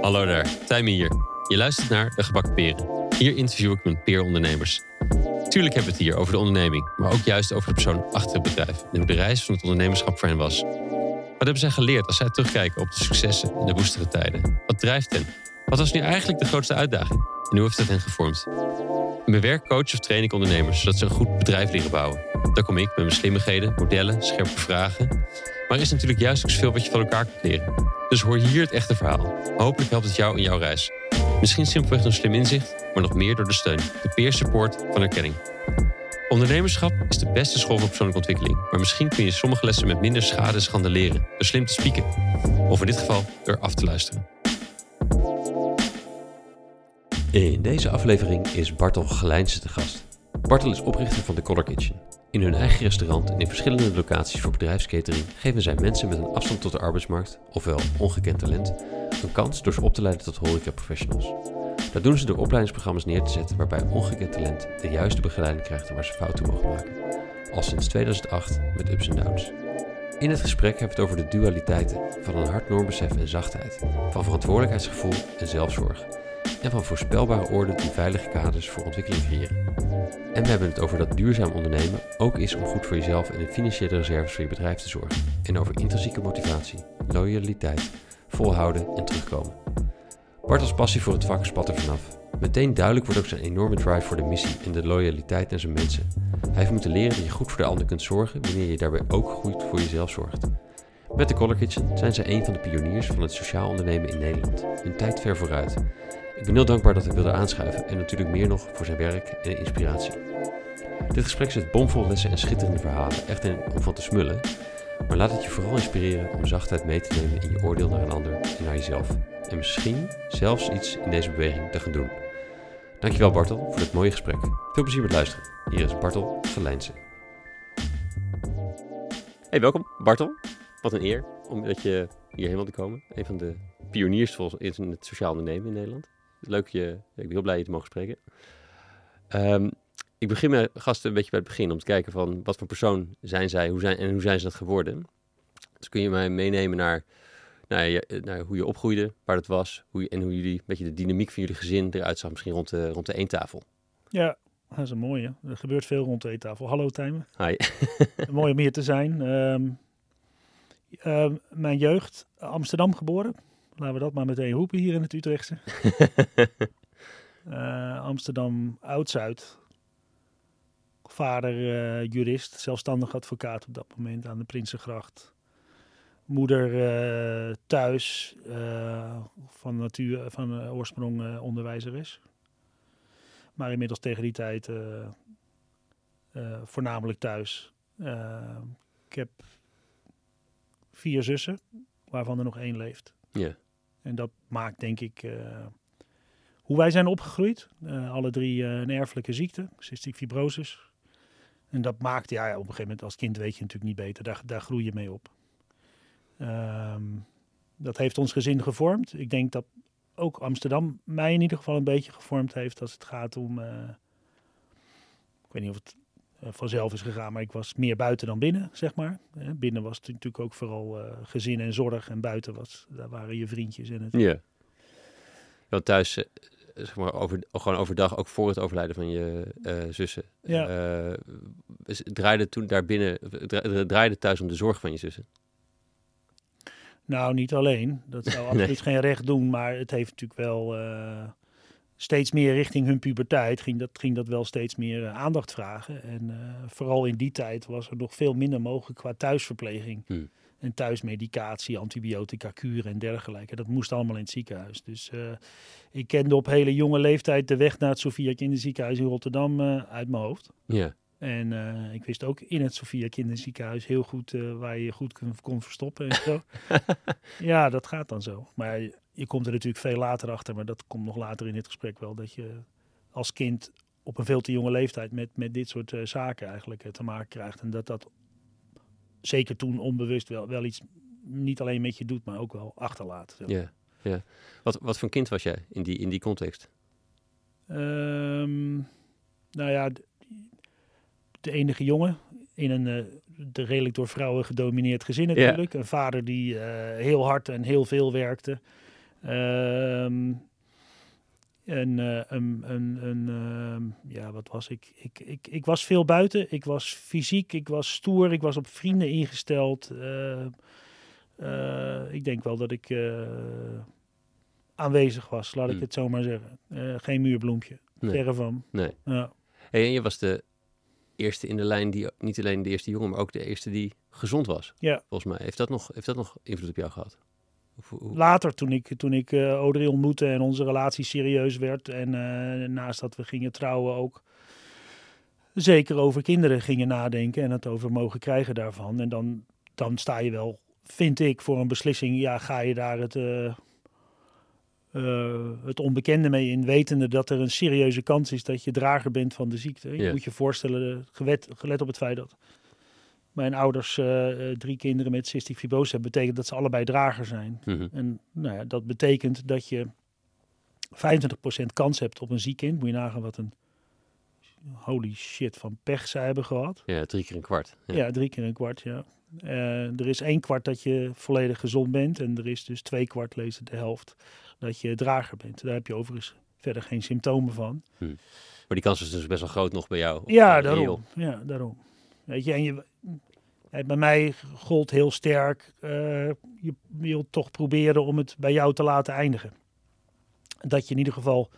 Hallo daar, Tijmen hier. Je luistert naar De Gebakken Peren. Hier interview ik mijn peerondernemers. Tuurlijk hebben we het hier over de onderneming, maar ook juist over de persoon achter het bedrijf en hoe de reis van het ondernemerschap voor hen was. Wat hebben zij geleerd als zij terugkijken op de successen en de woestere tijden? Wat drijft hen? Wat was nu eigenlijk de grootste uitdaging? En hoe heeft dat hen gevormd? In mijn werk coach of train ik ondernemers, zodat ze een goed bedrijf leren bouwen. Daar kom ik met mijn slimmigheden, modellen, scherpe vragen. Maar er is natuurlijk juist ook zoveel wat je van elkaar kunt leren. Dus hoor hier het echte verhaal. Hopelijk helpt het jou in jouw reis. Misschien simpelweg een slim inzicht, maar nog meer door de steun, de peer support van erkenning. Ondernemerschap is de beste school voor persoonlijke ontwikkeling. Maar misschien kun je sommige lessen met minder schade en schande leren, door slim te spieken. Of in dit geval door af te luisteren. In deze aflevering is Bartel Geleijnse te gast. Bartel is oprichter van The Colour Kitchen. In hun eigen restaurant en in verschillende locaties voor bedrijfscatering geven zij mensen met een afstand tot de arbeidsmarkt, ofwel ongekend talent, een kans door ze op te leiden tot horecaprofessionals. Dat doen ze door opleidingsprogramma's neer te zetten waarbij ongekend talent de juiste begeleiding krijgt waar ze fouten mogen maken. Al sinds 2008 met ups en downs. In het gesprek hebben we het over de dualiteiten van een hard normbesef en zachtheid, van verantwoordelijkheidsgevoel en zelfzorg. En van voorspelbare orde die veilige kaders voor ontwikkeling creëren. En we hebben het over dat duurzaam ondernemen ook is om goed voor jezelf en de financiële reserves voor je bedrijf te zorgen. En over intrinsieke motivatie, loyaliteit, volhouden en terugkomen. Bartels passie voor het vak spat er vanaf. Meteen duidelijk wordt ook zijn enorme drive voor de missie en de loyaliteit naar zijn mensen. Hij heeft moeten leren dat je goed voor de ander kunt zorgen wanneer je daarbij ook goed voor jezelf zorgt. Met The Colour Kitchen zijn zij een van de pioniers van het sociaal ondernemen in Nederland. Een tijd ver vooruit. Ik ben heel dankbaar dat hij wilde aanschuiven en natuurlijk meer nog voor zijn werk en inspiratie. Dit gesprek zit bomvol lessen en schitterende verhalen, echt om van te smullen. Maar laat het je vooral inspireren om zachtheid mee te nemen in je oordeel naar een ander en naar jezelf. En misschien zelfs iets in deze beweging te gaan doen. Dankjewel Bartel voor dit mooie gesprek. Veel plezier met luisteren. Hier is Bartel Geleijnse. Hey, welkom Bartel. Wat een eer om dat je hierheen wilt komen. Een van de pioniers in het sociaal ondernemen in Nederland. Leuk ik ben heel blij je te mogen spreken. Ik begin met gasten een beetje bij het begin om te kijken van wat voor persoon zijn zij hoe zijn ze dat geworden. Dus kun je mij meenemen naar hoe je opgroeide, waar dat was hoe jullie een beetje de dynamiek van jullie gezin eruit zag misschien rond de eettafel. Ja, dat is een mooie. Er gebeurt veel rond de eettafel. Hallo Tijmen. Hi. Mooi om hier te zijn. Mijn jeugd, Amsterdam geboren. Laten we dat maar meteen roepen hier in het Utrechtse. Amsterdam, Oud-Zuid. Vader jurist, zelfstandig advocaat op dat moment aan de Prinsengracht. Moeder thuis, van oorsprong onderwijzeres. Maar inmiddels tegen die tijd voornamelijk thuis. Ik heb 4 zussen, waarvan er nog 1 leeft. Ja. Yeah. En dat maakt denk ik hoe wij zijn opgegroeid. Alle 3 een erfelijke ziekte, cystiek fibrosis. En dat maakt, op een gegeven moment als kind weet je natuurlijk niet beter. Daar groei je mee op. Dat heeft ons gezin gevormd. Ik denk dat ook Amsterdam mij in ieder geval een beetje gevormd heeft als het gaat om... ik weet niet of het vanzelf is gegaan, maar ik was meer buiten dan binnen, zeg maar. Binnen was het natuurlijk ook vooral gezin en zorg en buiten daar waren je vriendjes en het. Ja. Want thuis, zeg maar gewoon overdag, ook voor het overlijden van je zussen. Ja. Draaide toen daarbinnen, draaide thuis om de zorg van je zussen? Nou, niet alleen. Dat zou absoluut geen recht doen, maar het heeft natuurlijk wel... steeds meer richting hun puberteit ging dat wel steeds meer aandacht vragen. En vooral in die tijd was er nog veel minder mogelijk qua thuisverpleging. En thuismedicatie, antibiotica, kuren en dergelijke. Dat moest allemaal in het ziekenhuis. Dus ik kende op hele jonge leeftijd de weg naar het Sophia Kinderziekenhuis in Rotterdam uit mijn hoofd. Yeah. En ik wist ook in het Sophia Kinderziekenhuis heel goed waar je goed kon verstoppen en zo. Ja, dat gaat dan zo. Maar je komt er natuurlijk veel later achter, maar dat komt nog later in dit gesprek wel, dat je als kind op een veel te jonge leeftijd met dit soort zaken eigenlijk te maken krijgt. En dat zeker toen onbewust wel iets niet alleen met je doet, maar ook wel achterlaat. Ja, yeah, yeah. Wat voor kind was jij in die context? De enige jongen in een redelijk door vrouwen gedomineerd gezin natuurlijk. Een vader die heel hard en heel veel werkte. Wat was ik? Ik was veel buiten. Ik was fysiek, ik was stoer, ik was op vrienden ingesteld. Ik denk wel dat ik aanwezig was, laat ik het zo maar zeggen. Geen muurbloempje, verre van. Nee. Ja. Hey, en je was de eerste in de lijn die, niet alleen de eerste jongen, maar ook de eerste die gezond was. Ja. Volgens mij. Heeft dat nog invloed op jou gehad? Later, toen ik Audrey ontmoette en onze relatie serieus werd. En naast dat we gingen trouwen ook zeker over kinderen gingen nadenken en het over mogen krijgen daarvan. En dan sta je wel, vind ik, voor een beslissing. Ja, ga je daar het onbekende mee in, wetende dat er een serieuze kans is dat je drager bent van de ziekte. Je moet je voorstellen, gelet op het feit dat mijn ouders 3 kinderen met cystic fibrose hebben, betekent dat ze allebei drager zijn. Mm-hmm. En nou ja, dat betekent dat je 25% kans hebt op een ziek kind. Moet je nagaan wat een holy shit van pech zij hebben gehad. Ja, 3 keer een kwart. Ja, 3 keer een kwart, ja. Er is 1 kwart dat je volledig gezond bent en er is dus 2 kwart, lees de helft, dat je drager bent. Daar heb je overigens verder geen symptomen van. Hmm. Maar die kans is dus best wel groot nog bij jou. Ja, daarom. Ja, daarom. Weet je, en bij mij gold heel sterk, je wil toch proberen om het bij jou te laten eindigen. Dat je in ieder geval,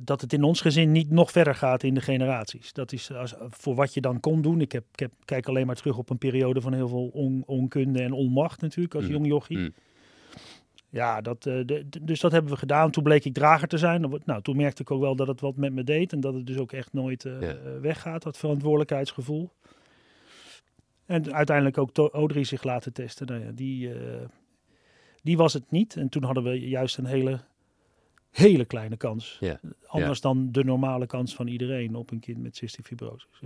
dat het in ons gezin niet nog verder gaat in de generaties. Dat is voor wat je dan kon doen. Ik kijk alleen maar terug op een periode van heel veel onkunde en onmacht natuurlijk als jong jochie. Mm. Ja, dus dat hebben we gedaan. Toen bleek ik drager te zijn. Nou, toen merkte ik ook wel dat het wat met me deed en dat het dus ook echt nooit weggaat, dat verantwoordelijkheidsgevoel. En uiteindelijk ook Audrey zich laten testen. Nou ja, die was het niet. En toen hadden we juist een hele kleine kans. Yeah. Anders dan de normale kans van iedereen op een kind met cystic fibrosis.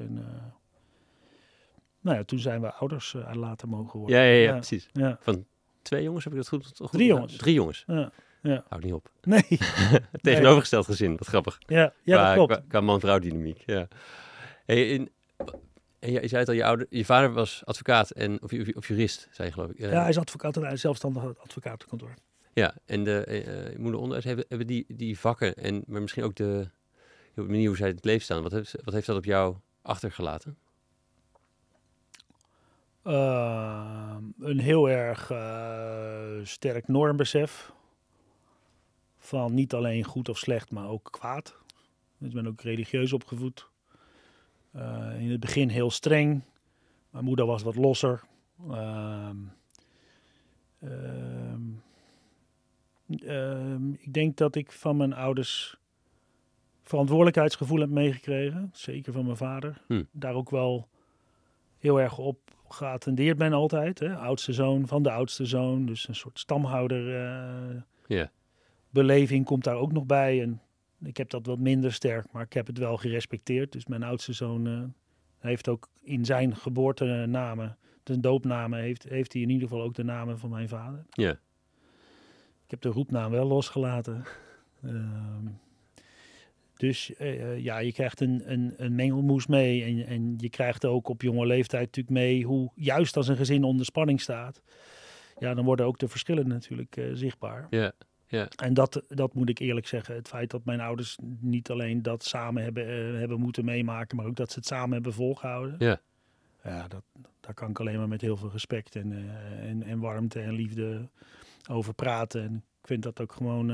En toen zijn we ouders later mogen worden. Ja, precies. Ja. Van 2 jongens, heb ik dat goed? 3 jongens. 3 jongens. Ja, ja. Houd niet op. Nee. Tegenovergesteld gezin, wat grappig. Ja, dat klopt. Qua man-vrouw dynamiek. Ja. Hey, en je zei het al, je vader was advocaat of jurist, zei je geloof ik. Ja, hij is advocaat en hij is zelfstandig advocatenkantoor. Ja, en de moeder onderwijs hebben die vakken en maar misschien ook de manier hoe zij in het leven staan. Wat heeft dat op jou achtergelaten? Een heel erg sterk normbesef van niet alleen goed of slecht, maar ook kwaad. Dus ik ben ook religieus opgevoed. In het begin heel streng. Mijn moeder was wat losser. Ik denk dat ik van mijn ouders verantwoordelijkheidsgevoel heb meegekregen. Zeker van mijn vader. Daar ook wel heel erg op geattendeerd ben altijd. Hè? Oudste zoon van de oudste zoon. Dus een soort stamhouderbeleving komt daar ook nog bij. En ik heb dat wat minder sterk, maar ik heb het wel gerespecteerd. Dus mijn oudste zoon heeft ook in zijn geboortenamen, zijn doopnamen, heeft hij in ieder geval ook de namen van mijn vader. Ja. Ik heb de roepnaam wel losgelaten. Je krijgt een mengelmoes mee. En je krijgt ook op jonge leeftijd natuurlijk mee hoe juist als een gezin onder spanning staat. Ja, dan worden ook de verschillen natuurlijk zichtbaar. Ja. Yeah. En dat moet ik eerlijk zeggen. Het feit dat mijn ouders niet alleen dat samen hebben moeten meemaken, maar ook dat ze het samen hebben volgehouden. Yeah. Ja, daar kan ik alleen maar met heel veel respect en warmte en liefde over praten. En ik vind dat ook gewoon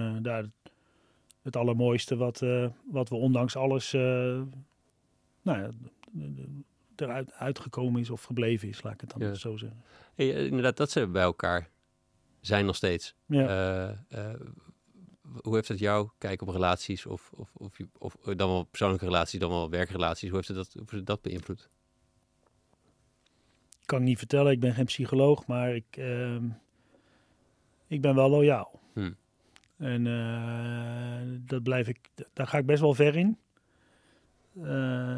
het allermooiste wat we ondanks alles eruit uitgekomen is of gebleven is, laat ik het dan zo zeggen. Hey, inderdaad, dat ze bij elkaar zijn nog steeds. Ja. Hoe heeft dat jouw kijk op relaties of dan wel persoonlijke relaties, dan wel werkrelaties, hoe heeft dat beïnvloed? Kan ik niet vertellen, ik ben geen psycholoog, maar ik ben wel loyaal. En dat blijf ik, daar ga ik best wel ver in.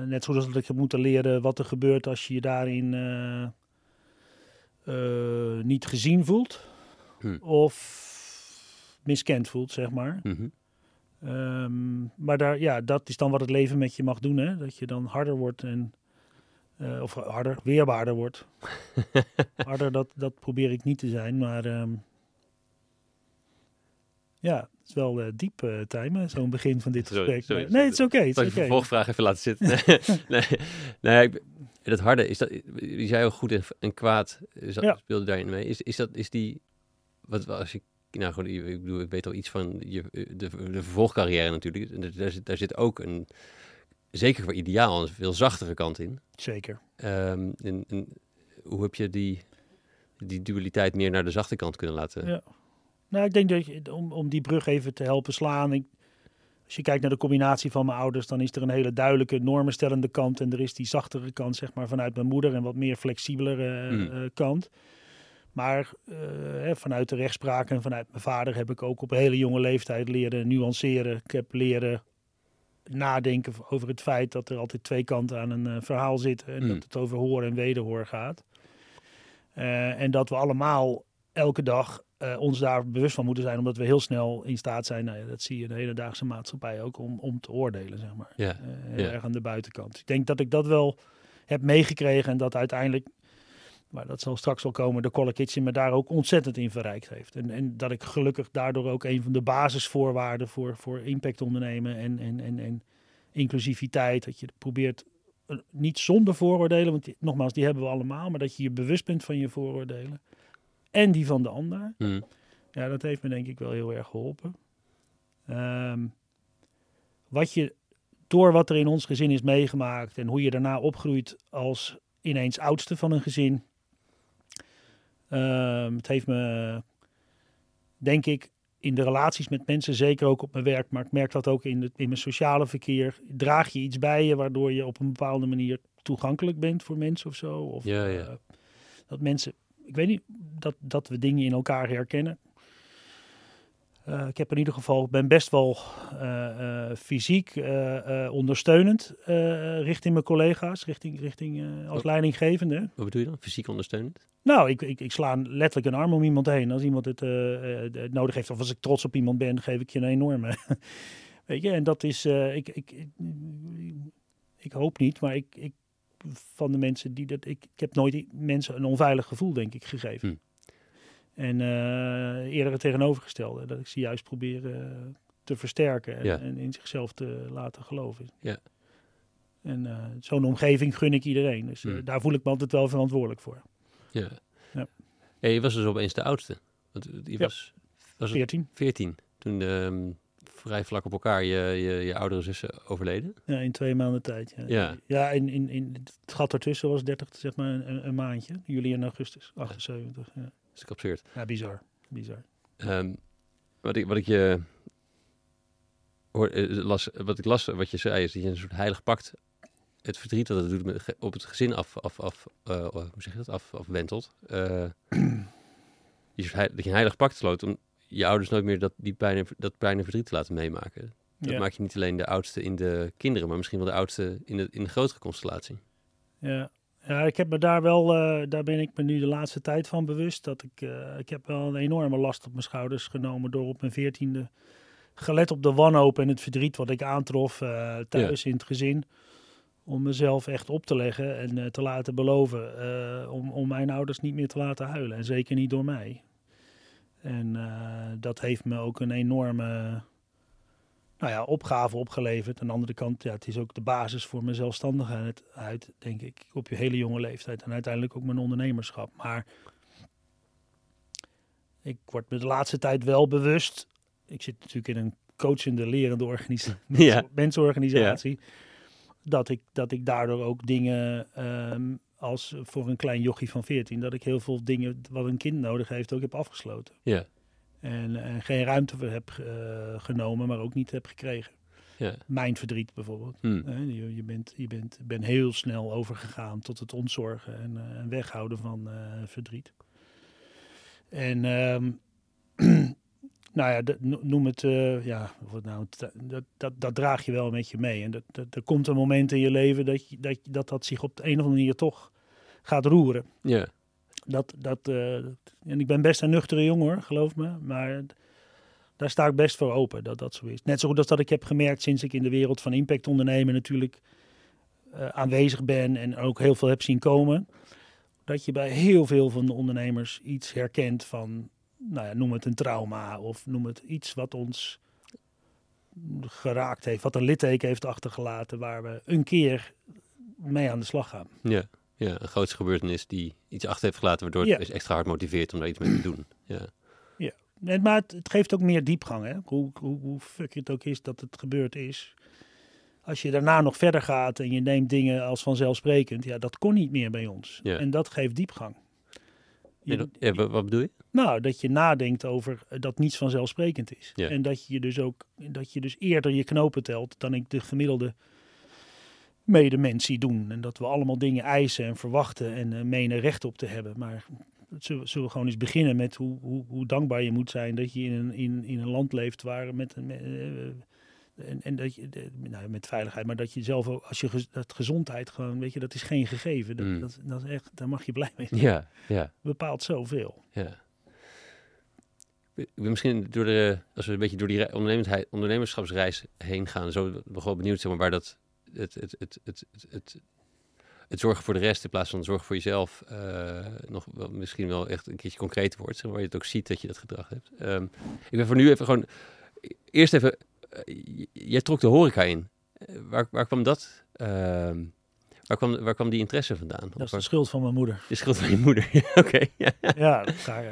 Net zoals dat ik heb moeten leren wat er gebeurt als je je daarin niet gezien voelt. Of miskend voelt, zeg maar. Mm-hmm. Maar dat is dan wat het leven met je mag doen. Hè? Dat je dan harder wordt en Of harder, weerbaarder wordt. Harder, dat probeer ik niet te zijn. Maar ja, het is wel diep, Tijmen, zo'n begin van dit gesprek. Sorry, nee, het is oké. Zal ik de vervolgvraag even laten zitten? Dat harde, is dat, je zei al goed en kwaad, speelde daarin mee. Ik bedoel, ik weet al iets van de vervolgcarrière natuurlijk. En daar zit ook een... Zeker voor ideaal, een veel zachtere kant in. Zeker. En hoe heb je die dualiteit meer naar de zachte kant kunnen laten? Ja. Nou, ik denk dat om die brug even te helpen slaan. Als je kijkt naar de combinatie van mijn ouders, dan is er een hele duidelijke normenstellende kant. En er is die zachtere kant, zeg maar, vanuit mijn moeder en wat meer flexibelere kant. Maar vanuit de rechtspraak en vanuit mijn vader heb ik ook op een hele jonge leeftijd leren nuanceren. Ik heb leren nadenken over het feit dat er altijd twee kanten aan een verhaal zitten en dat het over hoor en wederhoor gaat. En dat we allemaal elke dag ons daar bewust van moeten zijn, omdat we heel snel in staat zijn, nou ja, dat zie je in de hedendaagse maatschappij ook, om te oordelen, zeg maar. Yeah. Erg aan de buitenkant. Ik denk dat ik dat wel heb meegekregen en dat uiteindelijk, maar dat zal straks wel komen, de Colour Kitchen me daar ook ontzettend in verrijkt heeft. En dat ik gelukkig daardoor ook een van de basisvoorwaarden voor impact ondernemen en inclusiviteit, dat je probeert niet zonder vooroordelen, want nogmaals, die hebben we allemaal, maar dat je je bewust bent van je vooroordelen en die van de ander. Mm. Ja, dat heeft me denk ik wel heel erg geholpen. Door wat er in ons gezin is meegemaakt en hoe je daarna opgroeit als ineens oudste van een gezin. Het heeft me, denk ik, in de relaties met mensen, zeker ook op mijn werk, maar ik merk dat ook in mijn sociale verkeer, draag je iets bij je waardoor je op een bepaalde manier toegankelijk bent voor mensen of zo. Of dat mensen, ik weet niet, dat we dingen in elkaar herkennen. Ik heb in ieder geval, ben best wel fysiek ondersteunend richting mijn collega's, richting als leidinggevende. Wat bedoel je dan? Fysiek ondersteunend? Nou, ik sla letterlijk een arm om iemand heen. Als iemand het nodig heeft, of als ik trots op iemand ben, geef ik je een enorme. Weet je, en dat is, ik hoop niet, maar ik van de mensen die dat, ik heb nooit mensen een onveilig gevoel, denk ik, gegeven. En eerder het tegenovergestelde. Dat ik ze juist probeer te versterken en in zichzelf te laten geloven. Ja. En zo'n omgeving gun ik iedereen. Dus daar voel ik me altijd wel verantwoordelijk voor. Ja. Ja. Ja, je was dus opeens de oudste. Want je was 14. Toen vrij vlak op elkaar je oudere zussen overleden. Ja, in 2 maanden tijd. Ja, in het gat ertussen was 30, zeg maar, een maandje. Juli en augustus, 78. Ja. Dat is absurd. Ja, bizar. Wat ik las, wat je zei, is dat je een soort heilig pact, het verdriet dat het doet op het gezin afwentelt. Dat je een heilig pact sloot om je ouders nooit meer dat pijn en verdriet te laten meemaken. Dat maak je niet alleen de oudste in de kinderen, maar misschien wel de oudste in de grotere constellatie. Ja. Ja, ik heb me daar wel, daar ben ik me nu de laatste tijd van bewust. Dat ik heb wel een enorme last op mijn schouders genomen door op mijn 14e. Gelet op de wanhoop en het verdriet wat ik aantrof thuis in het gezin. Om mezelf echt op te leggen en te laten beloven. Om mijn ouders niet meer te laten huilen. En zeker niet door mij. En dat heeft me ook een enorme opgave opgeleverd. Aan de andere kant, het is ook de basis voor mijn zelfstandigheid, denk ik, op je hele jonge leeftijd. En uiteindelijk ook mijn ondernemerschap. Maar ik word me de laatste tijd wel bewust. Ik zit natuurlijk in een coachende, lerende mensenorganisatie. Ja. Dat ik daardoor ook dingen, als voor een klein jochie van 14, dat ik heel veel dingen wat een kind nodig heeft, ook heb afgesloten. Ja. En geen ruimte voor heb genomen, maar ook niet heb gekregen. Ja. Mijn verdriet bijvoorbeeld. Je bent heel snel overgegaan tot het ontzorgen en weghouden van verdriet. En noem het... dat draag je wel met je mee. En er komt een moment in je leven dat zich op de een of andere manier toch gaat roeren. Ja. En ik ben best een nuchtere jongen, hoor, geloof me. Maar daar sta ik best voor open dat dat zo is. Net zo goed als dat ik heb gemerkt sinds ik in de wereld van impact ondernemen natuurlijk aanwezig ben en ook heel veel heb zien komen, dat je bij heel veel van de ondernemers iets herkent van, nou ja, noem het een trauma of noem het iets wat ons geraakt heeft, wat een litteken heeft achtergelaten, waar we een keer mee aan de slag gaan. Ja, ja, een grootste gebeurtenis die iets achter heeft gelaten, waardoor het extra hard motiveert om daar iets mee te doen. Ja. Ja. Nee, maar het geeft ook meer diepgang, hè? Hoe fuck het ook is dat het gebeurd is. Als je daarna nog verder gaat en je neemt dingen als vanzelfsprekend, ja, dat kon niet meer bij ons. Ja. En dat geeft diepgang. Wat bedoel je? Nou, dat je nadenkt over dat niets vanzelfsprekend is. Ja. En dat je dus ook, dat je dus eerder je knopen telt dan ik de gemiddelde medemens zie doen. En dat we allemaal dingen eisen en verwachten en menen recht op te hebben. Maar zullen we gewoon eens beginnen met hoe dankbaar je moet zijn dat je in een land leeft waar met veiligheid, maar dat je zelf ook, als je dat gezondheid gewoon, weet je, dat is geen gegeven. Dat is echt, daar mag je blij mee zijn. Ja, ja. Bepaalt zoveel. Ja. Misschien als we een beetje door die ondernemerschapsreis heen gaan, zo ben ik gewoon benieuwd, zeg maar, waar dat het zorgen voor de rest in plaats van zorgen voor jezelf nog wel, misschien wel echt een keertje concreet wordt, zeg maar, waar je het ook ziet dat je dat gedrag hebt. Ik ben voor nu even gewoon eerst even. Jij trok de horeca in. Waar kwam dat? Waar kwam die interesse vandaan? Dat is de schuld van mijn moeder. De schuld van je moeder, oké. Ja,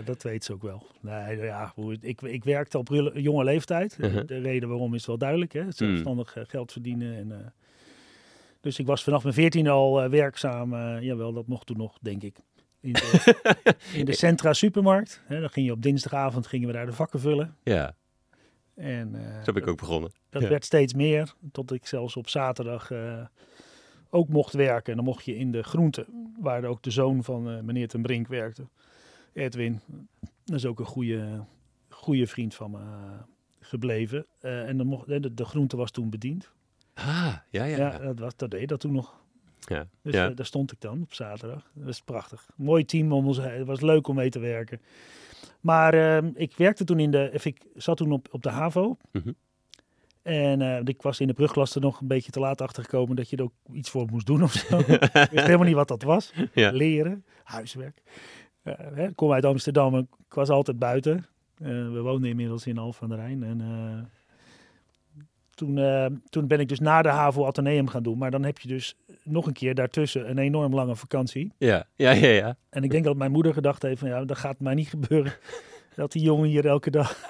dat weet ze ook wel. Nee, ja, ik werkte op jonge leeftijd. Uh-huh. De reden waarom is wel duidelijk. Hè? Zelfstandig geld verdienen. En, dus ik was vanaf mijn 14 al werkzaam. Jawel, dat mocht toen nog, denk ik. In de Centra supermarkt. Hè? Dan ging je op dinsdagavond gingen we daar de vakken vullen. Ja. En, zo ben ik ook begonnen. Dat werd steeds meer, tot ik zelfs op zaterdag ook mocht werken. En dan mocht je in de groente, waar ook de zoon van meneer Ten Brink werkte, Edwin. Dat is ook een goede vriend van me gebleven. En dan mocht, de groente was toen bediend. Ah, ja. Dat deed dat toen nog. Ja. Dus ja. Daar stond ik dan op zaterdag. Dat was prachtig. Mooi team om ons heen. Het was leuk om mee te werken. Maar ik werkte toen ik zat toen op de HAVO. Mm-hmm. En ik was in de brugklas er nog een beetje te laat achtergekomen dat je er ook iets voor moest doen of zo. Ik wist helemaal niet wat dat was. Ja. Leren, huiswerk. Ik kom uit Amsterdam en ik was altijd buiten. We woonden inmiddels in Alphen aan de Rijn. En toen ben ik dus na de HAVO Atheneum gaan doen. Maar dan heb je dus nog een keer daartussen een enorm lange vakantie. Ja. En ik denk dat mijn moeder gedacht heeft van, ja, dat gaat mij niet gebeuren. Dat die jongen hier elke dag...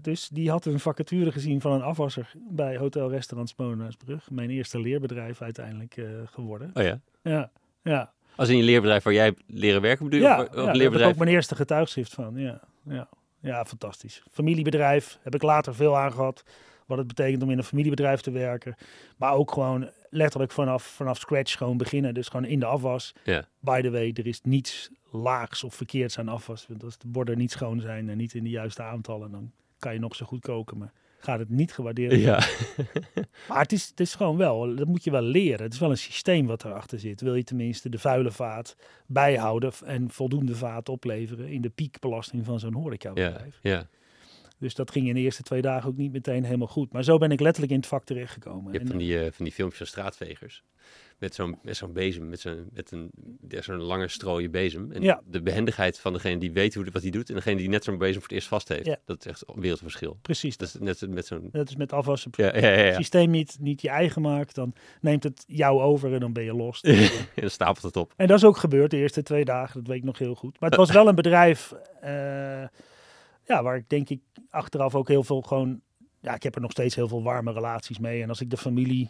dus die had een vacature gezien van een afwasser bij Hotel Restaurant Molenaars Brug. Mijn eerste leerbedrijf uiteindelijk geworden. Oh ja? Ja. Als in je leerbedrijf waar jij leren werken bedoel je? Ja, of leerbedrijf... daar heb ik ook mijn eerste getuigschrift van. Ja. Ja, fantastisch. Familiebedrijf heb ik later veel aan gehad. Wat het betekent om in een familiebedrijf te werken. Maar ook gewoon letterlijk vanaf scratch gewoon beginnen. Dus gewoon in de afwas. Yeah. By the way, er is niets laags of verkeerds aan afwas. Want als de borden niet schoon zijn en niet in de juiste aantallen, dan kan je nog zo goed koken. Maar gaat het niet gewaardeerd worden. Ja. Maar het is gewoon wel, dat moet je wel leren. Het is wel een systeem wat erachter zit. Wil je tenminste de vuile vaat bijhouden en voldoende vaat opleveren in de piekbelasting van zo'n horecabedrijf. Ja. Dus dat ging in de eerste 2 dagen ook niet meteen helemaal goed. Maar zo ben ik letterlijk in het vak terechtgekomen. Je hebt van die filmpjes van straatvegers. Met zo'n bezem, met zo'n lange strooie bezem. En de behendigheid van degene die weet wat hij doet en degene die net zo'n bezem voor het eerst vast heeft. Ja. Dat is echt een wereldverschil. Precies. Dat is met afwassen. Ja. Als het systeem niet je eigen maakt, dan neemt het jou over en dan ben je los. En dan stapelt het op. En dat is ook gebeurd de eerste 2 dagen, dat weet ik nog heel goed. Maar het was wel een bedrijf waar ik denk ik achteraf ook heel veel gewoon... Ja, ik heb er nog steeds heel veel warme relaties mee. En als ik de familie...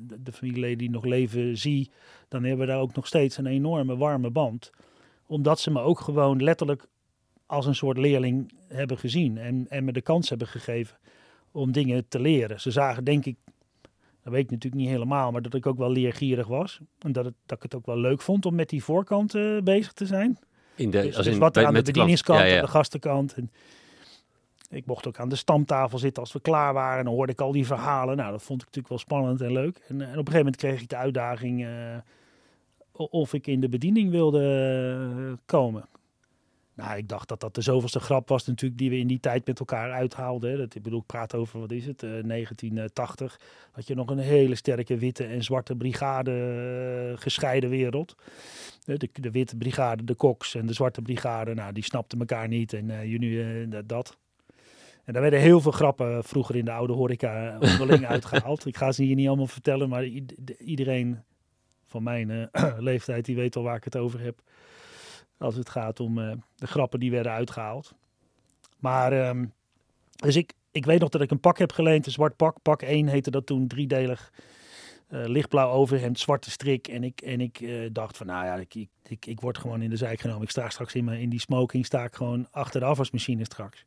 De familieleden die nog leven zie, dan hebben we daar ook nog steeds een enorme warme band. Omdat ze me ook gewoon letterlijk als een soort leerling hebben gezien en me de kans hebben gegeven om dingen te leren. Ze zagen, denk ik, dat weet ik natuurlijk niet helemaal, maar dat ik ook wel leergierig was. En dat ik het ook wel leuk vond om met die voorkant bezig te zijn. Dus wat er aan de bedieningskant, aan de gastenkant... Ik mocht ook aan de stamtafel zitten als we klaar waren. En dan hoorde ik al die verhalen. Nou, dat vond ik natuurlijk wel spannend en leuk. En op een gegeven moment kreeg ik de uitdaging of ik in de bediening wilde komen. Nou, ik dacht dat dat de zoveelste grap was natuurlijk die we in die tijd met elkaar uithaalden. Dat, ik bedoel, ik praat over, 1980. Had je nog een hele sterke witte en zwarte brigade gescheiden wereld. De witte brigade, de koks, en de zwarte brigade, nou, die snapten elkaar niet. En dat. En daar werden heel veel grappen vroeger in de oude horeca onderling uitgehaald. Ik ga ze hier niet allemaal vertellen, maar iedereen van mijn leeftijd, die weet al waar ik het over heb. Als het gaat om de grappen die werden uitgehaald. Maar dus ik weet nog dat ik een pak heb geleend. Een zwart pak. Pak 1 heette dat toen. Driedelig. Lichtblauw overhemd. Zwarte strik. En ik dacht van nou ja. Ik word gewoon in de zeik genomen. Ik sta straks in die smoking. Sta ik gewoon achter de afwasmachine straks.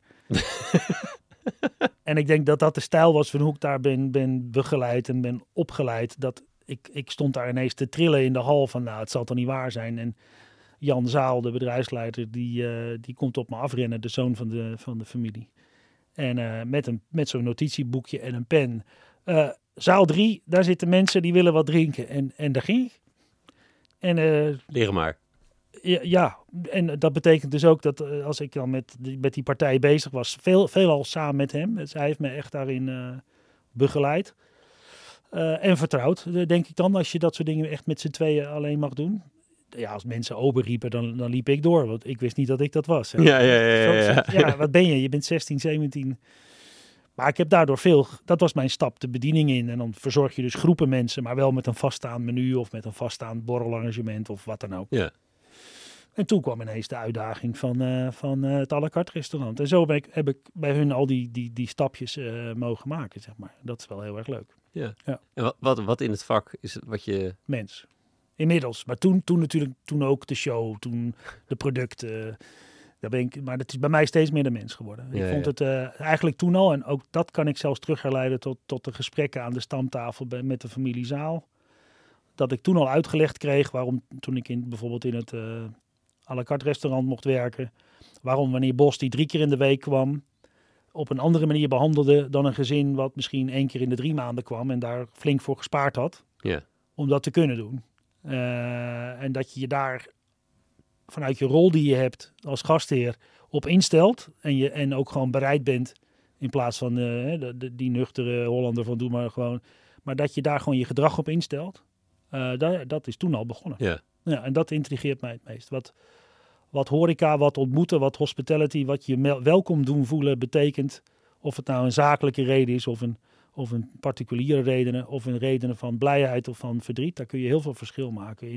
En ik denk dat dat de stijl was van hoe ik daar ben begeleid. En ben opgeleid. Dat ik stond daar ineens te trillen in de hal. Van nou, het zal toch niet waar zijn. En Jan Zaal, de bedrijfsleider, die komt op me afrennen, de zoon van de familie. En met zo'n notitieboekje en een pen. Zaal 3, daar zitten mensen die willen wat drinken. En daar ging ik. Leren maar. Ja, en dat betekent dus ook dat als ik dan met die partij bezig was, veelal samen met hem. Dus hij heeft me echt daarin begeleid. En vertrouwd, denk ik dan, als je dat soort dingen echt met z'n tweeën alleen mag doen. Ja, als mensen ober riepen, dan liep ik door. Want ik wist niet dat ik dat was. Hè. Ja, wat ben je? Je bent 16, 17. Maar ik heb daardoor veel... Dat was mijn stap, de bediening in. En dan verzorg je dus groepen mensen. Maar wel met een vaststaand menu of met een vaststaand borrelarrangement of wat dan ook. Ja. En toen kwam ineens de uitdaging van het à la carte restaurant. En zo heb ik bij hun al die stapjes mogen maken, zeg maar. Dat is wel heel erg leuk. Ja. Ja. En wat in het vak is het wat je... Mens. Inmiddels, maar toen ook de show, toen de producten. Maar het is bij mij steeds meer de mens geworden. Ja, ik vond het eigenlijk toen al, en ook dat kan ik zelfs terug herleiden tot de gesprekken aan de stamtafel met de familie Zaal. Dat ik toen al uitgelegd kreeg waarom, toen ik bijvoorbeeld in het à la carte restaurant mocht werken, waarom wanneer Bos, die 3 keer in de week kwam, op een andere manier behandelde dan een gezin wat misschien 1 keer in de 3 maanden kwam en daar flink voor gespaard had, ja, om dat te kunnen doen. En dat je daar vanuit je rol die je hebt als gastheer op instelt. En ook gewoon bereid bent in plaats van die nuchtere Hollander van doe maar gewoon. Maar dat je daar gewoon je gedrag op instelt. Dat is toen al begonnen. Yeah. Ja, en dat intrigeert mij het meest. Wat horeca, wat ontmoeten, wat hospitality, wat je welkom doen voelen betekent. Of het nou een zakelijke reden is of een particuliere redenen, of een redenen van blijheid of van verdriet. Daar kun je heel veel verschil maken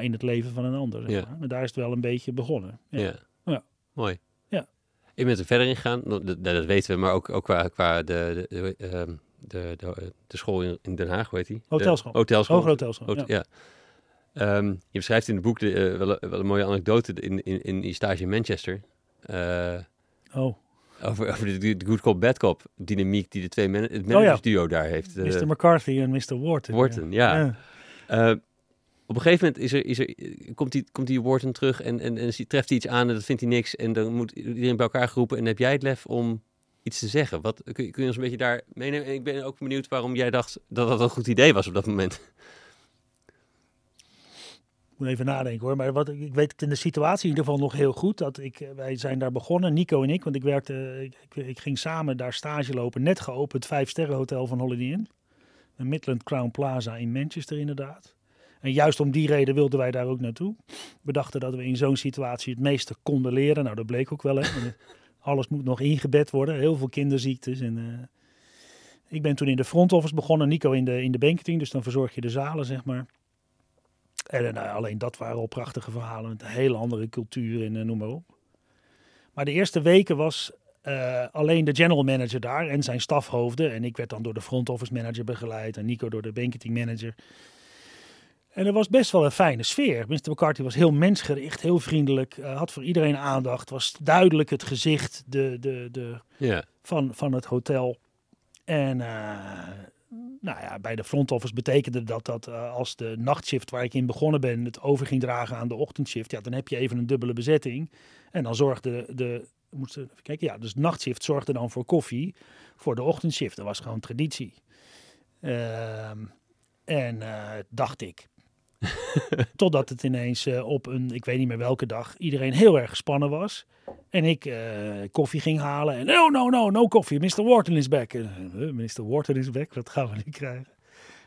in het leven van een ander. Zeg maar. Maar daar is het wel een beetje begonnen. Ja, ja. Ja. Mooi. Ja. Ik ben er verder in gegaan, dat weten we, maar ook qua de school in Den Haag, hoe heet die? Hotelschool. Hotelschool. Hoger Hotelschool, ja. Je beschrijft in het boek wel een mooie anekdote in die stage in Manchester. Over de good cop, bad cop dynamiek die de twee managersduo daar heeft. Mr. McCarthy en Mr. Wharton. Wharton, ja. Op een gegeven moment komt die Wharton terug en treft hij iets aan en dat vindt hij niks. En dan moet iedereen bij elkaar geroepen. En heb jij het lef om iets te zeggen? Wat, kun je ons een beetje daar meenemen? En ik ben ook benieuwd waarom jij dacht dat dat een goed idee was op dat moment. Ik moet even nadenken hoor, maar ik weet het in de situatie in ieder geval nog heel goed. Wij zijn daar begonnen, Nico en ik, want ik ging samen daar stage lopen. Net geopend 5-sterrenhotel van Holiday Inn. De Midland Crown Plaza in Manchester inderdaad. En juist om die reden wilden wij daar ook naartoe. We dachten dat we in zo'n situatie het meeste konden leren. Nou, dat bleek ook wel. Hè? Alles moet nog ingebed worden, heel veel kinderziektes en... Ik ben toen in de front office begonnen, Nico in de banketing. Dus dan verzorg je de zalen, zeg maar. En alleen dat waren al prachtige verhalen met een hele andere cultuur en noem maar op. Maar de eerste weken was alleen de general manager daar en zijn stafhoofden. En ik werd dan door de front office manager begeleid en Nico door de banketing manager. En er was best wel een fijne sfeer. Mr. McCarthy was heel mensgericht, heel vriendelijk, had voor iedereen aandacht. Was duidelijk het gezicht van het hotel. En... Nou ja, bij de front office betekende dat als de nachtshift waar ik in begonnen ben het over ging dragen aan de ochtendshift, ja, dan heb je even een dubbele bezetting. En dan zorgde dus nachtshift zorgde dan voor koffie voor de ochtendshift. Dat was gewoon traditie. Dacht ik. Totdat het ineens op een, ik weet niet meer welke dag, iedereen heel erg gespannen was. En ik koffie ging halen. En no koffie, Mr. Wharton is back. Mr. Wharton is back, wat gaan we nu krijgen?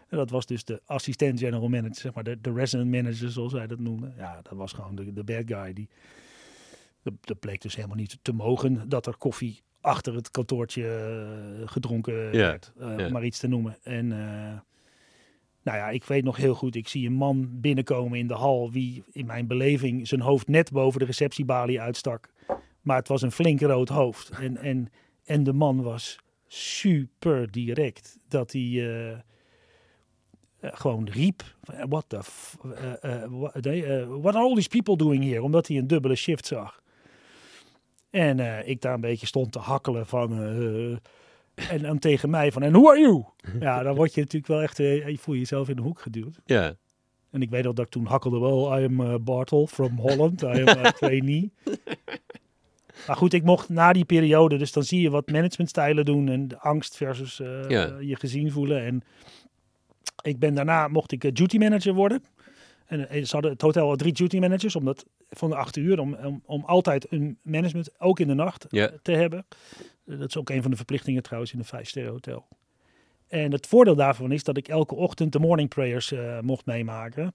En dat was dus de assistent general manager, zeg maar de resident manager, zoals zij dat noemden. Ja, dat was gewoon de bad guy. Dat bleek dus helemaal niet te mogen dat er koffie achter het kantoortje gedronken werd, om maar iets te noemen. En nou ja, ik weet nog heel goed, ik zie een man binnenkomen in de hal, wie in mijn beleving zijn hoofd net boven de receptiebalie uitstak. Maar het was een flink rood hoofd. En de man was super direct dat hij... gewoon riep, what are all these people doing here? Omdat hij een dubbele shift zag. En ik daar een beetje stond te hakkelen van... en dan tegen mij van, en who are you? Ja, dan word je natuurlijk wel echt... je voel jezelf in de hoek geduwd. Ja. Yeah. En ik weet nog dat ik toen hakkelde wel... I am Bartel from Holland. I am a trainee. Maar goed, ik mocht na die periode... Dus dan zie je wat managementstijlen doen... En de angst versus je gezien voelen. En... Ik ben daarna, mocht ik duty manager worden. En ze hadden het hotel al 3 duty managers, omdat van de 8 uur, om altijd een management, ook in de nacht, te hebben. Dat is ook een van de verplichtingen trouwens in een 5-sterren hotel. En het voordeel daarvan is dat ik elke ochtend de morning prayers mocht meemaken.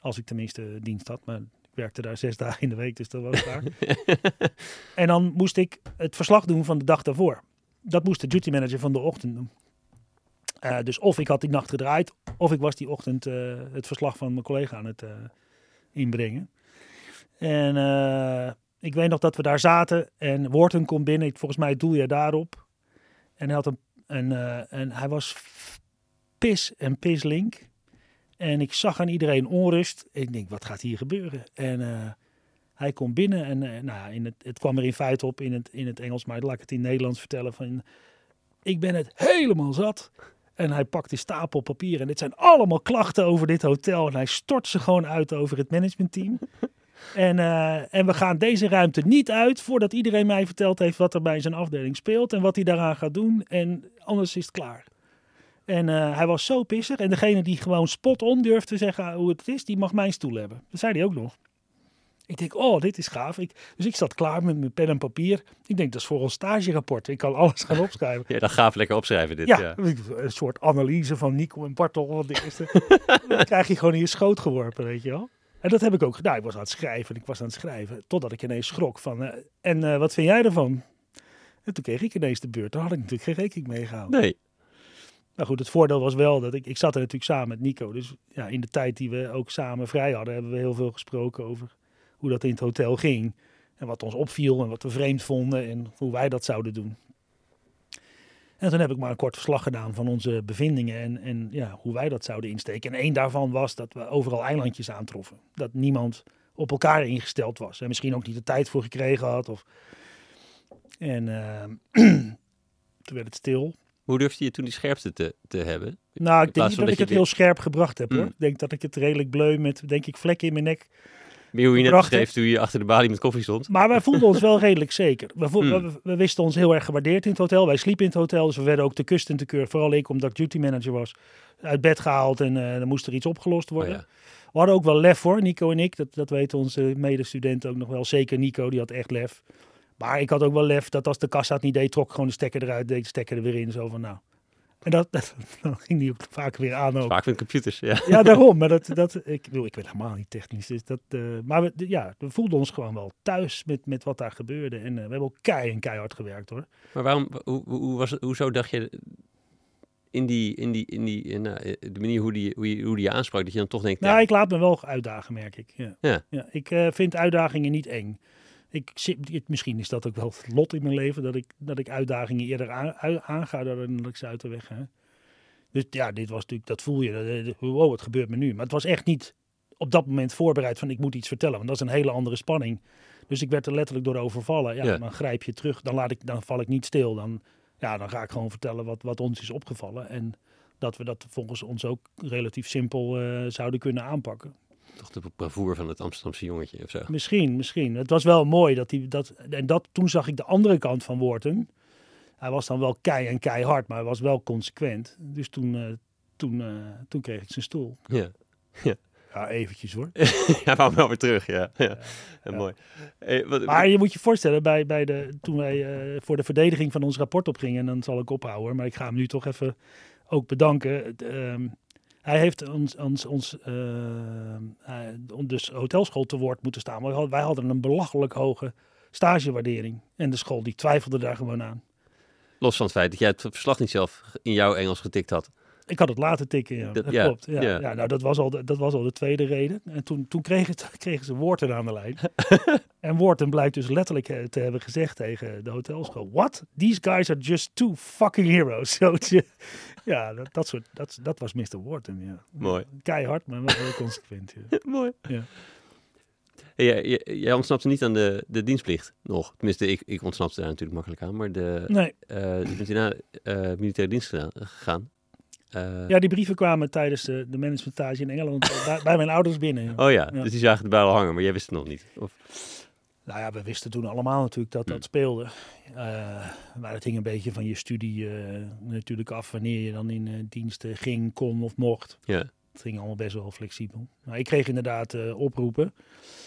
Als ik tenminste dienst had, maar ik werkte daar 6 dagen in de week, dus dat was vaak. En dan moest ik het verslag doen van de dag daarvoor. Dat moest de duty manager van de ochtend doen. Dus of ik had die nacht gedraaid, of ik was die ochtend het verslag van mijn collega aan het inbrengen. En ik weet nog dat we daar zaten en Wharton komt binnen. Volgens mij doel je daarop. En hij, had en hij was pislink. En ik zag aan iedereen onrust. Ik denk, wat gaat hier gebeuren? En hij komt binnen en nou, het kwam er in feite op in het Engels. Maar laat ik het in het Nederlands vertellen van... Ik ben het helemaal zat. En hij pakt die stapel papier. En dit zijn allemaal klachten over dit hotel. En hij stort ze gewoon uit over het managementteam. En we gaan deze ruimte niet uit... voordat iedereen mij verteld heeft wat er bij zijn afdeling speelt... en wat hij daaraan gaat doen. En anders is het klaar. En hij was zo pissig. En degene die gewoon spot on durft te zeggen hoe het is... die mag mijn stoel hebben. Dat zei hij ook nog. Ik denk, oh, dit is gaaf. Dus ik zat klaar met mijn pen en papier. Ik denk, dat is voor ons stagerapport. Ik kan alles gaan opschrijven. Ja, dan gaaf lekker opschrijven dit. Ja, een soort analyse van Nico en Bartel. De eerste. Dan krijg je gewoon in je schoot geworpen, weet je wel. En dat heb ik ook gedaan. Ik was aan het schrijven en ik was aan het schrijven. Totdat ik ineens schrok van, wat vind jij ervan? En toen kreeg ik ineens de beurt. Daar had ik natuurlijk geen rekening mee gehouden. Nee. Nou goed, het voordeel was wel dat ik zat er natuurlijk samen met Nico. Dus ja, in de tijd die we ook samen vrij hadden, hebben we heel veel gesproken over... hoe dat in het hotel ging en wat ons opviel en wat we vreemd vonden en hoe wij dat zouden doen. En toen heb ik maar een kort verslag gedaan van onze bevindingen en ja, hoe wij dat zouden insteken. En één daarvan was dat we overal eilandjes aantroffen. Dat niemand op elkaar ingesteld was en misschien ook niet de tijd voor gekregen had. Toen werd het stil. Hoe durfde je toen die scherpte te hebben? Nou, ik denk niet dat ik het heel scherp gebracht heb. Hoor. Ik denk dat ik het redelijk bleu met, denk ik, vlekken in mijn nek... Meer hoe je net schreef toen je achter de balie met koffie stond. Maar wij voelden ons wel redelijk zeker. We wisten ons heel erg gewaardeerd in het hotel. Wij sliepen in het hotel, dus we werden ook te kust en te keur. Vooral ik, omdat ik duty manager was, uit bed gehaald en dan moest er iets opgelost worden. Oh ja. We hadden ook wel lef hoor, Nico en ik. Dat weten onze medestudenten ook nog wel. Zeker Nico, die had echt lef. Maar ik had ook wel lef dat als de kassa het niet deed, trok gewoon de stekker eruit, deed de stekker er weer in. Zo van nou... En dat ging die ook vaak weer aan. Ook. Vaak met computers, ja. Ja, daarom. Maar ik ben helemaal niet technisch. Dus we voelden ons gewoon wel thuis met wat daar gebeurde. En we hebben ook keihard gewerkt, hoor. Maar hoezo dacht je de manier hoe die je aansprak, dat je dan toch denkt... Nou, ik laat me wel uitdagen, merk ik. Ja. Ja. Ja, ik vind uitdagingen niet eng. Misschien is dat ook wel het lot in mijn leven, dat ik uitdagingen eerder aanga dan dat ik ze uit de weg ga. Dus ja, dit was natuurlijk, dat voel je, wow, wat gebeurt me nu? Maar het was echt niet op dat moment voorbereid van ik moet iets vertellen, want dat is een hele andere spanning. Dus ik werd er letterlijk door overvallen. Ja. Dan grijp je terug, dan val ik niet stil. Dan ga ik gewoon vertellen wat ons is opgevallen en dat we dat volgens ons ook relatief simpel zouden kunnen aanpakken. Toch de bravoer van het Amsterdamse jongetje of zo. Misschien. Het was wel mooi dat hij dat... Toen zag ik de andere kant van Wharton. Hij was dan wel keihard, maar hij was wel consequent. Dus toen kreeg ik zijn stoel. Ja. Ja. Ja, eventjes hoor. Ja, we wel weer terug, ja. Ja, mooi. Maar je moet je voorstellen, toen wij voor de verdediging van ons rapport opgingen, en dan zal ik ophouden, maar ik ga hem nu toch even ook bedanken. Hij heeft ons dus hotelschool te woord moeten staan. Maar wij hadden een belachelijk hoge stagewaardering. En de school die twijfelde daar gewoon aan. Los van het feit dat jij het verslag niet zelf in jouw Engels getikt had. Ik had het laten tikken, ja. Dat klopt. Ja. Yeah. Ja, nou, dat was al de tweede reden. En toen kregen ze Woerten aan de lijn. En Woerten blijkt dus letterlijk te hebben gezegd tegen de hotelschool: "What? These guys are just two fucking heroes." Ja, dat was Mr. Woerten, ja. Mooi. Keihard, maar wel heel consequent. Ja. Mooi. Ja. Jij ontsnapte niet aan de dienstplicht nog. Tenminste, ik ontsnapte daar natuurlijk makkelijk aan. Maar je bent hierna militaire dienst gegaan. Ja, die brieven kwamen tijdens de managementstage in Engeland bij mijn ouders binnen. Ja. Oh ja, dus die zagen de buil hangen, maar jij wist het nog niet? Of? Nou ja, we wisten toen allemaal natuurlijk dat dat speelde. Maar dat hing een beetje van je studie natuurlijk af wanneer je dan in diensten ging, kon of mocht. Ja. Dat ging allemaal best wel flexibel. Maar ik kreeg inderdaad oproepen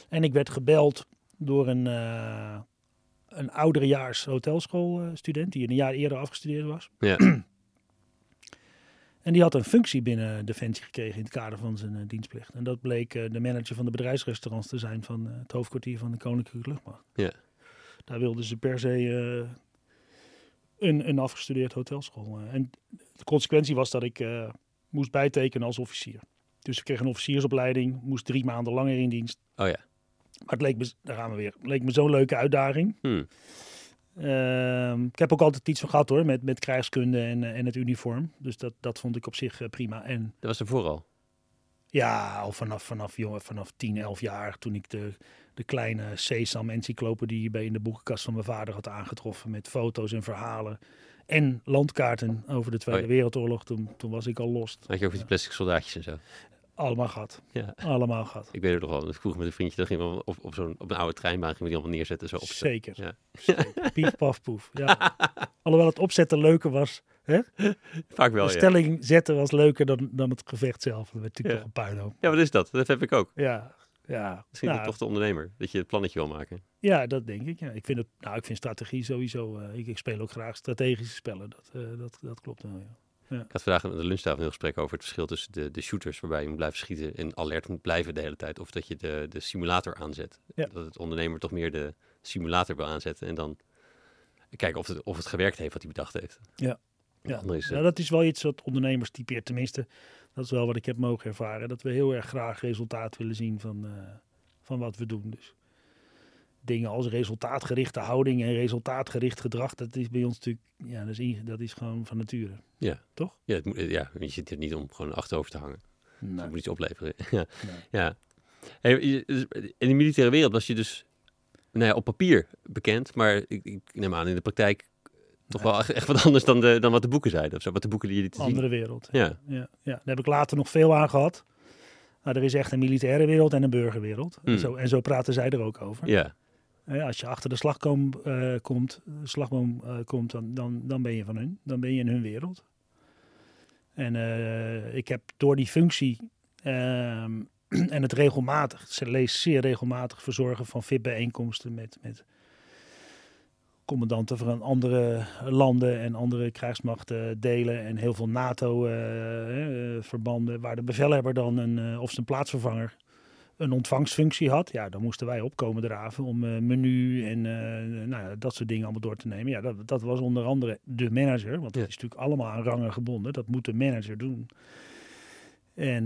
en ik werd gebeld door een ouderejaars hotelschoolstudent die een jaar eerder afgestudeerd was. Ja. En die had een functie binnen Defensie gekregen in het kader van zijn dienstplicht. En dat bleek de manager van de bedrijfsrestaurants te zijn van het hoofdkwartier van de Koninklijke Luchtmacht. Ja. Daar wilden ze per se een afgestudeerd hotelschool. En de consequentie was dat ik moest bijtekenen als officier. Dus ik kreeg een officiersopleiding, moest 3 maanden langer in dienst. Oh ja. Maar het leek me, daar gaan we weer, zo'n leuke uitdaging. Ik heb ook altijd iets van gehad hoor, met krijgskunde en het uniform. Dus dat vond ik op zich prima. En dat was er vooral? Ja, al vanaf 10, 11 jaar toen ik de kleine Sesam-encyclopedie in de boekenkast van mijn vader had aangetroffen met foto's en verhalen en landkaarten over de Tweede Wereldoorlog. Toen was ik al lost. Had je ook die plastic soldaatjes en zo? Allemaal gehad. Ja. Allemaal gehad. Ik weet het nog wel. Ik vroeg met een vriendje, dat ging we op een oude treinbaan gingen we die allemaal neerzetten. Zo opzetten. Zeker. Ja. Pief, paf, poef. Ja. Alhoewel het opzetten leuker was. Hè? Vaak wel, de stelling zetten was leuker dan het gevecht zelf. Dat werd natuurlijk toch een puinhoop. Ja, wat is dat? Dat heb ik ook. Ja. Misschien toch de ondernemer. Dat je het plannetje wil maken. Ja, dat denk ik. Ja. Ik vind strategie sowieso. Ik speel ook graag strategische spellen. Dat klopt wel, ja. Ja. Ik had vandaag aan de lunchtafel een heel gesprek over het verschil tussen de shooters, waarbij je moet blijven schieten en alert moet blijven de hele tijd. Of dat je de simulator aanzet. Ja. Dat het ondernemer toch meer de simulator wil aanzetten en dan kijken of het gewerkt heeft wat hij bedacht heeft. Ja. Ja. Dat is wel iets wat ondernemers typeert. Tenminste, dat is wel wat ik heb mogen ervaren. Dat we heel erg graag resultaat willen zien van wat we doen. Dus dingen als resultaatgerichte houding en resultaatgericht gedrag, dat is bij ons natuurlijk, dat is gewoon van nature. Ja, toch? Ja, je zit er niet om gewoon achterover te hangen. Nee. Dus je moet iets opleveren. Ja. Hey, in de militaire wereld was je dus op papier bekend, maar ik neem aan in de praktijk toch wel echt wat anders dan wat de boeken zeiden of zo. Wat de boeken die je te andere zien. Wereld. Ja. Daar heb ik later nog veel aan gehad. Maar er is echt een militaire wereld en een burgerwereld. En zo praten zij er ook over. Ja. Als je achter de slagboom komt, dan ben je van hun. Dan ben je in hun wereld. En ik heb door die functie en het zeer regelmatig verzorgen van VIP-bijeenkomsten met commandanten van andere landen en andere krijgsmachten delen en heel veel NATO-verbanden, waar de bevelhebber dan of zijn plaatsvervanger een ontvangstfunctie had, dan moesten wij opkomen draven om menu en dat soort dingen allemaal door te nemen. Ja, dat was onder andere de manager, want dat is natuurlijk allemaal aan rangen gebonden. Dat moet de manager doen. En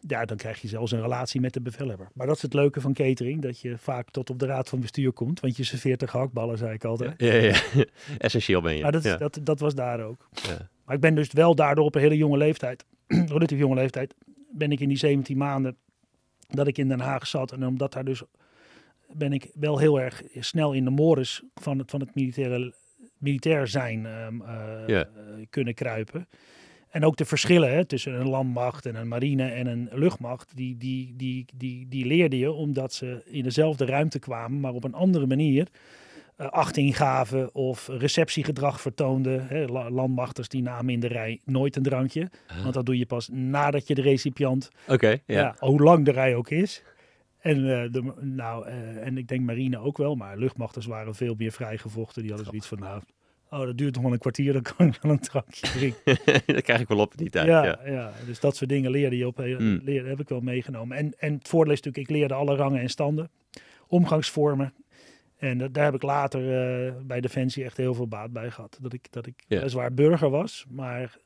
dan krijg je zelfs een relatie met de bevelhebber. Maar dat is het leuke van catering, dat je vaak tot op de raad van bestuur komt, want je serveert de gehaktballen, zei ik altijd. Ja. Essentieel ben je. Maar dat was daar ook. Ja. Maar ik ben dus wel daardoor op een hele jonge leeftijd, relatief jonge leeftijd, ben ik in die 17 maanden dat ik in Den Haag zat. En omdat daar dus ben ik wel heel erg snel in de mores van het militair zijn kunnen kruipen. En ook de verschillen tussen een landmacht en een marine en een luchtmacht, die leerde je omdat ze in dezelfde ruimte kwamen, maar op een andere manier achting gaven of receptiegedrag vertoonden. Landmachters die namen in de rij nooit een drankje. Want dat doe je pas nadat je de recipiënt... hoe lang de rij ook is. En ik denk marine ook wel, maar luchtmachters waren veel meer vrijgevochten. Die hadden zoiets van, dat duurt nog wel een kwartier, dan kan ik wel een drankje drinken. Dat krijg ik wel op die tijd. Ja, dus dat soort dingen leerde je op. Heb ik wel meegenomen. En het voordeel is natuurlijk, ik leerde alle rangen en standen. Omgangsvormen. En daar heb ik later bij Defensie echt heel veel baat bij gehad. Dat ik zwaar burger was, maar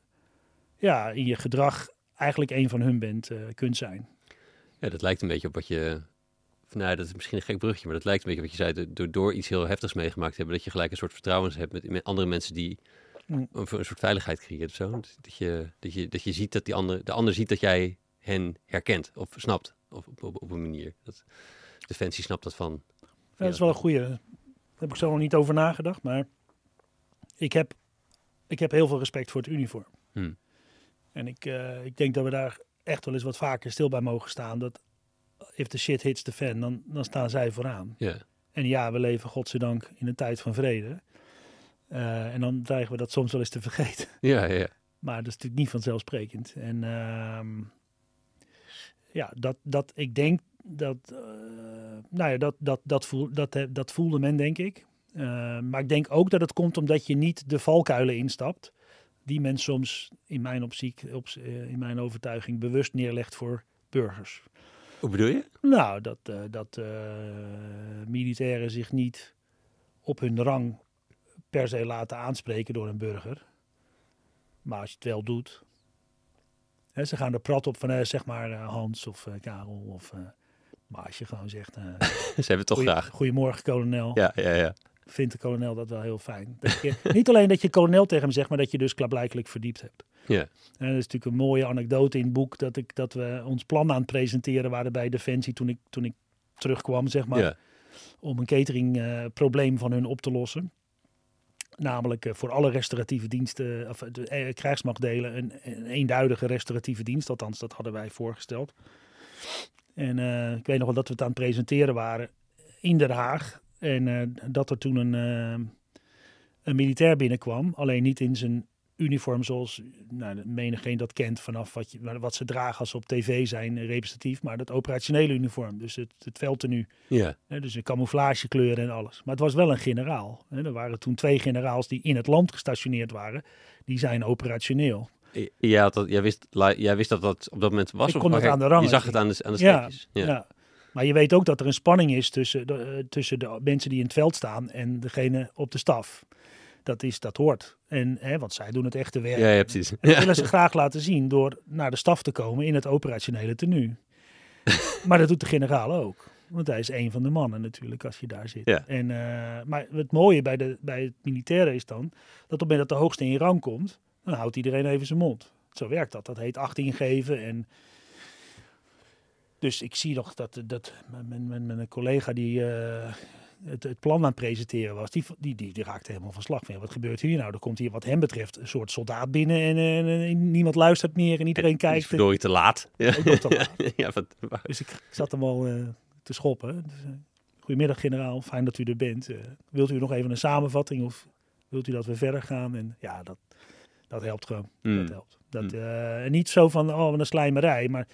ja, in je gedrag eigenlijk één van hun kunt zijn. Ja, dat lijkt een beetje op wat je... dat is misschien een gek brugje, maar dat lijkt een beetje op wat je zei. Door iets heel heftigs meegemaakt te hebben, dat je gelijk een soort vertrouwens hebt met andere mensen die een soort veiligheid creëren of zo. Dat je ziet dat de ander ziet dat jij hen herkent of snapt of op een manier. Defensie snapt dat van... Ja, dat is wel een goeie. Daar heb ik zo nog niet over nagedacht, maar ik heb heel veel respect voor het uniform. En ik denk dat we daar echt wel eens wat vaker stil bij mogen staan. Dat if the shit hits the fan, dan staan zij vooraan. Yeah. En ja, we leven godzijdank in een tijd van vrede. En dan dreigen we dat soms wel eens te vergeten. Ja. Maar dat is natuurlijk niet vanzelfsprekend. En ik denk dat... Dat voelde men, denk ik. Maar ik denk ook dat het komt omdat je niet de valkuilen instapt die men soms in mijn overtuiging bewust neerlegt voor burgers. Hoe bedoel je? Nou, dat militairen zich niet op hun rang per se laten aanspreken door een burger. Maar als je het wel doet... Hè, ze gaan er prat op van Hans of Karel of... Maar als je gewoon zegt... ze hebben toch graag. Goedemorgen, kolonel. Ja. Vindt de kolonel dat wel heel fijn. Niet alleen dat je kolonel tegen hem zegt, maar dat je dus klaarblijkelijk verdiept hebt. Ja. En dat is natuurlijk een mooie anekdote in het boek, dat we ons plan aan het presenteren waren bij Defensie toen ik terugkwam, zeg maar. Ja. Om een cateringprobleem van hun op te lossen. Namelijk voor alle restauratieve diensten, of de krijgsmachtdelen, een eenduidige restauratieve dienst. Althans, dat hadden wij voorgesteld. En ik weet nog wel dat we het aan het presenteren waren in Den Haag. En dat er toen een militair binnenkwam. Alleen niet in zijn uniform zoals menigeen dat kent vanaf wat ze dragen als ze op tv zijn, representatief. Maar dat operationele uniform, dus het veldtenu. Ja. Dus een camouflagekleur en alles. Maar het was wel een generaal. Er waren toen 2 generaals die in het land gestationeerd waren. Die zijn operationeel. Jij wist dat dat op dat moment was? Ik kon het aan de rang. Je zag het aan de streepjes. Ja. Maar je weet ook dat er een spanning is tussen de mensen die in het veld staan en degene op de staf. Dat hoort. Want zij doen het echte werk. Ja, precies. En willen ze graag laten zien door naar de staf te komen in het operationele tenue. Maar dat doet de generaal ook. Want hij is een van de mannen natuurlijk als je daar zit. Ja. Maar het mooie bij het militaire is dan dat op het moment dat de hoogste in je rang komt, dan houdt iedereen even zijn mond. Zo werkt dat. Dat heet achting geven. En dus ik zie nog dat mijn collega die het plan aan het presenteren was, die raakte helemaal van slag. Wat gebeurt hier nou? Er komt hier wat hem betreft een soort soldaat binnen en niemand luistert meer en iedereen kijkt. Het is verdorie te laat. Ja. Ook nog te laat. Ja, dus ik zat hem al te schoppen. Dus, goedemiddag generaal, fijn dat u er bent. Wilt u nog even een samenvatting of wilt u dat we verder gaan? En ja, dat helpt gewoon. Dat helpt. Niet zo van een slijmerij, maar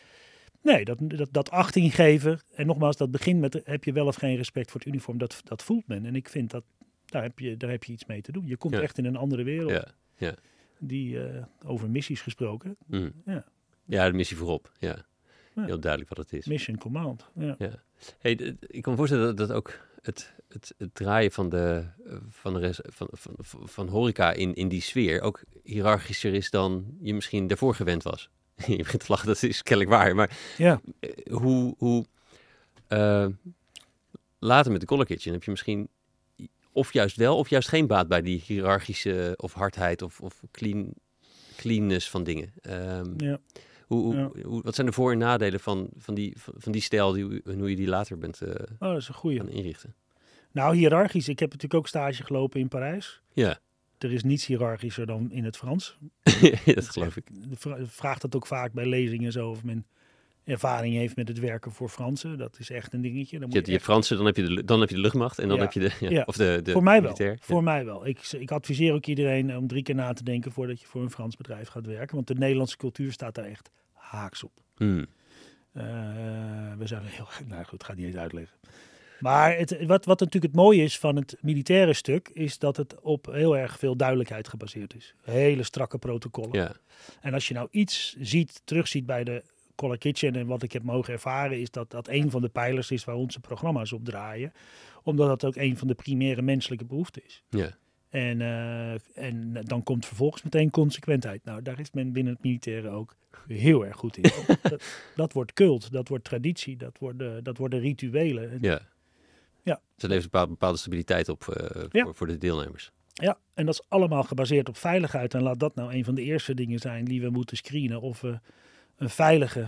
nee, dat achting geven. En nogmaals, dat begint met heb je wel of geen respect voor het uniform. Dat voelt men. En ik vind dat daar heb je iets mee te doen. Je komt echt in een andere wereld. Ja. Die over missies gesproken. Ja, de missie voorop. Ja. Heel duidelijk wat het is. Mission command. Ja. Hey, ik kan me voorstellen dat ook het draaien van horeca in die sfeer ook hiërarchischer is dan je misschien daarvoor gewend was. Je begint te lachen, dat is kennelijk waar. Maar hoe later met de Colour Kitchen heb je misschien of juist wel of juist geen baat bij die hiërarchische of hardheid of cleanness van dingen. Wat zijn de voor- en nadelen van die stijl en hoe je die later bent dat is een goeie. Gaan inrichten? Nou, hiërarchisch. Ik heb natuurlijk ook stage gelopen in Parijs. Ja. Er is niets hiërarchischer dan in het Frans. Dat geloof ik. Vraagt dat ook vaak bij lezingen zo. Of men ervaring heeft met het werken voor Fransen. Dat is echt een dingetje. Dan moet je Fransen, dan heb je de luchtmacht en dan heb je de... Ja, ja. Of de voor mij militair. Wel. Ja. Voor mij wel. Ik adviseer ook iedereen om 3 keer na te denken voordat je voor een Frans bedrijf gaat werken. Want de Nederlandse cultuur staat daar echt haaks op. Hmm. We zouden heel... Nou goed, ga het niet eens uitleggen. Maar wat natuurlijk het mooie is van het militaire stuk, is dat het op heel erg veel duidelijkheid gebaseerd is. Hele strakke protocollen. Ja. En als je nou iets terugziet bij de Colour Kitchen, en wat ik heb mogen ervaren, is dat dat een van de pijlers is waar onze programma's op draaien. Omdat dat ook een van de primaire menselijke behoeften is. Ja. En dan komt vervolgens meteen consequentheid. Nou, daar is men binnen het militaire ook heel erg goed in. Dat wordt cult, dat wordt traditie, dat worden rituelen. Ja. Ja. Ze levert een bepaalde stabiliteit op voor de deelnemers. Ja, en dat is allemaal gebaseerd op veiligheid. En laat dat nou een van de eerste dingen zijn die we moeten screenen. Of we een veilige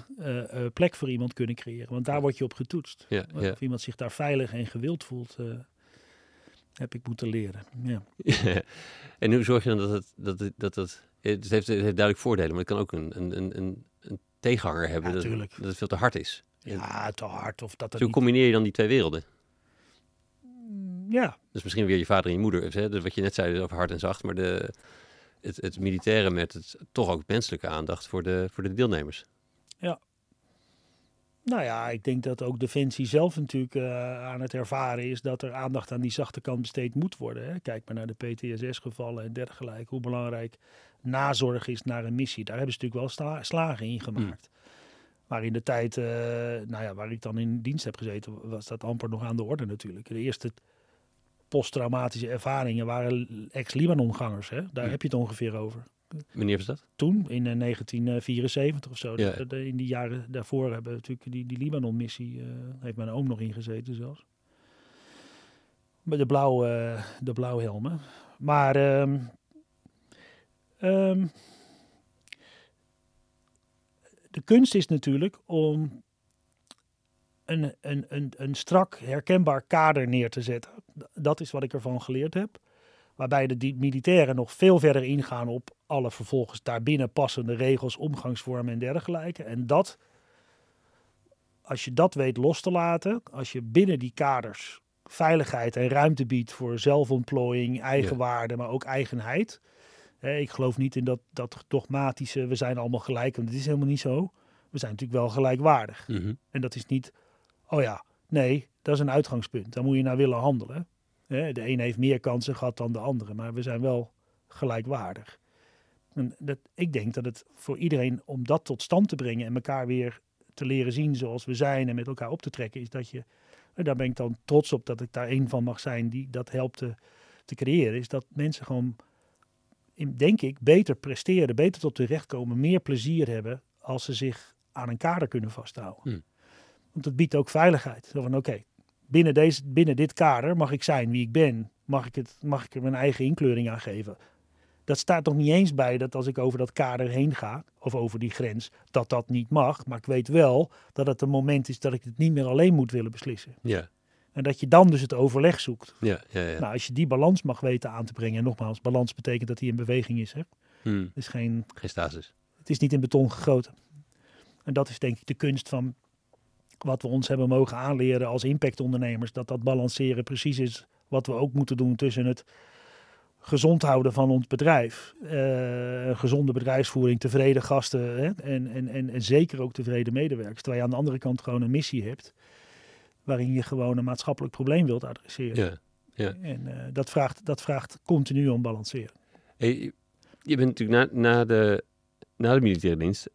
plek voor iemand kunnen creëren. Want daar word je op getoetst. Ja, ja. Of iemand zich daar veilig en gewild voelt, heb ik moeten leren. Ja. Ja. En hoe zorg je dan dat het... Het heeft duidelijk voordelen, maar het kan ook een tegenhanger hebben. Ja, dat het veel te hard is. Ja, te hard. Hoe combineer je dan die twee werelden? Ja. Dus misschien weer je vader en je moeder. Hè? Dus wat je net zei over hard en zacht. Maar het militaire met het toch ook menselijke aandacht voor de deelnemers. Ja. Nou ja, ik denk dat ook Defensie zelf natuurlijk aan het ervaren is dat er aandacht aan die zachte kant besteed moet worden. Hè? Kijk maar naar de PTSS-gevallen en dergelijke. Hoe belangrijk nazorg is naar een missie. Daar hebben ze natuurlijk wel slagen in gemaakt. Mm. Maar in de tijd waar ik dan in dienst heb gezeten, was dat amper nog aan de orde natuurlijk. De eerste posttraumatische ervaringen waren ex-Libanon-gangers. Hè? Daar heb je het ongeveer over. Wanneer was dat? Toen, in 1974 of zo. Ja. In die jaren daarvoor hebben we natuurlijk die Libanon-missie... heeft mijn oom nog ingezeten zelfs. Met de blauwhelmen. Maar... de kunst is natuurlijk om een strak herkenbaar kader neer te zetten. Dat is wat ik ervan geleerd heb. Waarbij de militairen nog veel verder ingaan op alle vervolgens daarbinnen passende regels, omgangsvormen en dergelijke. En dat, als je dat weet los te laten, als je binnen die kaders veiligheid en ruimte biedt voor zelfontplooiing, eigenwaarde, maar ook eigenheid. Ik geloof niet in dat dogmatische, we zijn allemaal gelijk, want het is helemaal niet zo. We zijn natuurlijk wel gelijkwaardig. Mm-hmm. En dat is niet, dat is een uitgangspunt. Daar moet je naar willen handelen. De een heeft meer kansen gehad dan de andere, maar we zijn wel gelijkwaardig. En ik denk dat het voor iedereen, om dat tot stand te brengen en elkaar weer te leren zien zoals we zijn en met elkaar op te trekken, is dat je, daar ben ik dan trots op dat ik daar één van mag zijn die dat helpt te creëren, is dat mensen gewoon... denk ik, beter presteren, beter tot hun recht komen, meer plezier hebben als ze zich aan een kader kunnen vasthouden. Hmm. Want dat biedt ook veiligheid. Zo van binnen dit kader mag ik zijn wie ik ben. Mag ik er mijn eigen inkleuring aan geven. Dat staat nog niet eens bij dat als ik over dat kader heen ga, of over die grens, dat dat niet mag. Maar ik weet wel dat het een moment is dat ik het niet meer alleen moet willen beslissen. Ja. En dat je dan dus het overleg zoekt. Ja, ja, ja. Nou, als je die balans mag weten aan te brengen. En nogmaals, balans betekent dat die in beweging is. Hè? Het is geen stasis. Het is niet in beton gegoten. En dat is denk ik de kunst van wat we ons hebben mogen aanleren als impactondernemers. Dat balanceren precies is wat we ook moeten doen tussen het gezond houden van ons bedrijf. Gezonde bedrijfsvoering, tevreden gasten. Hè? En zeker ook tevreden medewerkers. Terwijl je aan de andere kant gewoon een missie hebt, waarin je gewoon een maatschappelijk probleem wilt adresseren. Ja, ja. En dat vraagt continu om balanceren. Hey, je bent natuurlijk na de militaire dienst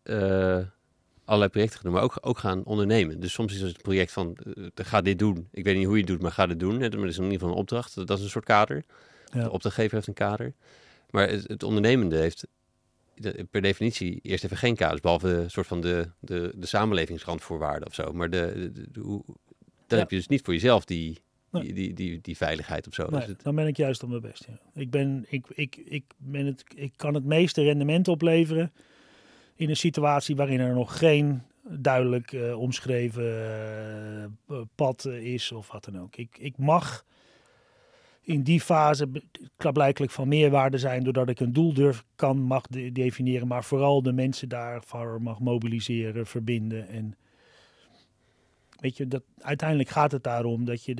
allerlei projecten gedaan, maar ook gaan ondernemen. Dus soms is het een project van, ga dit doen. Ik weet niet hoe je het doet, maar ga dit doen. Maar dat is in ieder geval een opdracht. Dat is een soort kader. Ja. De opdrachtgever heeft een kader. Maar het ondernemende heeft per definitie eerst even geen kaders, behalve een soort van de samenlevingsrandvoorwaarden of zo. Maar dan heb je dus niet voor jezelf die veiligheid of zo. Nee, dan ben ik juist op mijn best. Ja. Ik kan het meeste rendement opleveren in een situatie waarin er nog geen duidelijk omschreven pad is of wat dan ook. Ik mag in die fase klaarblijkelijk van meerwaarde zijn, doordat ik een doel mag definiëren, maar vooral de mensen daarvoor mag mobiliseren, verbinden en Weet je, dat, uiteindelijk gaat het daarom dat je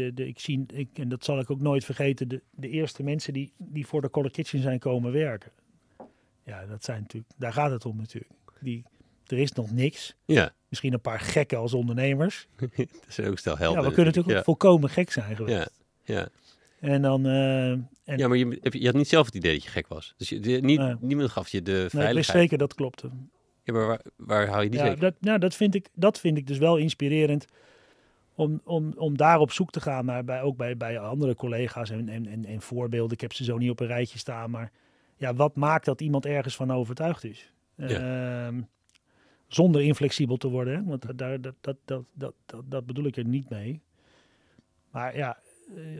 en dat zal ik ook nooit vergeten, de eerste mensen die voor de Colour Kitchen zijn komen werken. Ja, dat zijn natuurlijk, daar gaat het om natuurlijk. Er is nog niks. Ja. Misschien een paar gekken als ondernemers. Dat zijn ook stel helden. Ja, we kunnen natuurlijk volkomen gek zijn geweest. Ja, ja. En dan... ja, maar je had niet zelf het idee dat je gek was. Dus niemand gaf je de veiligheid. Nee, ik wist zeker dat klopte. Ja, maar waar hou je die zeker? Dat vind ik dus wel inspirerend. Om daar op zoek te gaan, maar ook bij andere collega's en voorbeelden. Ik heb ze zo niet op een rijtje staan, maar ja, wat maakt dat iemand ergens van overtuigd is? Ja. Zonder inflexibel te worden, hè? Want dat bedoel ik er niet mee. Maar ja,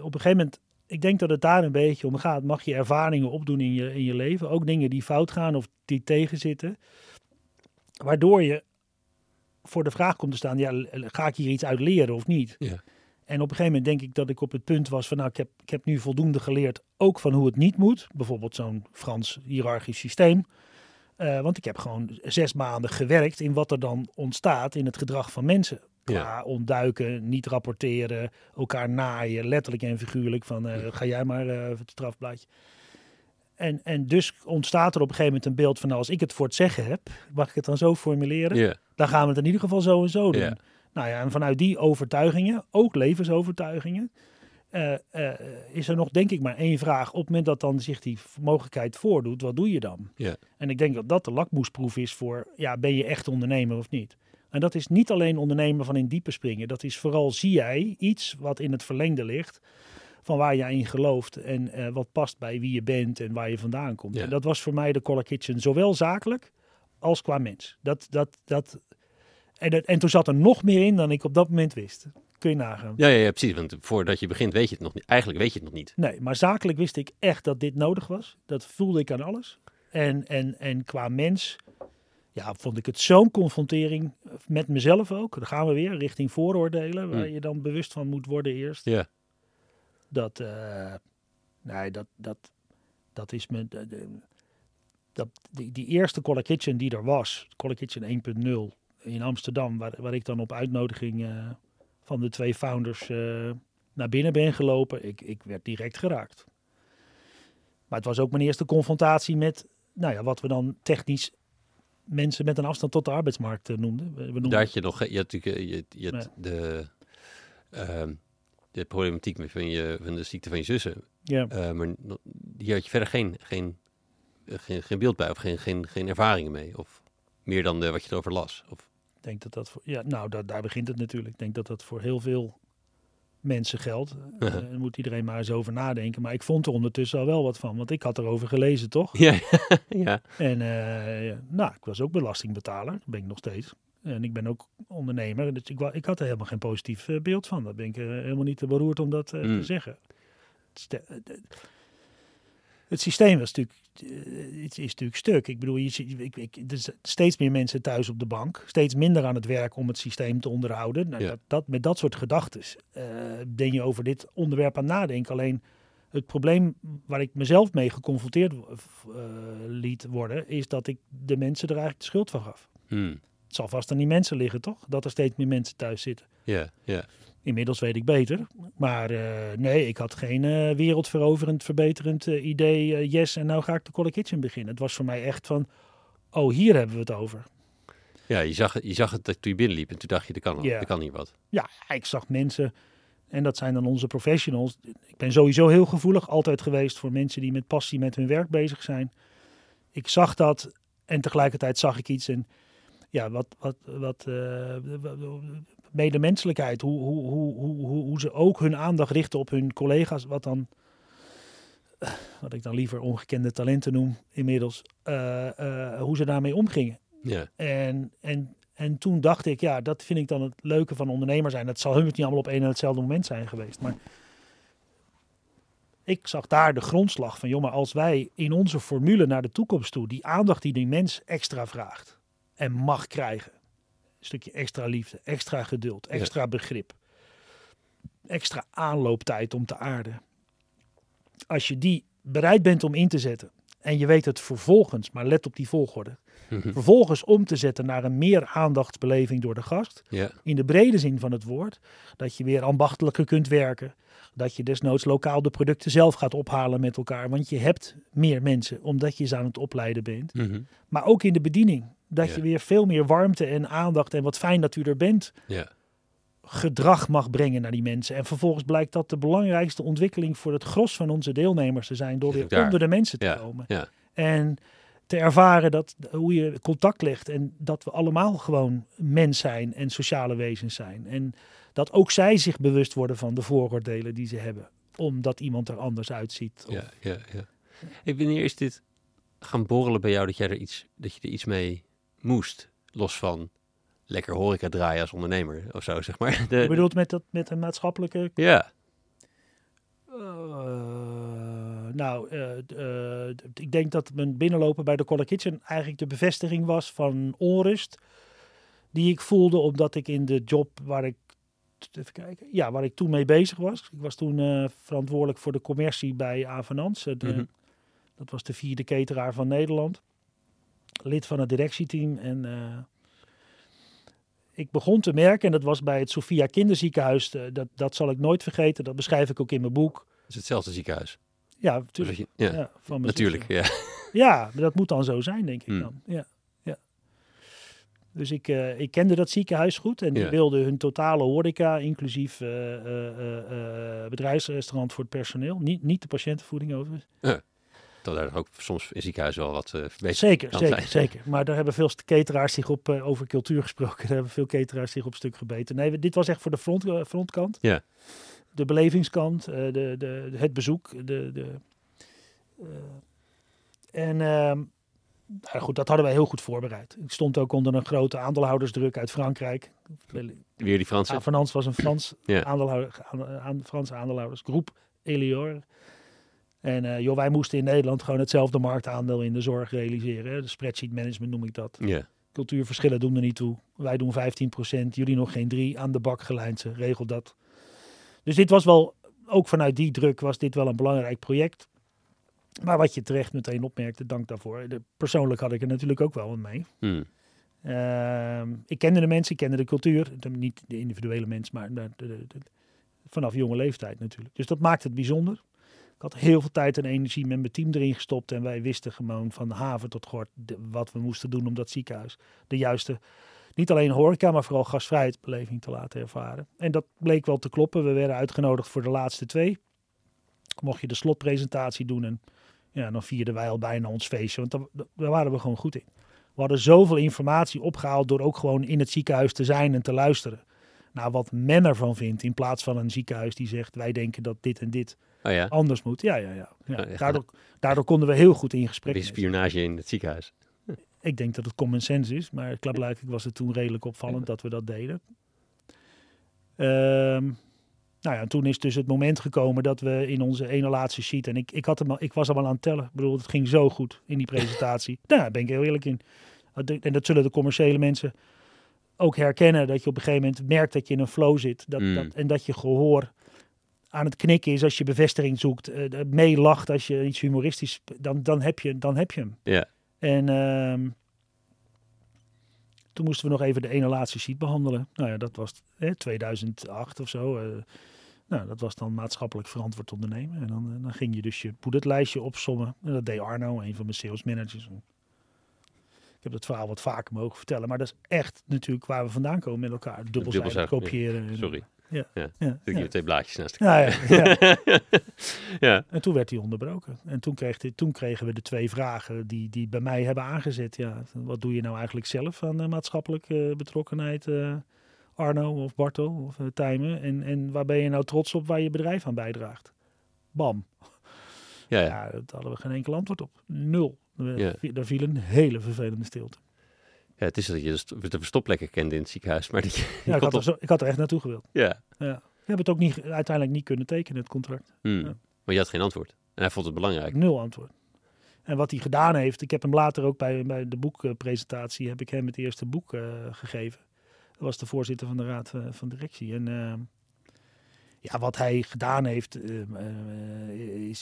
op een gegeven moment, ik denk dat het daar een beetje om gaat. Mag je ervaringen opdoen in je leven? Ook dingen die fout gaan of die tegenzitten. Waardoor je voor de vraag komt te staan, ja, ga ik hier iets uit leren of niet? Ja. En op een gegeven moment denk ik dat ik op het punt was van, nou, ik heb nu voldoende geleerd ook van hoe het niet moet. Bijvoorbeeld zo'n Frans hiërarchisch systeem. Want ik heb gewoon 6 maanden gewerkt in wat er dan ontstaat in het gedrag van mensen. Ontduiken, niet rapporteren, elkaar naaien, letterlijk en figuurlijk. Van ga jij maar het strafblaadje. En dus ontstaat er op een gegeven moment een beeld van, nou, als ik het voor het zeggen heb, mag ik het dan zo formuleren? Yeah. Dan gaan we het in ieder geval zo en zo doen. Yeah. Nou ja, en vanuit die overtuigingen, ook levensovertuigingen, is er nog denk ik maar 1 vraag. Op het moment dat dan zich die mogelijkheid voordoet, wat doe je dan? Yeah. En ik denk dat dat de lakmoesproef is voor, ja, ben je echt ondernemer of niet? En dat is niet alleen ondernemer van in diepe springen. Dat is vooral, zie jij iets wat in het verlengde ligt van waar jij in gelooft en wat past bij wie je bent en waar je vandaan komt. Ja. En dat was voor mij de Colour Kitchen, zowel zakelijk als qua mens. En toen zat er nog meer in dan ik op dat moment wist. Kun je nagaan. Ja, precies. Want voordat je begint weet je het nog niet. Eigenlijk weet je het nog niet. Nee, maar zakelijk wist ik echt dat dit nodig was. Dat voelde ik aan alles. En qua mens, ja, vond ik het zo'n confrontering met mezelf ook. Dan gaan we weer richting vooroordelen, waar je dan bewust van moet worden eerst. Ja. Dat is me. Die eerste Colour Kitchen die er was, Colour Kitchen 1.0 in Amsterdam, waar ik dan op uitnodiging van de 2 founders naar binnen ben gelopen, ik werd direct geraakt. Maar het was ook mijn eerste confrontatie met, nou ja, wat we dan technisch mensen met een afstand tot de arbeidsmarkt noemden. Daar had je nog, de problematiek van de ziekte van je zussen. Ja. Maar hier had je verder geen beeld bij of geen ervaringen mee. Of meer dan wat je erover las. Of... Ik denk dat daar begint het natuurlijk. Ik denk dat dat voor heel veel mensen geldt. Daar moet iedereen maar eens over nadenken. Maar ik vond er ondertussen al wel wat van. Want ik had erover gelezen, toch? Ja. Ja. En ik was ook belastingbetaler. Dat ben ik nog steeds. En ik ben ook ondernemer, dus ik had er helemaal geen positief beeld van. Daar ben ik helemaal niet te beroerd om dat te zeggen. Het systeem was is natuurlijk stuk. Ik bedoel, er zijn steeds meer mensen thuis op de bank. Steeds minder aan het werk om het systeem te onderhouden. Nou, met dat soort gedachten ben je over dit onderwerp aan nadenken. Alleen het probleem waar ik mezelf mee geconfronteerd liet worden, is dat ik de mensen er eigenlijk de schuld van gaf. Mm. Het zal vast aan die mensen liggen, toch? Dat er steeds meer mensen thuis zitten. Ja. Inmiddels weet ik beter. Maar ik had geen wereldveroverend, verbeterend idee. En nou ga ik de Colour Kitchen beginnen. Het was voor mij echt van, oh, hier hebben we het over. Ja, je zag het toen je binnenliep en toen dacht je, er kan hier wat. Ja, ik zag mensen, en dat zijn dan onze professionals. Ik ben sowieso heel gevoelig altijd geweest voor mensen die met passie met hun werk bezig zijn. Ik zag dat en tegelijkertijd zag ik iets en... Ja, medemenselijkheid, hoe ze ook hun aandacht richten op hun collega's, wat ik dan liever ongekende talenten noem inmiddels, hoe ze daarmee omgingen. Ja. En toen dacht ik, ja, dat vind ik dan het leuke van ondernemer zijn. Dat zal hun niet allemaal op één en hetzelfde moment zijn geweest, maar ik zag daar de grondslag van, joh, maar als wij in onze formule naar de toekomst toe, die aandacht die mens extra vraagt, en mag krijgen. Een stukje extra liefde, extra geduld, extra begrip. Extra aanlooptijd om te aarden. Als je die bereid bent om in te zetten. En je weet het vervolgens, maar let op die volgorde, vervolgens om te zetten naar een meer aandachtsbeleving door de gast. Ja. In de brede zin van het woord. Dat je weer ambachtelijker kunt werken. Dat je desnoods lokaal de producten zelf gaat ophalen met elkaar. Want je hebt meer mensen, omdat je ze aan het opleiden bent. Mm-hmm. Maar ook in de bediening. Dat je weer veel meer warmte en aandacht en wat fijn dat u er bent. Ja. Gedrag mag brengen naar die mensen. En vervolgens blijkt dat de belangrijkste ontwikkeling voor het gros van onze deelnemers te zijn. Door weer onder de mensen te komen. Ja. En te ervaren dat hoe je contact legt en dat we allemaal gewoon mens zijn en sociale wezens zijn. En dat ook zij zich bewust worden van de vooroordelen die ze hebben. Omdat iemand er anders uitziet. Of... Ja. Hey, wanneer is dit gaan borrelen bij jou dat je er iets mee moest? Los van lekker horeca draaien als ondernemer of zo, zeg maar. Je bedoelt met een maatschappelijke... Ja. Ik denk dat mijn binnenlopen bij de Colour Kitchen eigenlijk de bevestiging was van onrust die ik voelde, omdat ik in de job waar ik toen mee bezig was. Ik was toen verantwoordelijk voor de commercie bij Avenance. Dat was de 4e cateraar van Nederland. Lid van het directieteam en... Ik begon te merken, en dat was bij het Sophia Kinderziekenhuis, dat zal ik nooit vergeten, dat beschrijf ik ook in mijn boek. Het is hetzelfde ziekenhuis. Ja, natuurlijk. Ja, van mijn natuurlijk, ja. Ja, maar dat moet dan zo zijn, denk ik dan. Ja. Dus ik kende dat ziekenhuis goed en die wilden hun totale horeca, inclusief bedrijfsrestaurant voor het personeel, niet de patiëntenvoeding overigens. Dat er ook soms in ziekenhuis wel wat verbeterd kan zijn. Zeker. Maar daar hebben veel cateraars zich op over cultuur gesproken. Daar hebben veel cateraars zich op stuk gebeten. Nee, dit was echt voor de frontkant. Ja. De belevingskant, het bezoek. Dat hadden wij heel goed voorbereid. Ik stond ook onder een grote aandeelhoudersdruk uit Frankrijk. Weer die Franse? Avenance was een Frans Franse aandeelhoudersgroep, Elior. En wij moesten in Nederland gewoon hetzelfde marktaandeel in de zorg realiseren. Hè? De spreadsheet management noem ik dat. Yeah. Cultuurverschillen doen er niet toe. Wij doen 15%, jullie nog geen 3%. Aan de bak Geleijnse, regel dat. Dus dit was wel, ook vanuit die druk was dit wel een belangrijk project. Maar wat je terecht meteen opmerkte, dank daarvoor. Persoonlijk had ik er natuurlijk ook wel wat mee. Ik kende de mensen, ik kende de cultuur. Niet de individuele mens, maar vanaf jonge leeftijd natuurlijk. Dus dat maakt het bijzonder. Ik had heel veel tijd en energie met mijn team erin gestopt. En wij wisten gewoon van haven tot gort wat we moesten doen om dat ziekenhuis de juiste, niet alleen horeca, maar vooral gastvrijheidsbeleving te laten ervaren. En dat bleek wel te kloppen. We werden uitgenodigd voor de laatste 2. Mocht je de slotpresentatie doen en dan vierden wij al bijna ons feestje. Want daar waren we gewoon goed in. We hadden zoveel informatie opgehaald door ook gewoon in het ziekenhuis te zijn en te luisteren naar wat men ervan vindt. In plaats van een ziekenhuis die zegt wij denken dat dit en dit... Oh ja? Anders moet. Ja. Daardoor konden we heel goed in gesprek. Een spionage in het ziekenhuis. Ik denk dat het common sense is, maar blijkbaar was het toen redelijk opvallend dat we dat deden. Toen is dus het moment gekomen dat we in onze ene laatste sheet, en ik was allemaal aan het tellen. Ik bedoel, het ging zo goed in die presentatie. Daar ben ik heel eerlijk in. En dat zullen de commerciële mensen ook herkennen, dat je op een gegeven moment merkt dat je in een flow zit. En dat je gehoor aan het knikken is als je bevestiging zoekt, meelacht als je iets humoristisch, dan heb je hem. Ja. En toen moesten we nog even de ene laatste sheet behandelen. Dat was 2008 of zo. Dat was dan maatschappelijk verantwoord ondernemen. En dan ging je dus je bulletlijstje opsommen. En dat deed Arno, een van mijn sales managers. Ik heb dat verhaal wat vaker mogen vertellen, maar dat is echt natuurlijk waar we vandaan komen met elkaar. Dubbelzijdig kopiëren. Ja. Sorry. Hier 2 blaadjes naast elkaar. Ja. En toen werd hij onderbroken. En toen kregen we de 2 vragen die bij mij hebben aangezet. Ja, wat doe je nou eigenlijk zelf aan maatschappelijke betrokkenheid, Arno of Bartel of Tijmen? En waar ben je nou trots op waar je bedrijf aan bijdraagt? Bam. Ja, daar hadden we geen enkel antwoord op. 0. Daar viel een hele vervelende stilte. Ja, het is dat je de verstopplekken kende in het ziekenhuis. Maar ik had er echt naartoe gewild. Ja. Ik heb het ook uiteindelijk niet kunnen tekenen, het contract. Ja. Maar je had geen antwoord. En hij vond het belangrijk. 0 antwoord. En wat hij gedaan heeft, ik heb hem later ook bij de boekpresentatie, heb ik hem het eerste boek gegeven. Dat was de voorzitter van de raad van directie. En Ja, wat hij gedaan heeft,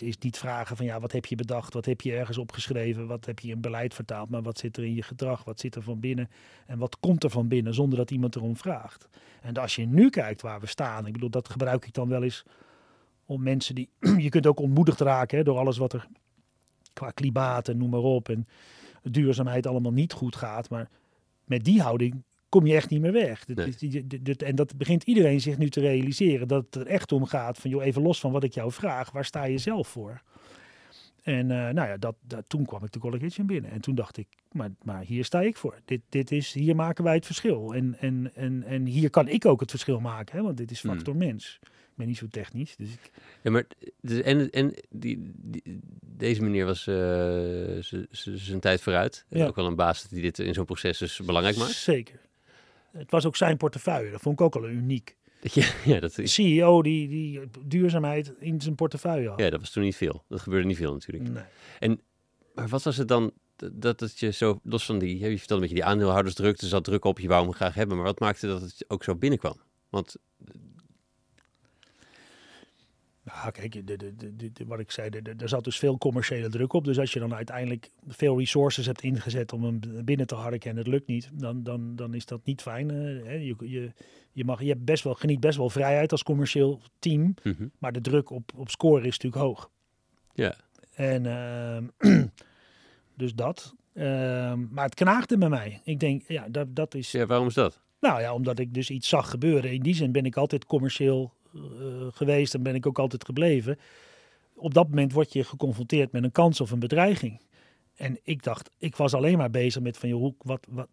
is niet vragen van ja, wat heb je bedacht, wat heb je ergens opgeschreven, wat heb je in beleid vertaald, maar wat zit er in je gedrag, wat zit er van binnen en wat komt er van binnen zonder dat iemand erom vraagt. En als je nu kijkt waar we staan, ik bedoel, dat gebruik ik dan wel eens om mensen die, je kunt ook ontmoedigd raken hè, door alles wat er qua klimaat en noem maar op en duurzaamheid allemaal niet goed gaat, maar met die houding kom je echt niet meer weg. Nee. En dat begint iedereen zich nu te realiseren, dat het er echt om gaat van, joh, even los van wat ik jou vraag, waar sta je zelf voor? En nou ja, toen kwam ik de Colour Kitchen binnen en toen dacht ik, maar hier sta ik voor. Hier maken wij het verschil. En hier kan ik ook het verschil maken, hè, want dit is factor mens. Ik ben niet zo technisch. Dus ik... Ja, maar deze meneer was zijn tijd vooruit. En ja. Ook wel een baas die dit in zo'n proces dus belangrijk maakt. Zeker. Het was ook zijn portefeuille, dat vond ik ook al uniek. Ja, dat is... CEO die duurzaamheid in zijn portefeuille had. Ja, dat was toen niet veel. Dat gebeurde niet veel natuurlijk. Nee. Maar wat was het dan, dat je zo, los van die, je vertelde dat je die aandeelhoudersdruk, dus dat druk op je wou hem graag hebben, maar wat maakte dat het ook zo binnenkwam? Want... Nou, kijk, wat ik zei, er zat dus veel commerciële druk op. Dus als je dan uiteindelijk veel resources hebt ingezet om hem binnen te harken en het lukt niet, dan is dat niet fijn. Hè? Je hebt geniet best wel vrijheid als commercieel team, maar de druk op scoren is natuurlijk hoog. Ja. En dus dat. Maar het knaagde bij mij. Ik denk, ja, dat is... Ja, waarom is dat? Nou ja, omdat ik dus iets zag gebeuren. In die zin ben ik altijd commercieel... geweest en ben ik ook altijd gebleven. Op dat moment word je geconfronteerd met een kans of een bedreiging. En ik dacht, ik was alleen maar bezig met van joh,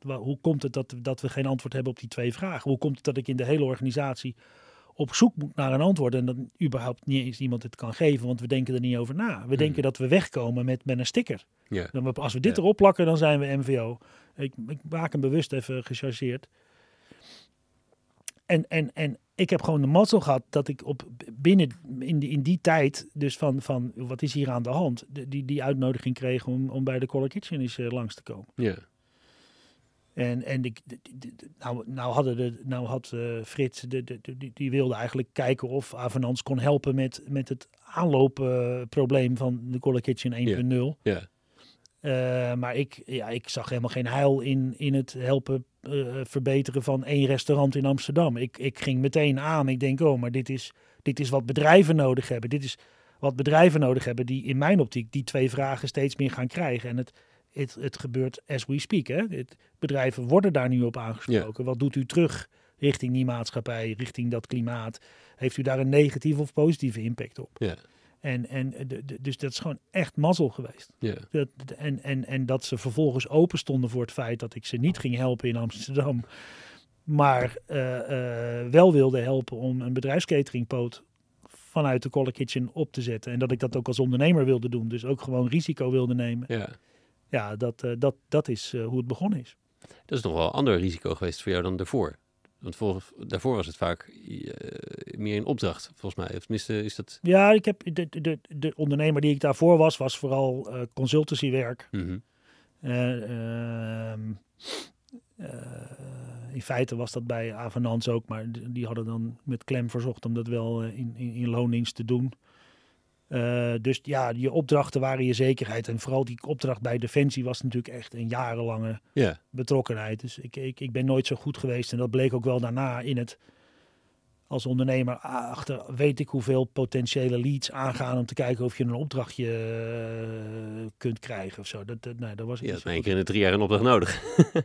hoe komt het dat we geen antwoord hebben op die twee vragen? Hoe komt het dat ik in de hele organisatie op zoek moet naar een antwoord en dat überhaupt niet eens iemand het kan geven, want we denken er niet over na. We denken dat we wegkomen met een sticker. Yeah. Als we dit erop plakken, dan zijn we MVO. Ik maak hem bewust even gechargeerd. En ik heb gewoon de mazzel gehad dat ik in die tijd, dus van wat is hier aan de hand, die uitnodiging kreeg om bij de Colour Kitchen eens langs te komen. Ja. Yeah. En Frits, die wilde eigenlijk kijken of Avenance kon helpen met het aanloopprobleem van de Colour Kitchen 1.0. Yeah. Yeah. Maar ik zag helemaal geen heil in het helpen verbeteren van één restaurant in Amsterdam. Ik ging meteen aan. Ik denk, maar dit is wat bedrijven nodig hebben. Dit is wat bedrijven nodig hebben die in mijn optiek die twee vragen steeds meer gaan krijgen. En het gebeurt as we speak. Hè? Bedrijven worden daar nu op aangesproken. Ja. Wat doet u terug richting die maatschappij, richting dat klimaat? Heeft u daar een negatieve of positieve impact op? Ja. Dus dat is gewoon echt mazzel geweest. Yeah. En dat ze vervolgens open stonden voor het feit dat ik ze niet ging helpen in Amsterdam. Maar wel wilde helpen om een bedrijfscateringpoot vanuit de Colour Kitchen op te zetten. En dat ik dat ook als ondernemer wilde doen. Dus ook gewoon risico wilde nemen. Yeah. Ja, dat is hoe het begonnen is. Dat is nog wel een ander risico geweest voor jou dan daarvoor. Want daarvoor was het vaak meer in opdracht, volgens mij. Of tenminste is dat... Ja, ik heb de ondernemer die ik daarvoor was vooral consultancywerk. Mm-hmm. In feite was dat bij Avenance ook, maar die hadden dan met klem verzocht om dat wel in loondienst te doen. Dus ja, je opdrachten waren je zekerheid. En vooral die opdracht bij Defensie was natuurlijk echt een jarenlange betrokkenheid. Dus ik ben nooit zo goed geweest. En dat bleek ook wel daarna in het... Als ondernemer achter weet ik hoeveel potentiële leads aangaan... om te kijken of je een opdrachtje kunt krijgen of zo. Dat was niet zo. Één keer in de 3 jaar een opdracht nodig.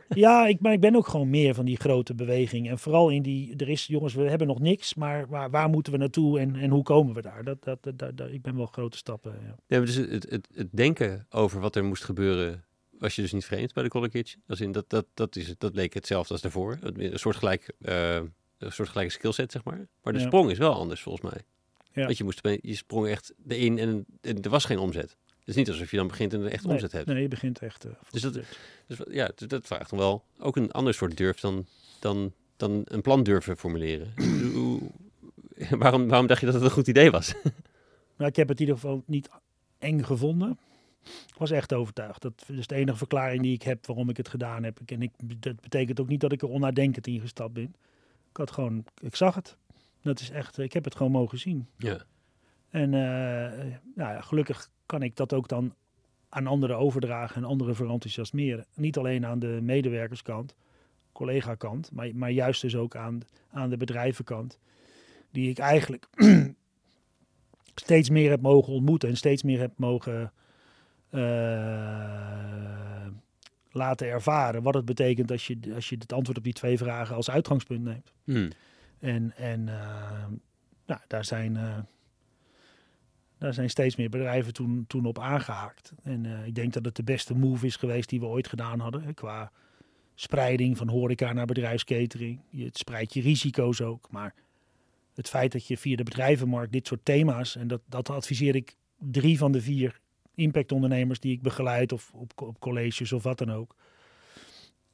Ja, maar ik ben ook gewoon meer van die grote beweging. En vooral in die... Er is, jongens, we hebben nog niks, maar waar moeten we naartoe en hoe komen we daar? Ik ben wel grote stappen. Ja. Ja, maar dus het denken over wat er moest gebeuren... was je dus niet vreemd bij de Colour Kitchen. Als in dat leek hetzelfde als daarvoor. Een soort gelijk... een soort gelijke skillset, zeg maar. Maar de sprong is wel anders, volgens mij. Ja. Want je sprong echt erin en er was geen omzet. Het is niet alsof je dan begint en er echt omzet hebt. Nee, je begint echt. Dus dat vraagt dan wel ook een ander soort durf dan een plan durven formuleren. Waarom dacht je dat het een goed idee was? Nou, ik heb het in ieder geval niet eng gevonden. Ik was echt overtuigd. Dat is de enige verklaring die ik heb waarom ik het gedaan heb. En dat betekent ook niet dat ik er onnadenkend in gestapt ben. Ik zag het. Dat is echt, ik heb het gewoon mogen zien. Ja. En nou ja, gelukkig kan ik dat ook dan aan anderen overdragen en anderen verenthousiasmeren. Niet alleen aan de medewerkerskant, collega-kant, maar juist dus ook aan de bedrijvenkant. Die ik eigenlijk steeds meer heb mogen ontmoeten en steeds meer heb mogen laten ervaren. Wat het betekent als je het antwoord op die twee vragen als uitgangspunt neemt. Mm. En daar zijn steeds meer bedrijven toen op aangehaakt. En ik denk dat het de beste move is geweest die we ooit gedaan hadden. Hè, qua spreiding van horeca naar bedrijfscatering. Het spreidt je risico's ook. Maar het feit dat je via de bedrijvenmarkt dit soort thema's... en dat adviseer ik 3 van de 4 impactondernemers die ik begeleid... of op colleges of wat dan ook.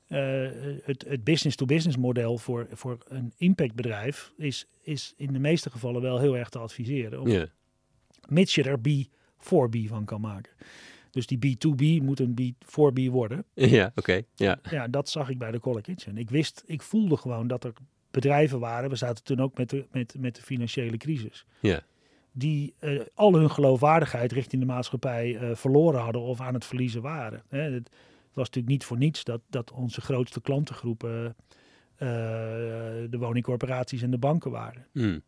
Het business-to-business model voor een impactbedrijf... is in de meeste gevallen wel heel erg te adviseren... Mits je er B4B van kan maken. Dus die B2B moet een B4B worden. Ja, oké. Ja. Ja, dat zag ik bij de Colour Kitchen. Ik voelde gewoon dat er bedrijven waren. We zaten toen ook met de financiële crisis. Ja. Die al hun geloofwaardigheid richting de maatschappij verloren hadden of aan het verliezen waren. Het was natuurlijk niet voor niets dat onze grootste klantengroepen... de woningcorporaties en de banken waren. Mm.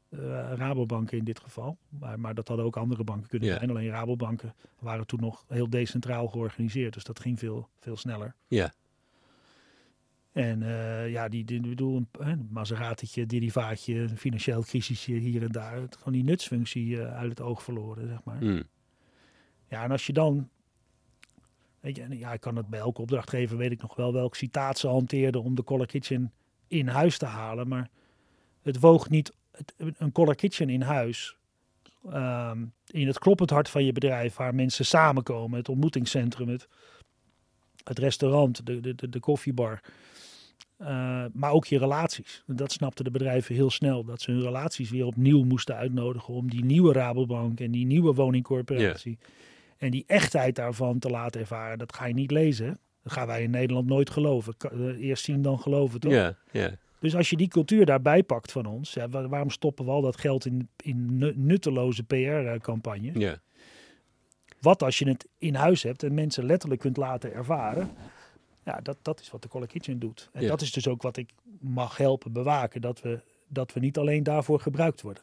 Rabobanken in dit geval. Maar dat hadden ook andere banken kunnen zijn. Alleen Rabobanken waren toen nog heel decentraal georganiseerd. Dus dat ging veel, veel sneller. Ja. En een Maserati'tje, derivaatje, een financieel crisisje hier en daar. Gewoon die nutsfunctie uit het oog verloren, zeg maar. Mm. Ja, en als je dan... Weet je, ja, ik kan het bij elke opdrachtgever, weet ik nog wel, welk citaat ze hanteerden om de Colour Kitchen in huis te halen. Maar het woog niet, een Colour Kitchen in huis, in het kloppend hart van je bedrijf, waar mensen samenkomen, het ontmoetingscentrum, het restaurant, de koffiebar, maar ook je relaties. Dat snapten de bedrijven heel snel, dat ze hun relaties weer opnieuw moesten uitnodigen om die nieuwe Rabobank en die nieuwe woningcorporatie... Yeah. En die echtheid daarvan te laten ervaren, dat ga je niet lezen. Dat gaan wij in Nederland nooit geloven. Eerst zien, dan geloven, toch? Yeah. Dus als je die cultuur daarbij pakt van ons... Ja, waarom stoppen we al dat geld in nutteloze PR-campagnes? Yeah. Wat als je het in huis hebt en mensen letterlijk kunt laten ervaren? Ja, dat is wat de Colour Kitchen doet. En dat is dus ook wat ik mag helpen bewaken. Dat we niet alleen daarvoor gebruikt worden.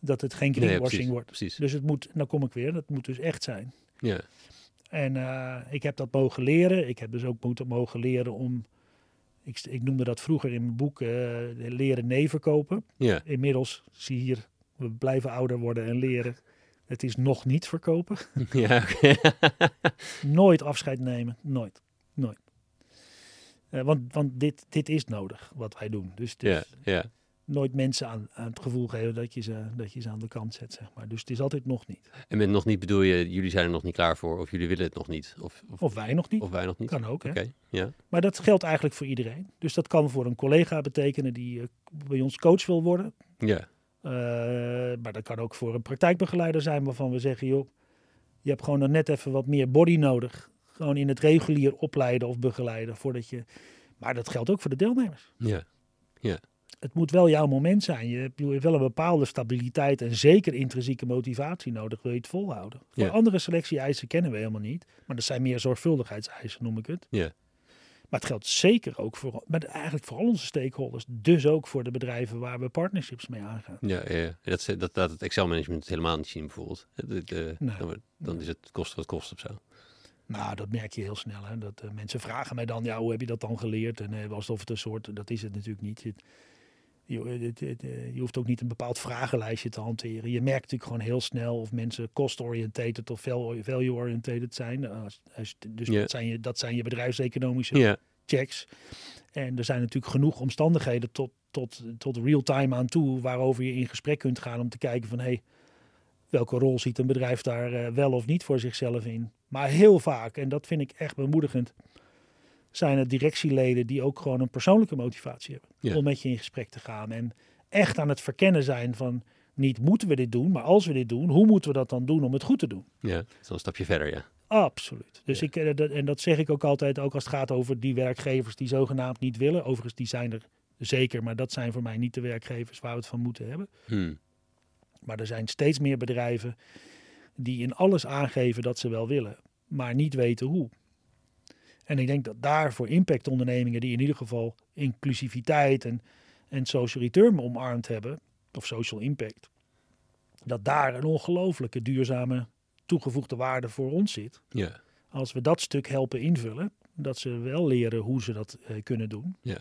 Dat het geen greenwashing wordt. Precies. Dus het moet, nou kom ik weer, dat moet dus echt zijn. Ja. En ik heb dat mogen leren. Ik heb dus ook mogen leren om... Ik noemde dat vroeger in mijn boek leren nee verkopen. Ja. Inmiddels, zie hier, we blijven ouder worden en leren. Het is nog niet verkopen. Ja, okay. Nooit afscheid nemen. Nooit. Want dit is nodig, wat wij doen. Dus. Nooit mensen aan het gevoel geven dat je ze aan de kant zet, zeg maar. Dus het is altijd nog niet. En met nog niet bedoel je, jullie zijn er nog niet klaar voor... of jullie willen het nog niet. Of wij nog niet. Kan ook, hè. Okay, ja. Maar dat geldt eigenlijk voor iedereen. Dus dat kan voor een collega betekenen die bij ons coach wil worden. Ja. Maar dat kan ook voor een praktijkbegeleider zijn waarvan we zeggen... joh, je hebt gewoon dan net even wat meer body nodig. Gewoon in het regulier opleiden of begeleiden voordat je... Maar dat geldt ook voor de deelnemers. Ja. Het moet wel jouw moment zijn. Je hebt wel een bepaalde stabiliteit en zeker intrinsieke motivatie nodig. Wil je het volhouden? Voor andere selectie-eisen kennen we helemaal niet. Maar dat zijn meer zorgvuldigheidseisen, noem ik het. Ja. Maar het geldt zeker ook voor, maar eigenlijk voor al onze stakeholders. Dus ook voor de bedrijven waar we partnerships mee aangaan. Ja. Dat laat het Excel-management helemaal niet zien bijvoorbeeld. Dan is het kost wat kost of zo. Nou, dat merk je heel snel. Hè? Dat mensen vragen mij dan, ja, hoe heb je dat dan geleerd? En alsof het een soort, dat is het natuurlijk niet. Je hoeft ook niet een bepaald vragenlijstje te hanteren. Je merkt natuurlijk gewoon heel snel of mensen cost-oriented of value-oriented zijn. Dat zijn je bedrijfseconomische checks. En er zijn natuurlijk genoeg omstandigheden tot real-time aan toe... waarover je in gesprek kunt gaan om te kijken van... hey, welke rol ziet een bedrijf daar wel of niet voor zichzelf in? Maar heel vaak, en dat vind ik echt bemoedigend... zijn het directieleden die ook gewoon een persoonlijke motivatie hebben... om met je in gesprek te gaan en echt aan het verkennen zijn van... niet moeten we dit doen, maar als we dit doen... hoe moeten we dat dan doen om het goed te doen? Ja, zo'n stapje verder, ja. Absoluut. Dus en dat zeg ik ook altijd, ook als het gaat over die werkgevers... die zogenaamd niet willen. Overigens, die zijn er Zeker, maar dat zijn voor mij niet de werkgevers waar we het van moeten hebben. Hmm. Maar er zijn steeds meer bedrijven die in alles aangeven dat ze wel willen, maar niet weten hoe. En ik denk dat daar voor impactondernemingen die in ieder geval inclusiviteit en social return omarmd hebben, of social impact, dat daar een ongelooflijke duurzame toegevoegde waarde voor ons zit. Ja. Als we dat stuk helpen invullen, dat ze wel leren hoe ze dat kunnen doen. Ja.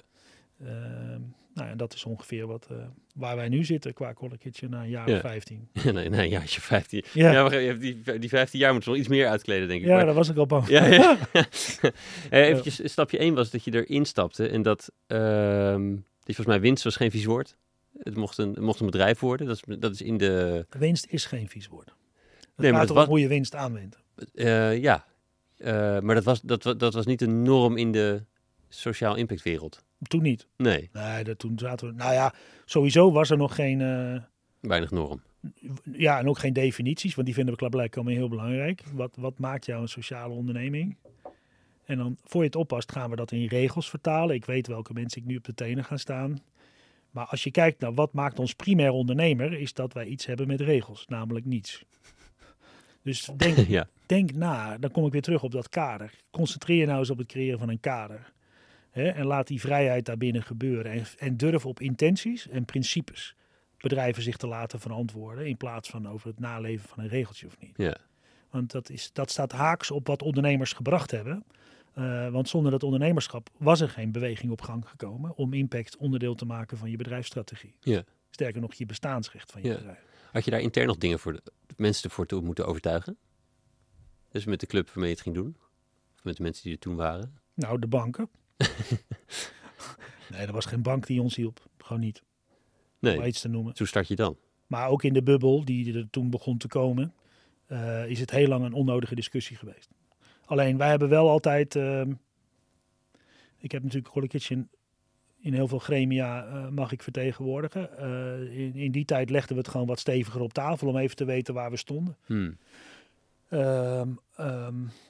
Nou ja, dat is ongeveer wat, waar wij nu zitten qua Colour Kitchen na een jaar of 15. Nee, een jaartje 15. Ja. Ja, maar die 15 jaar moeten ze nog iets meer uitkleden, denk ik. Ja, maar daar was ik al bang. Ja, ja. Eventjes, stapje 1 was dat je erin stapte en dat, volgens mij winst was geen vies woord. Het mocht een bedrijf worden. Dat is in de... Winst is geen vies woord. Het gaat erom hoe je winst aanwendt. Maar dat was niet een norm in de sociaal impactwereld. Toen niet. Nee, toen zaten we... Nou ja, sowieso was er nog geen... Weinig norm. Ja, en ook geen definities, want die vinden we blijkbaar heel belangrijk. Wat maakt jou een sociale onderneming? En dan, voor je het oppast, gaan we dat in regels vertalen. Ik weet welke mensen ik nu op de tenen ga staan. Maar als je kijkt naar wat maakt ons primair ondernemer, is dat wij iets hebben met regels, namelijk niets. Dus denk na, dan kom ik weer terug op dat kader. Concentreer je nou eens op het creëren van een kader. Hè? En laat die vrijheid daarbinnen gebeuren. En durf op intenties en principes bedrijven zich te laten verantwoorden, in plaats van over het naleven van een regeltje of niet. Ja. Want dat staat haaks op wat ondernemers gebracht hebben. Want zonder dat ondernemerschap was er geen beweging op gang gekomen om impact onderdeel te maken van je bedrijfsstrategie. Ja. Sterker nog, je bestaansrecht van je bedrijf. Had je daar intern nog dingen voor mensen ervoor te moeten overtuigen? Dus met de club waarmee je het ging doen? Of met de mensen die er toen waren? Nou, de banken. Nee, er was geen bank die ons hielp. Gewoon niet. Nee, om maar iets te noemen. Hoe start je dan? Maar ook in de bubbel die er toen begon te komen, is het heel lang een onnodige discussie geweest. Alleen, wij hebben wel altijd... ik heb natuurlijk Colour Kitchen in heel veel gremia mag ik vertegenwoordigen. In die tijd legden we het gewoon wat steviger op tafel om even te weten waar we stonden. Hmm.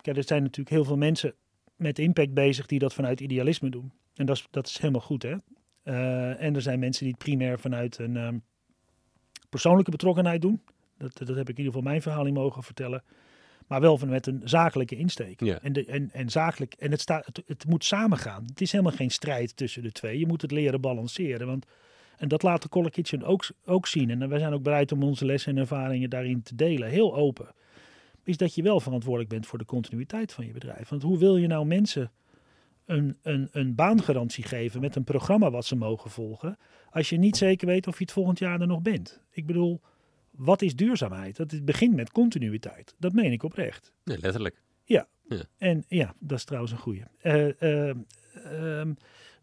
Kijk, er zijn natuurlijk heel veel mensen met impact bezig die dat vanuit idealisme doen. En dat is helemaal goed, hè? En er zijn mensen die het primair vanuit een persoonlijke betrokkenheid doen. Dat heb ik in ieder geval mijn verhaal in mogen vertellen. Maar wel met een zakelijke insteek. Ja. En zakelijk. En het moet samengaan. Het is helemaal geen strijd tussen de twee. Je moet het leren balanceren. En dat laat de Colour Kitchen ook zien. En wij zijn ook bereid om onze lessen en ervaringen daarin te delen. Heel open. Is dat je wel verantwoordelijk bent voor de continuïteit van je bedrijf. Want hoe wil je nou mensen een baangarantie geven met een programma wat ze mogen volgen, als je niet zeker weet of je het volgend jaar er nog bent? Ik bedoel, wat is duurzaamheid? Dat het begint met continuïteit. Dat meen ik oprecht. Nee, letterlijk. Ja. En ja, dat is trouwens een goeie.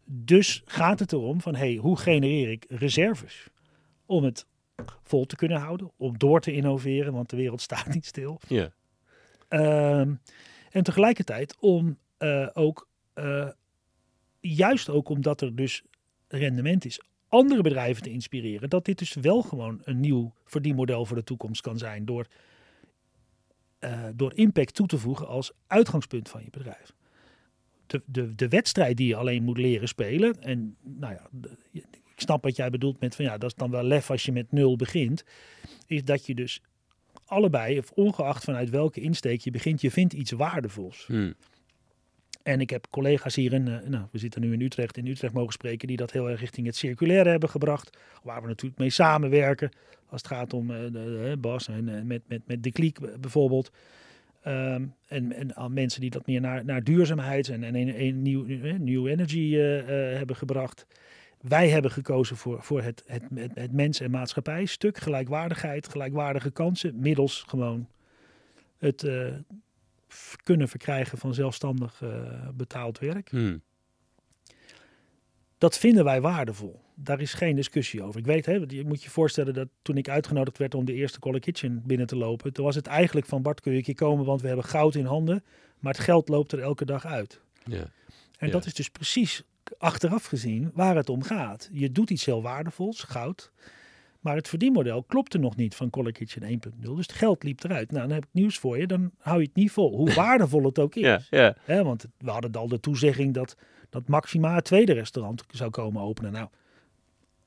Dus gaat het erom van, hoe genereer ik reserves om het vol te kunnen houden, om door te innoveren, want de wereld staat niet stil. Ja. En tegelijkertijd om juist ook omdat er dus rendement is, andere bedrijven te inspireren, dat dit dus wel gewoon een nieuw verdienmodel voor de toekomst kan zijn door impact toe te voegen als uitgangspunt van je bedrijf. De wedstrijd die je alleen moet leren spelen, en nou ja, ik snap wat jij bedoelt met van ja, dat is dan wel lef als je met 0 begint, is dat je dus allebei, of ongeacht vanuit welke insteek je begint, je vindt iets waardevols. Hmm. En ik heb collega's hier we zitten nu in Utrecht mogen spreken, die dat heel erg richting het circulaire hebben gebracht. Waar we natuurlijk mee samenwerken. Als het gaat om Bas en met De Kliek bijvoorbeeld. En mensen die dat meer naar duurzaamheid en new energy hebben gebracht. Wij hebben gekozen voor het mens- en maatschappijstuk. Gelijkwaardigheid, gelijkwaardige kansen. Middels gewoon het kunnen verkrijgen van zelfstandig betaald werk. Hmm. Dat vinden wij waardevol. Daar is geen discussie over. Ik weet, je moet je voorstellen dat toen ik uitgenodigd werd om de eerste Colour Kitchen binnen te lopen, toen was het eigenlijk van Bart, kun je een keer komen, want we hebben goud in handen, maar het geld loopt er elke dag uit. Ja. En dat is dus precies achteraf gezien waar het om gaat. Je doet iets heel waardevols, goud, Maar het verdienmodel klopte nog niet van Colour Kitchen 1.0. Dus het geld liep eruit. Nou, dan heb ik nieuws voor je. Dan hou je het niet vol. Hoe waardevol het ook is. Ja. He, want we hadden al de toezegging dat Maxima het tweede restaurant zou komen openen. Nou,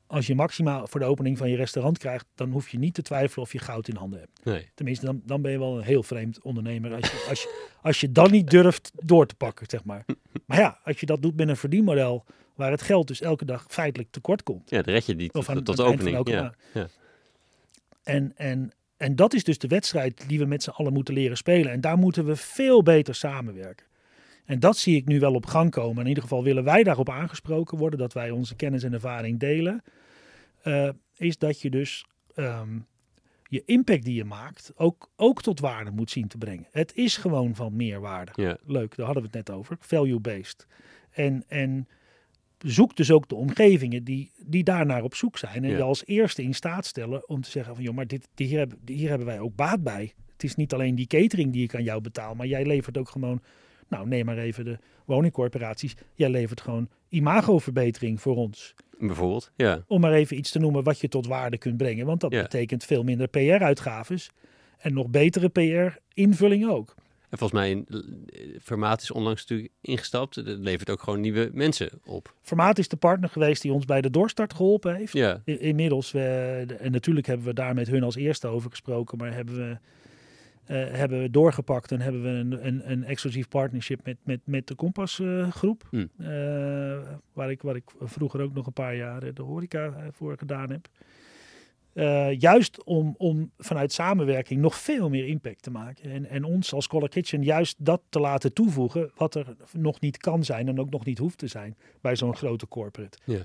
als je Maxima voor de opening van je restaurant krijgt, dan hoef je niet te twijfelen of je goud in handen hebt. Nee. Tenminste, dan ben je wel een heel vreemd ondernemer. Als je dan niet durft door te pakken, zeg maar. Maar ja, als je dat doet met een verdienmodel waar het geld dus elke dag feitelijk tekort komt. Ja, dan red je niet tot de opening. Ja. En dat is dus de wedstrijd die we met z'n allen moeten leren spelen. En daar moeten we veel beter samenwerken. En dat zie ik nu wel op gang komen. In ieder geval willen wij daarop aangesproken worden, dat wij onze kennis en ervaring delen. Is dat je dus je impact die je maakt ook tot waarde moet zien te brengen. Het is gewoon van meerwaarde. Ja. Leuk, daar hadden we het net over. Value-based. En zoek dus ook de omgevingen die daarnaar op zoek zijn. En je als eerste in staat stellen om te zeggen van, joh, maar hier hebben wij ook baat bij. Het is niet alleen die catering die ik aan jou betaal, maar jij levert ook gewoon... Nou, neem maar even de woningcorporaties. Jij levert gewoon imagoverbetering voor ons. Bijvoorbeeld, ja. Om maar even iets te noemen wat je tot waarde kunt brengen. Want dat betekent veel minder PR-uitgaves. En nog betere PR-invulling ook. En volgens mij, Formaat is onlangs natuurlijk ingestapt. Dat levert ook gewoon nieuwe mensen op. Formaat is de partner geweest die ons bij de doorstart geholpen heeft. Ja. Inmiddels, en natuurlijk hebben we daar met hun als eerste over gesproken. Maar hebben we doorgepakt en hebben we een exclusief partnership met de Compass Groep. Waar ik vroeger ook nog een paar jaar de horeca voor gedaan heb. Juist om vanuit samenwerking nog veel meer impact te maken. En ons als Colour Kitchen juist dat te laten toevoegen wat er nog niet kan zijn en ook nog niet hoeft te zijn bij zo'n grote corporate. Yeah.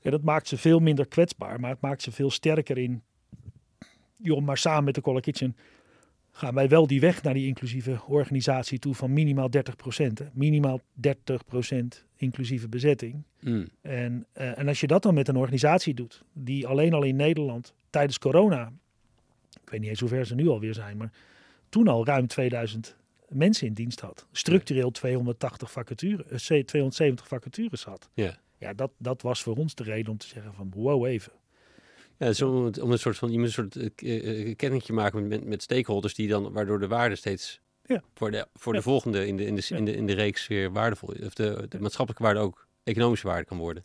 Ja, dat maakt ze veel minder kwetsbaar, maar het maakt ze veel sterker in. Joh, maar samen met de Colour Kitchen gaan wij wel die weg naar die inclusieve organisatie toe van minimaal 30%. Hè? Minimaal 30% inclusieve bezetting. Mm. En als je dat dan met een organisatie doet, die alleen al in Nederland tijdens corona, ik weet niet eens hoe ver ze nu alweer zijn, maar toen al ruim 2000 mensen in dienst had. Structureel 270 vacatures had. Yeah. Ja, dat was voor ons de reden om te zeggen van wow, even. Ja, dus om een soort van, je moet een soort kennetje maken met stakeholders die dan, waardoor de waarde steeds voor de volgende in de reeks weer waardevol is. Of de maatschappelijke waarde ook economische waarde kan worden.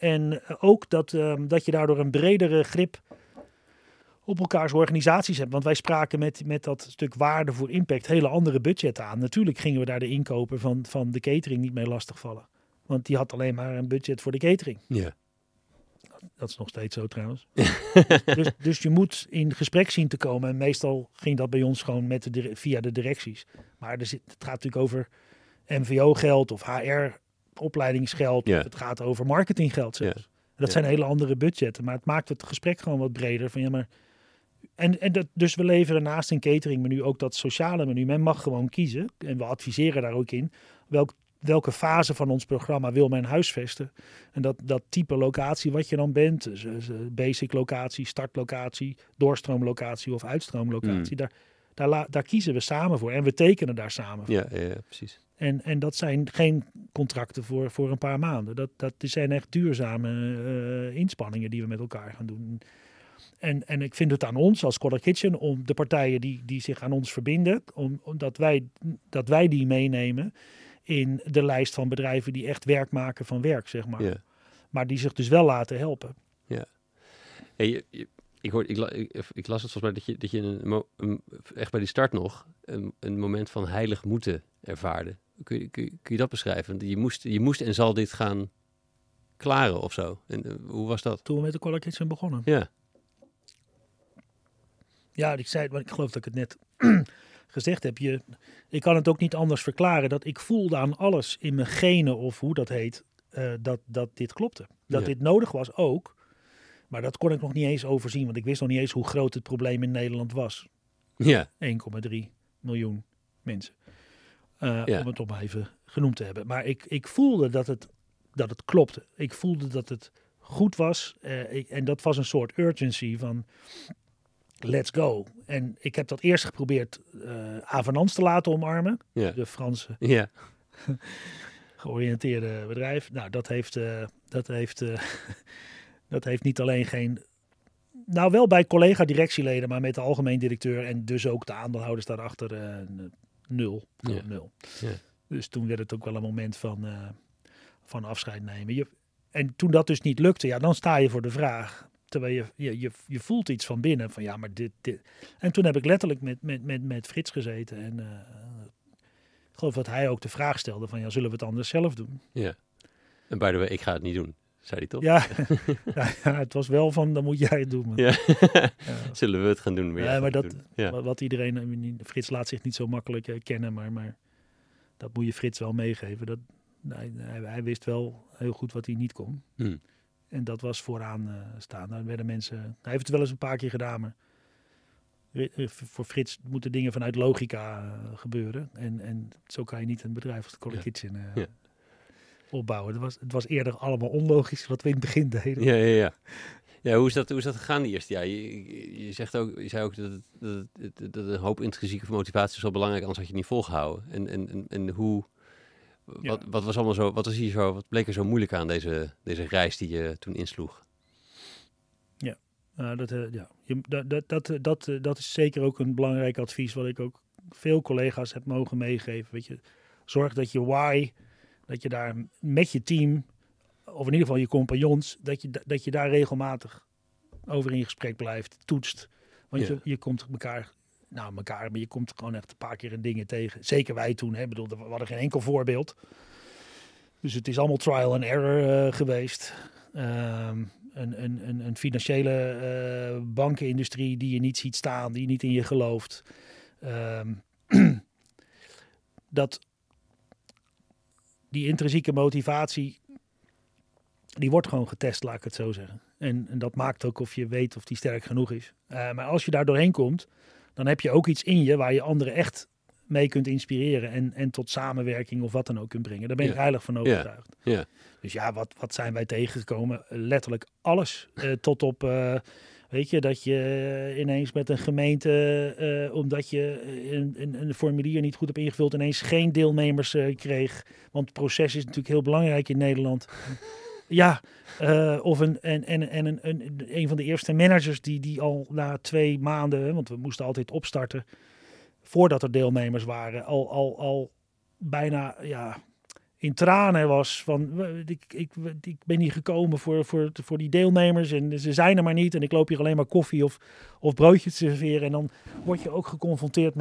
En ook dat je daardoor een bredere grip op elkaars organisaties hebt. Want wij spraken met dat stuk waarde voor impact hele andere budgetten aan. Natuurlijk gingen we daar de inkoper van de catering niet mee lastigvallen. Want die had alleen maar een budget voor de catering. Ja. Dat is nog steeds zo trouwens. dus je moet in gesprek zien te komen. En meestal ging dat bij ons gewoon via de directies. Maar het gaat natuurlijk over MVO-geld of HR-opleidingsgeld. Ja. Het gaat over marketinggeld zelfs. Ja. Dat zijn hele andere budgetten. Maar het maakt het gesprek gewoon wat breder. Van, ja, maar... dus we leveren naast een cateringmenu ook dat sociale menu. Men mag gewoon kiezen. En we adviseren daar ook in welke fase van ons programma wil men huisvesten. En dat type locatie wat je dan bent. Dus basic locatie, startlocatie, doorstroomlocatie of uitstroomlocatie. Daar kiezen we samen voor. En we tekenen daar samen voor. Ja, precies. En dat zijn geen contracten voor een paar maanden. Dat zijn echt duurzame inspanningen die we met elkaar gaan doen. En ik vind het aan ons als Colour Kitchen om de partijen die zich aan ons verbinden, omdat wij die meenemen in de lijst van bedrijven die echt werk maken van werk, zeg maar. Ja. Maar die zich dus wel laten helpen. Ja. Hey, ik las het volgens mij dat je echt bij die start nog een moment van heilig moeten ervaarde. Kun je dat beschrijven? Want je moest en zal dit gaan klaren of zo. En hoe was dat? Toen we met de Colour Kitchen begonnen. Ja. Ja, ik zei het, maar ik geloof dat ik het net gezegd heb. Ik kan het ook niet anders verklaren dat ik voelde aan alles in mijn genen of hoe dat heet, dat dit klopte. Dat dit nodig was ook, maar dat kon ik nog niet eens overzien, want ik wist nog niet eens hoe groot het probleem in Nederland was. Ja. 1,3 miljoen mensen. Om het maar even genoemd te hebben. Maar ik voelde dat het klopte. Ik voelde dat het goed was en dat was een soort urgency van let's go. En ik heb dat eerst geprobeerd Avenance te laten omarmen. Yeah. De Franse georiënteerde bedrijf. Nou, dat heeft Dat heeft niet alleen geen... Nou, wel bij collega-directieleden, maar met de algemeen directeur en dus ook de aandeelhouders daarachter nul. Ja. Dus toen werd het ook wel een moment van afscheid nemen. En toen dat dus niet lukte, ja, dan sta je voor de vraag. Terwijl je voelt iets van binnen, van ja, maar dit. En toen heb ik letterlijk met Frits gezeten. En ik geloof dat hij ook de vraag stelde van, ja, zullen we het anders zelf doen? Ja, en by the way, ik ga het niet doen. Zei hij toch? Ja. Ja, het was wel van, dan moet jij het doen. Maar. Ja. Ja. Zullen we het gaan doen? Ja, maar dat, doen. Ja. Wat iedereen... Frits laat zich niet zo makkelijk kennen, maar dat moet je Frits wel meegeven. Dat, hij wist wel heel goed wat hij niet kon. Mm. En dat was vooraan staan. Daar werden mensen... Hij heeft het wel eens een paar keer gedaan, maar voor Frits moeten dingen vanuit logica gebeuren. En zo kan je niet een bedrijf als de Colour Kitchen... Ja. Opbouwen. Het was eerder allemaal onlogisch wat we in het begin deden. Ja. Ja, hoe is dat gegaan de eerste jaar? Je zei ook dat een hoop intrinsieke motivatie is wel belangrijk, anders had je het niet volgehouden. En hoe... Wat was allemaal zo? Wat bleek er zo moeilijk aan deze reis die je toen insloeg? Ja, dat is zeker ook een belangrijk advies wat ik ook veel collega's heb mogen meegeven. Weet je, zorg dat je why... Dat je daar met je team, of in ieder geval je compagnons, dat je daar regelmatig over in gesprek blijft, toetst. Want je komt maar je komt gewoon echt een paar keer in dingen tegen. Zeker wij toen, hè? Ik bedoel, we hadden geen enkel voorbeeld. Dus het is allemaal trial and error geweest. Een financiële bankenindustrie die je niet ziet staan, die niet in je gelooft. Die intrinsieke motivatie, die wordt gewoon getest, laat ik het zo zeggen. En dat maakt ook of je weet of die sterk genoeg is. Maar als je daar doorheen komt, dan heb je ook iets in je waar je anderen echt mee kunt inspireren. En tot samenwerking of wat dan ook kunt brengen. Daar ben ik heilig van overtuigd. Ja. Dus ja, wat zijn wij tegengekomen? Letterlijk alles. Tot op, weet je, dat je ineens met een gemeente, omdat je een formulier niet goed hebt ingevuld, ineens geen deelnemers kreeg. Want het proces is natuurlijk heel belangrijk in Nederland. Ja, of een van de eerste managers die al na 2 maanden, want we moesten altijd opstarten, voordat er deelnemers waren, al bijna in tranen was van ik ben hier gekomen voor die deelnemers en ze zijn er maar niet en ik loop hier alleen maar koffie of broodjes te serveren. En dan word je ook geconfronteerd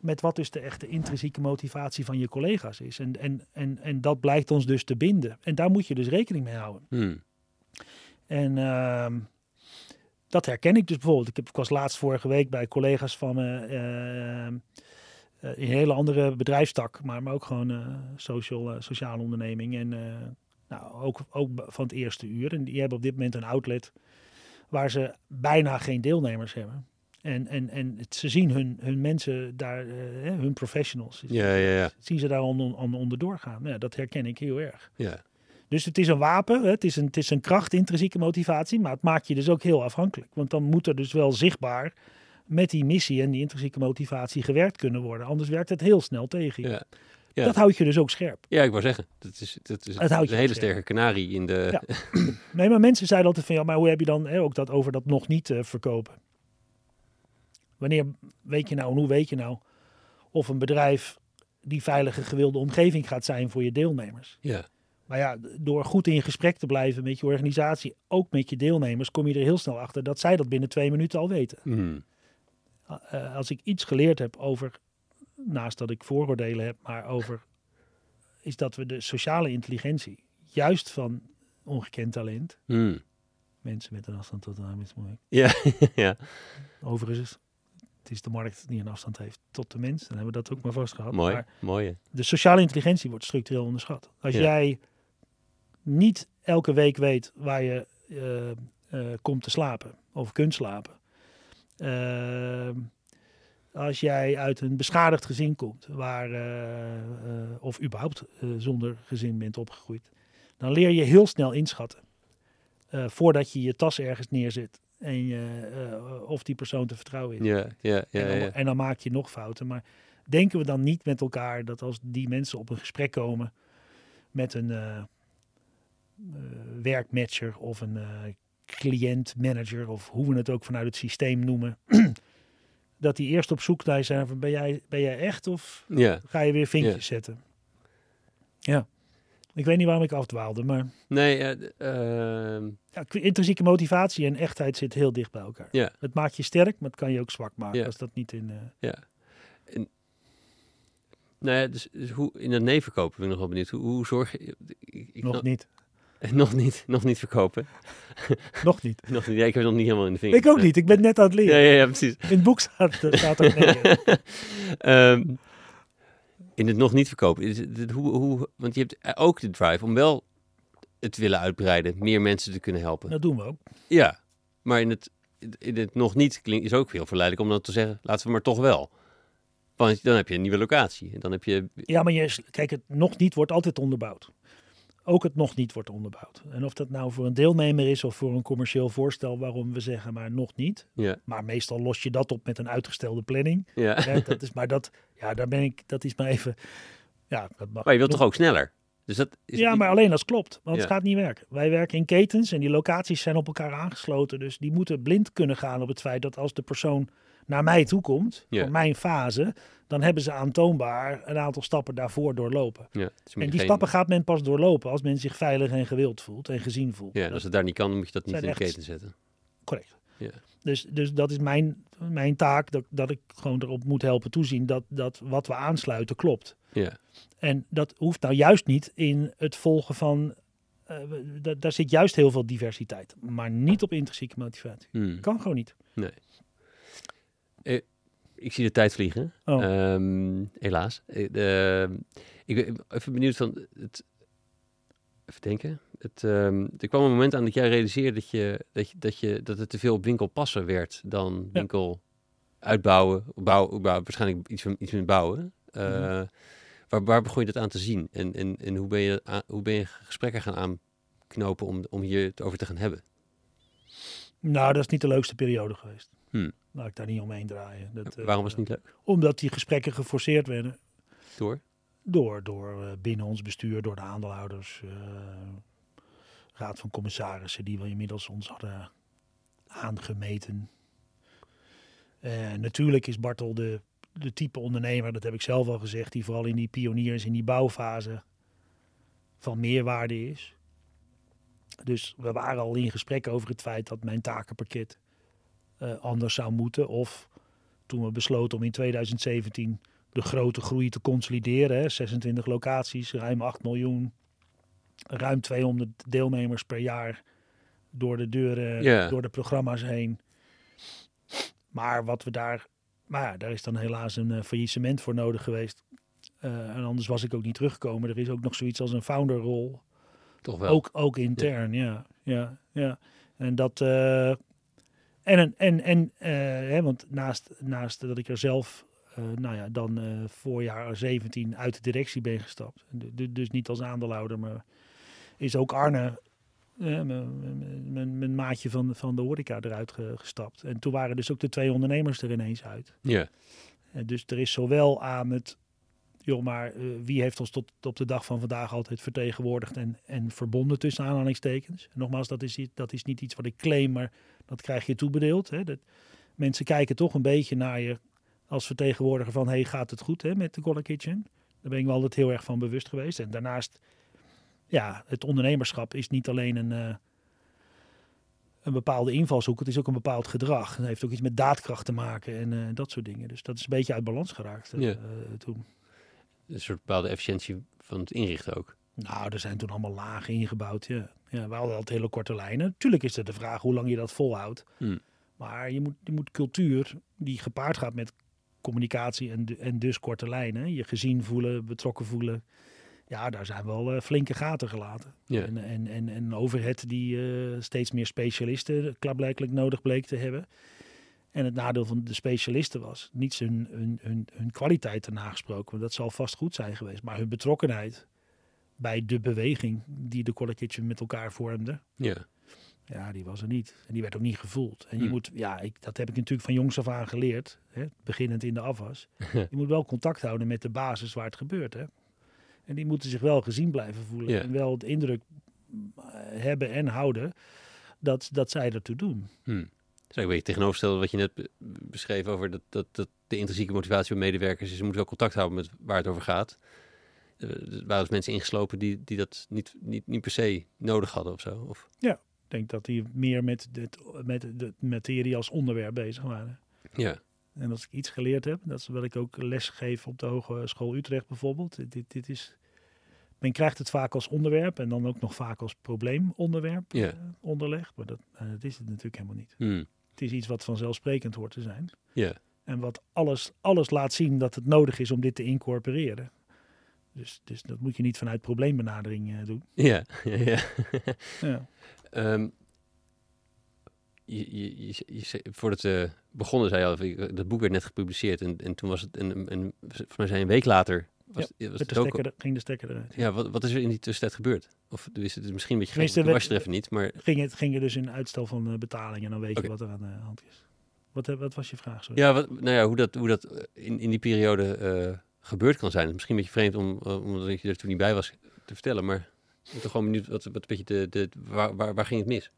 met wat dus de echte intrinsieke motivatie van je collega's is. En dat blijkt ons dus te binden. En daar moet je dus rekening mee houden. En dat herken ik dus bijvoorbeeld. Ik was laatst vorige week bij collega's van een hele andere bedrijfstak, maar ook gewoon sociale onderneming. En ook van het eerste uur. En die hebben op dit moment een outlet waar ze bijna geen deelnemers hebben. En ze zien hun mensen daar, hun professionals. Ja. Zien ze daar onderdoor gaan. Ja, dat herken ik heel erg. Ja. Dus het is een wapen, het is een kracht, intrinsieke motivatie, maar het maakt je dus ook heel afhankelijk. Want dan moet er dus wel zichtbaar met die missie en die intrinsieke motivatie gewerkt kunnen worden. Anders werkt het heel snel tegen je. Ja. Ja. Dat houdt je dus ook scherp. Ja, ik wou zeggen, dat is een hele sterke kanarie in de... Ja. Nee, maar mensen zeiden altijd van, ja, maar hoe heb je dan ook dat over dat nog niet verkopen? Wanneer weet je nou en hoe weet je nou of een bedrijf die veilige gewilde omgeving gaat zijn voor je deelnemers? Ja. Maar ja, door goed in gesprek te blijven met je organisatie, ook met je deelnemers, kom je er heel snel achter dat zij dat binnen 2 minuten al weten. Mm. Als ik iets geleerd heb over, naast dat ik vooroordelen heb, maar over, is dat we de sociale intelligentie, juist van ongekend talent, mensen met een afstand tot de naam is moeilijk. Ja. Overigens, het is de markt die een afstand heeft tot de mens. Dan hebben we dat ook maar vast gehad. Mooi. De sociale intelligentie wordt structureel onderschat. Als jij niet elke week weet waar je komt te slapen of kunt slapen. Als jij uit een beschadigd gezin komt, waar of überhaupt zonder gezin bent opgegroeid, dan leer je heel snel inschatten voordat je je tas ergens neerzet en of die persoon te vertrouwen is. En dan maak je nog fouten. Maar denken we dan niet met elkaar dat als die mensen op een gesprek komen met een werkmatcher of een cliënt, manager of hoe we het ook vanuit het systeem noemen, dat die eerst op zoeklijst zijn van ben jij echt of ga je weer vinkjes zetten? Ja. Ik weet niet waarom ik afdwaalde, maar... Nee, intrinsieke motivatie en echtheid zit heel dicht bij elkaar. Yeah. Het maakt je sterk, maar het kan je ook zwak maken als dat niet in... En, nou ja, dus hoe in het nee verkopen ben ik nog wel benieuwd. Hoe zorg je... Nog niet. Nog niet verkopen. Nog niet. Nog niet. Ja, ik heb het nog niet helemaal in de vingers. Ik ook niet. Ik ben net aan het leren. Ja, precies. In het boek staat er nee. In het nog niet verkopen. Want je hebt ook de drive om wel het willen uitbreiden. Meer mensen te kunnen helpen. Dat doen we ook. Ja, maar in het nog niet klinkt is ook heel verleidelijk om dan te zeggen... laten we maar toch wel. Want dan heb je een nieuwe locatie. Dan heb je... Ja, maar kijk, het nog niet wordt altijd onderbouwd. Ook het nog niet wordt onderbouwd. En of dat nou voor een deelnemer is of voor een commercieel voorstel... waarom we zeggen maar nog niet. Ja. Maar meestal los je dat op met een uitgestelde planning. Ja. Ja, dat is maar dat... Ja, daar ben ik... Dat is maar even... Ja, dat mag. Maar je wilt toch ook sneller? Dus dat is ja, maar alleen als het klopt. Want het gaat niet werken. Wij werken in ketens en die locaties zijn op elkaar aangesloten. Dus die moeten blind kunnen gaan op het feit dat als de persoon... naar mij toe komt, voor mijn fase, dan hebben ze aantoonbaar een aantal stappen daarvoor doorlopen. Ja, en die stappen gaat men pas doorlopen als men zich veilig en gewild voelt en gezien voelt. Ja, en als het daar niet kan, dan moet je dat niet in de keten zetten. Correct. Ja. Dus dat is mijn taak, dat ik gewoon erop moet helpen toezien dat wat we aansluiten klopt. Ja. En dat hoeft nou juist niet in het volgen van... daar zit juist heel veel diversiteit, maar niet op intrinsieke motivatie. Kan gewoon niet. Nee. Ik zie de tijd vliegen, helaas. Ik ben even benieuwd van het. Even denken. Er kwam een moment aan dat jij realiseerde dat het te veel op winkel passen werd dan winkel uitbouwen, bouwen, waarschijnlijk iets met bouwen. Waar begon je dat aan te zien en hoe ben je gesprekken gaan aanknopen om hier het over te gaan hebben? Nou, dat is niet de leukste periode geweest. Laat ik daar niet omheen draaien. Waarom was het niet leuk? Omdat die gesprekken geforceerd werden. Door? Door binnen ons bestuur, door de aandeelhouders, raad van commissarissen, die we inmiddels ons hadden aangemeten. Natuurlijk is Bartel de type ondernemer, dat heb ik zelf al gezegd, die vooral in die pioniers, in die bouwfase van meerwaarde is. Dus we waren al in gesprek over het feit dat mijn takenpakket anders zou moeten. Of toen we besloten om in 2017 de grote groei te consolideren. Hè, 26 locaties, ruim 8 miljoen. Ruim 200 deelnemers per jaar door de deuren, door de programma's heen. Maar wat we daar... Maar ja, daar is dan helaas een faillissement voor nodig geweest. En anders was ik ook niet teruggekomen. Er is ook nog zoiets als een founderrol. Toch wel. Ook intern, ja. En dat... want naast dat ik er zelf, voorjaar 17 uit de directie ben gestapt. Dus niet als aandeelhouder, maar is ook Arne, mijn maatje van de horeca, eruit gestapt. En toen waren dus ook de 2 ondernemers er ineens uit. Ja. Dus er is zowel aan het, wie heeft ons tot op de dag van vandaag altijd vertegenwoordigd en verbonden tussen aanhalingstekens. En nogmaals, dat is niet iets wat ik claim, maar dat krijg je toebedeeld. Hè? Dat, mensen kijken toch een beetje naar je als vertegenwoordiger van, gaat het goed hè, met de Colour Kitchen? Daar ben ik me altijd heel erg van bewust geweest. En daarnaast, het ondernemerschap is niet alleen een bepaalde invalshoek. Het is ook een bepaald gedrag. Het heeft ook iets met daadkracht te maken en dat soort dingen. Dus dat is een beetje uit balans geraakt toen. Een soort bepaalde efficiëntie van het inrichten ook. Nou, er zijn toen allemaal lagen ingebouwd, Ja, we hadden altijd hele korte lijnen. Tuurlijk is het de vraag hoe lang je dat volhoudt. Maar je moet cultuur die gepaard gaat met communicatie en dus korte lijnen. Je gezien voelen, betrokken voelen. Ja, daar zijn wel flinke gaten gelaten. Ja. En overhead die steeds meer specialisten klaarblijkelijk nodig bleek te hebben. En het nadeel van de specialisten was niet hun kwaliteit erna gesproken. Want dat zal vast goed zijn geweest. Maar hun betrokkenheid bij de beweging die de Colour Kitchen met elkaar vormde. Ja, die was er niet. En die werd ook niet gevoeld. En je moet, dat heb ik natuurlijk van jongs af aan geleerd. Hè, beginnend in de afwas. Je moet wel contact houden met de basis waar het gebeurt. Hè. En die moeten zich wel gezien blijven voelen. Ja. En wel de indruk hebben en houden dat zij ertoe doen. Zou ik een beetje tegenoverstellen wat je net beschreef over dat de intrinsieke motivatie van medewerkers is, ze moeten wel contact houden met waar het over gaat. Er waren dus mensen ingeslopen die dat niet per se nodig hadden of zo. Of? Ja, ik denk dat die meer met de materie als onderwerp bezig waren. Ja. En als ik iets geleerd heb, dat is wat ik ook les geef op de Hogeschool Utrecht bijvoorbeeld. Dit is, men krijgt het vaak als onderwerp en dan ook nog vaak als probleemonderwerp onderlegd. Maar dat is het natuurlijk helemaal niet. Het is iets wat vanzelfsprekend hoort te zijn. Yeah. En wat alles laat zien dat het nodig is om dit te incorporeren. Dus dat moet je niet vanuit probleembenadering doen. Ja. Ja. Voordat we begonnen, zei je al, dat boek werd net gepubliceerd. En toen was het, en volgens mij een week later... ging de stekker eruit. Ja, wat is er in die tussentijd gebeurd? Of is het misschien een beetje... was je er even niet, maar... Ging er dus in uitstel van betaling en dan weet je wat er aan de hand is. Wat was je vraag? Sorry. Ja, hoe dat in die periode gebeurd kan zijn. Het is misschien een beetje vreemd omdat je er toen niet bij was te vertellen, maar ik ben toch gewoon benieuwd wat een beetje waar ging het mis?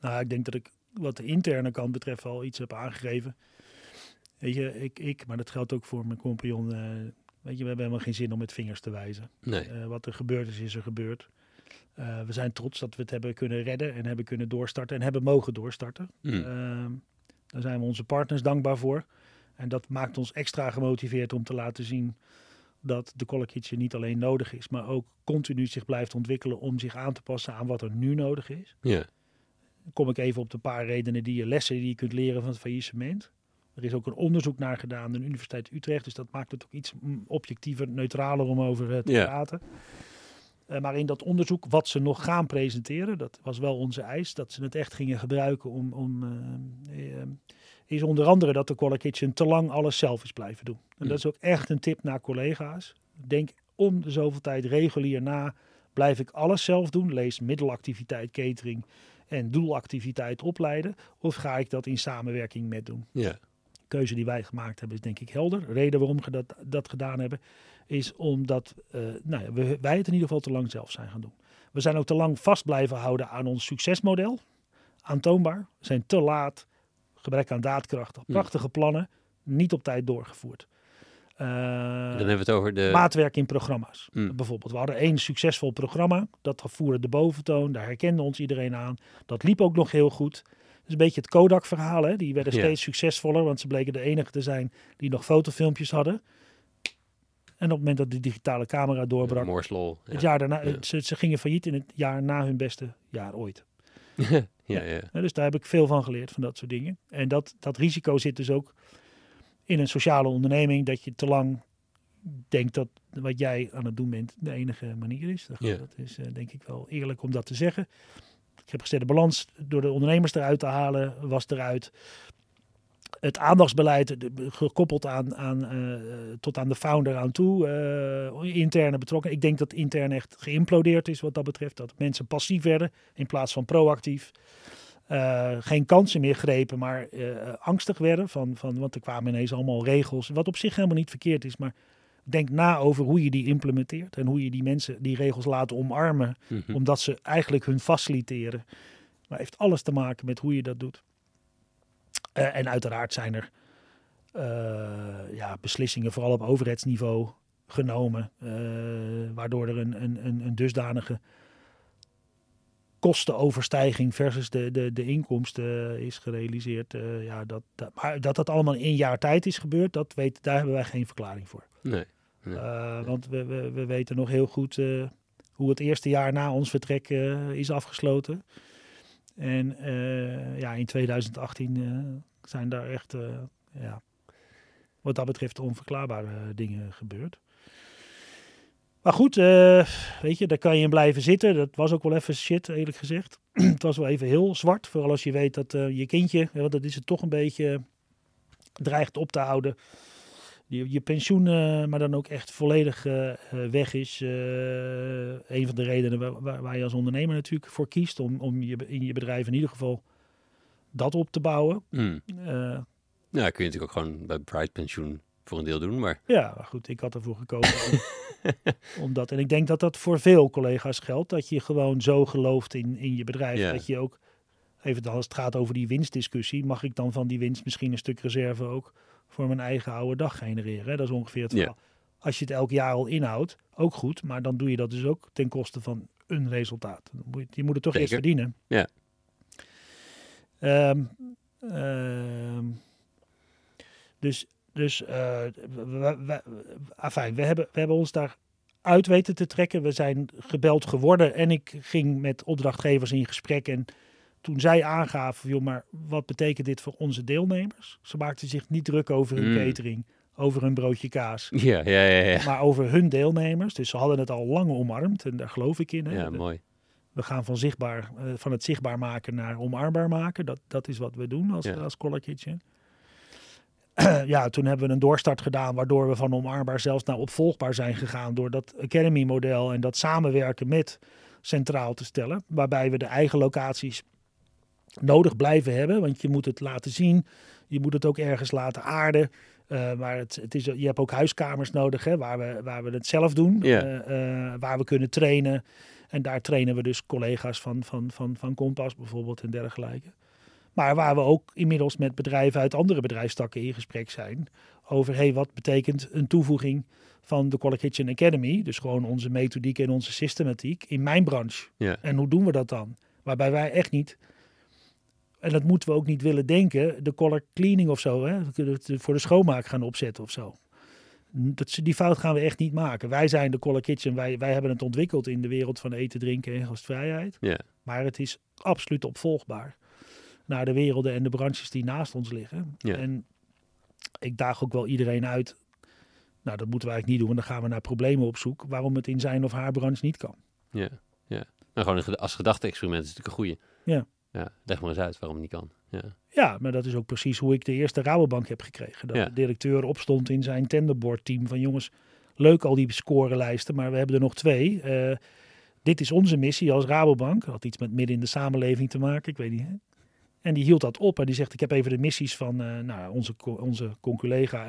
Nou, ik denk dat ik wat de interne kant betreft al iets heb aangegeven. Weet je, maar dat geldt ook voor mijn compagnon. Weet je, we hebben helemaal geen zin om met vingers te wijzen. Nee. Wat er gebeurd is er gebeurd. We zijn trots dat we het hebben kunnen redden en hebben kunnen doorstarten en hebben mogen doorstarten. Daar zijn we onze partners dankbaar voor. En dat maakt ons extra gemotiveerd om te laten zien dat de Colour Kitchen niet alleen nodig is, maar ook continu zich blijft ontwikkelen om zich aan te passen aan wat er nu nodig is. Ja. Dan kom ik even op de paar redenen lessen die je kunt leren van het faillissement. Er is ook een onderzoek naar gedaan aan de Universiteit Utrecht. Dus dat maakt het ook iets objectiever, neutraler om over te praten. Maar in dat onderzoek, wat ze nog gaan presenteren, dat was wel onze eis, dat ze het echt gingen gebruiken is onder andere dat de Colour Kitchen te lang alles zelf is blijven doen. En dat is ook echt een tip naar collega's. Denk om de zoveel tijd regulier na, blijf ik alles zelf doen? Lees middelactiviteit, catering en doelactiviteit opleiden. Of ga ik dat in samenwerking met doen? Ja. De keuze die wij gemaakt hebben is denk ik helder. De reden waarom we dat gedaan hebben is omdat wij het in ieder geval te lang zelf zijn gaan doen. We zijn ook te lang vast blijven houden aan ons succesmodel. Aantoonbaar. We zijn te laat. Gebrek aan daadkracht. Prachtige plannen. Niet op tijd doorgevoerd. Dan hebben we het over de... maatwerk in programma's. Bijvoorbeeld, we hadden 1 succesvol programma. Dat voerde de boventoon. Daar herkende ons iedereen aan. Dat liep ook nog heel goed. Dat is een beetje het Kodak-verhaal. Hè? Die werden steeds succesvoller. Want ze bleken de enige te zijn die nog fotofilmpjes hadden. En op het moment dat de digitale camera doorbrak... Moorslow. Ja. Het jaar daarna, ze gingen failliet in het jaar na hun beste jaar ooit. Ja. Dus daar heb ik veel van geleerd, van dat soort dingen. En dat risico zit dus ook in een sociale onderneming, dat je te lang denkt dat wat jij aan het doen bent de enige manier is. Dat is denk ik wel eerlijk om dat te zeggen. Ik heb gezegd, de balans door de ondernemers eruit te halen was eruit. Het aandachtsbeleid gekoppeld tot aan de founder aan toe, interne betrokken. Ik denk dat intern echt geïmplodeerd is wat dat betreft. Dat mensen passief werden in plaats van proactief. Geen kansen meer grepen, maar angstig werden. Want er kwamen ineens allemaal regels. Wat op zich helemaal niet verkeerd is, maar denk na over hoe je die implementeert. En hoe je die mensen die regels laat omarmen, omdat ze eigenlijk hun faciliteren. Maar heeft alles te maken met hoe je dat doet. En uiteraard zijn er beslissingen, vooral op overheidsniveau, genomen. Waardoor er een dusdanige kostenoverstijging versus de inkomsten is gerealiseerd. Maar dat dat allemaal in een jaar tijd is gebeurd, daar hebben wij geen verklaring voor. Nee. Want we weten nog heel goed hoe het eerste jaar na ons vertrek is afgesloten. En in 2018 zijn daar echt, wat dat betreft, onverklaarbare dingen gebeurd. Maar goed, daar kan je in blijven zitten. Dat was ook wel even shit, eerlijk gezegd. Het was wel even heel zwart. Vooral als je weet dat je kindje, want dat is het toch een beetje, dreigt op te houden. Je pensioen, maar dan ook echt volledig weg is. Een van de redenen waar je als ondernemer natuurlijk voor kiest. Om je in je bedrijf in ieder geval dat op te bouwen. Kun je natuurlijk ook gewoon bij Bright Pensioen voor een deel doen, maar... Ja, maar goed, ik had ervoor gekozen om dat. En ik denk dat dat voor veel collega's geldt, dat je gewoon zo gelooft in je bedrijf, ja, dat je ook, even als het gaat over die winstdiscussie, mag ik dan van die winst misschien een stuk reserve ook voor mijn eigen oude dag genereren? Hè? Dat is ongeveer het verhaal. Ja. Als je het elk jaar al inhoudt, ook goed, maar dan doe je dat dus ook ten koste van een resultaat. Je moet het toch eerst verdienen. Ja. We hebben ons daar uit weten te trekken. We zijn gebeld geworden en ik ging met opdrachtgevers in gesprek. En toen zij aangaven, joh, maar wat betekent dit voor onze deelnemers? Ze maakten zich niet druk over hun catering, over hun broodje kaas. Ja. Maar over hun deelnemers. Dus ze hadden het al lang omarmd en daar geloof ik in. Hè? Ja, mooi. We gaan van het zichtbaar maken naar omarmbaar maken. Dat is wat we doen als Colour Kitchen. Ja, toen hebben we een doorstart gedaan, waardoor we van omarmbaar zelfs naar opvolgbaar zijn gegaan door dat Academy-model en dat samenwerken met centraal te stellen, waarbij we de eigen locaties nodig blijven hebben, want je moet het laten zien, je moet het ook ergens laten aarden, maar je hebt ook huiskamers nodig, hè, waar we het zelf doen, waar we kunnen trainen en daar trainen we dus collega's van Compass bijvoorbeeld en dergelijke. Maar waar we ook inmiddels met bedrijven uit andere bedrijfstakken in gesprek zijn over wat betekent een toevoeging van de Colour Kitchen Academy, dus gewoon onze methodiek en onze systematiek in mijn branche. Ja. En hoe doen we dat dan? Waarbij wij echt niet, en dat moeten we ook niet willen denken, de Colour Cleaning of zo, hè, voor de schoonmaak gaan opzetten of zo. Die fout gaan we echt niet maken. Wij zijn de Colour Kitchen, wij hebben het ontwikkeld in de wereld van eten, drinken en gastvrijheid. Ja. Maar het is absoluut opvolgbaar naar de werelden en de branches die naast ons liggen. Ja. En ik daag ook wel iedereen uit. Nou, dat moeten we eigenlijk niet doen, want dan gaan we naar problemen op zoek waarom het in zijn of haar branche niet kan. Ja. Maar gewoon als gedachte-experiment is het natuurlijk een goeie. Ja, leg maar eens uit waarom het niet kan. Ja, maar dat is ook precies hoe ik de eerste Rabobank heb gekregen. Dat de directeur opstond in zijn tenderbordteam van jongens, leuk al die scorenlijsten, maar we hebben er nog 2. Dit is onze missie als Rabobank. Dat had iets met midden in de samenleving te maken, ik weet niet, hè? En die hield dat op en die zegt, ik heb even de missies van onze conculega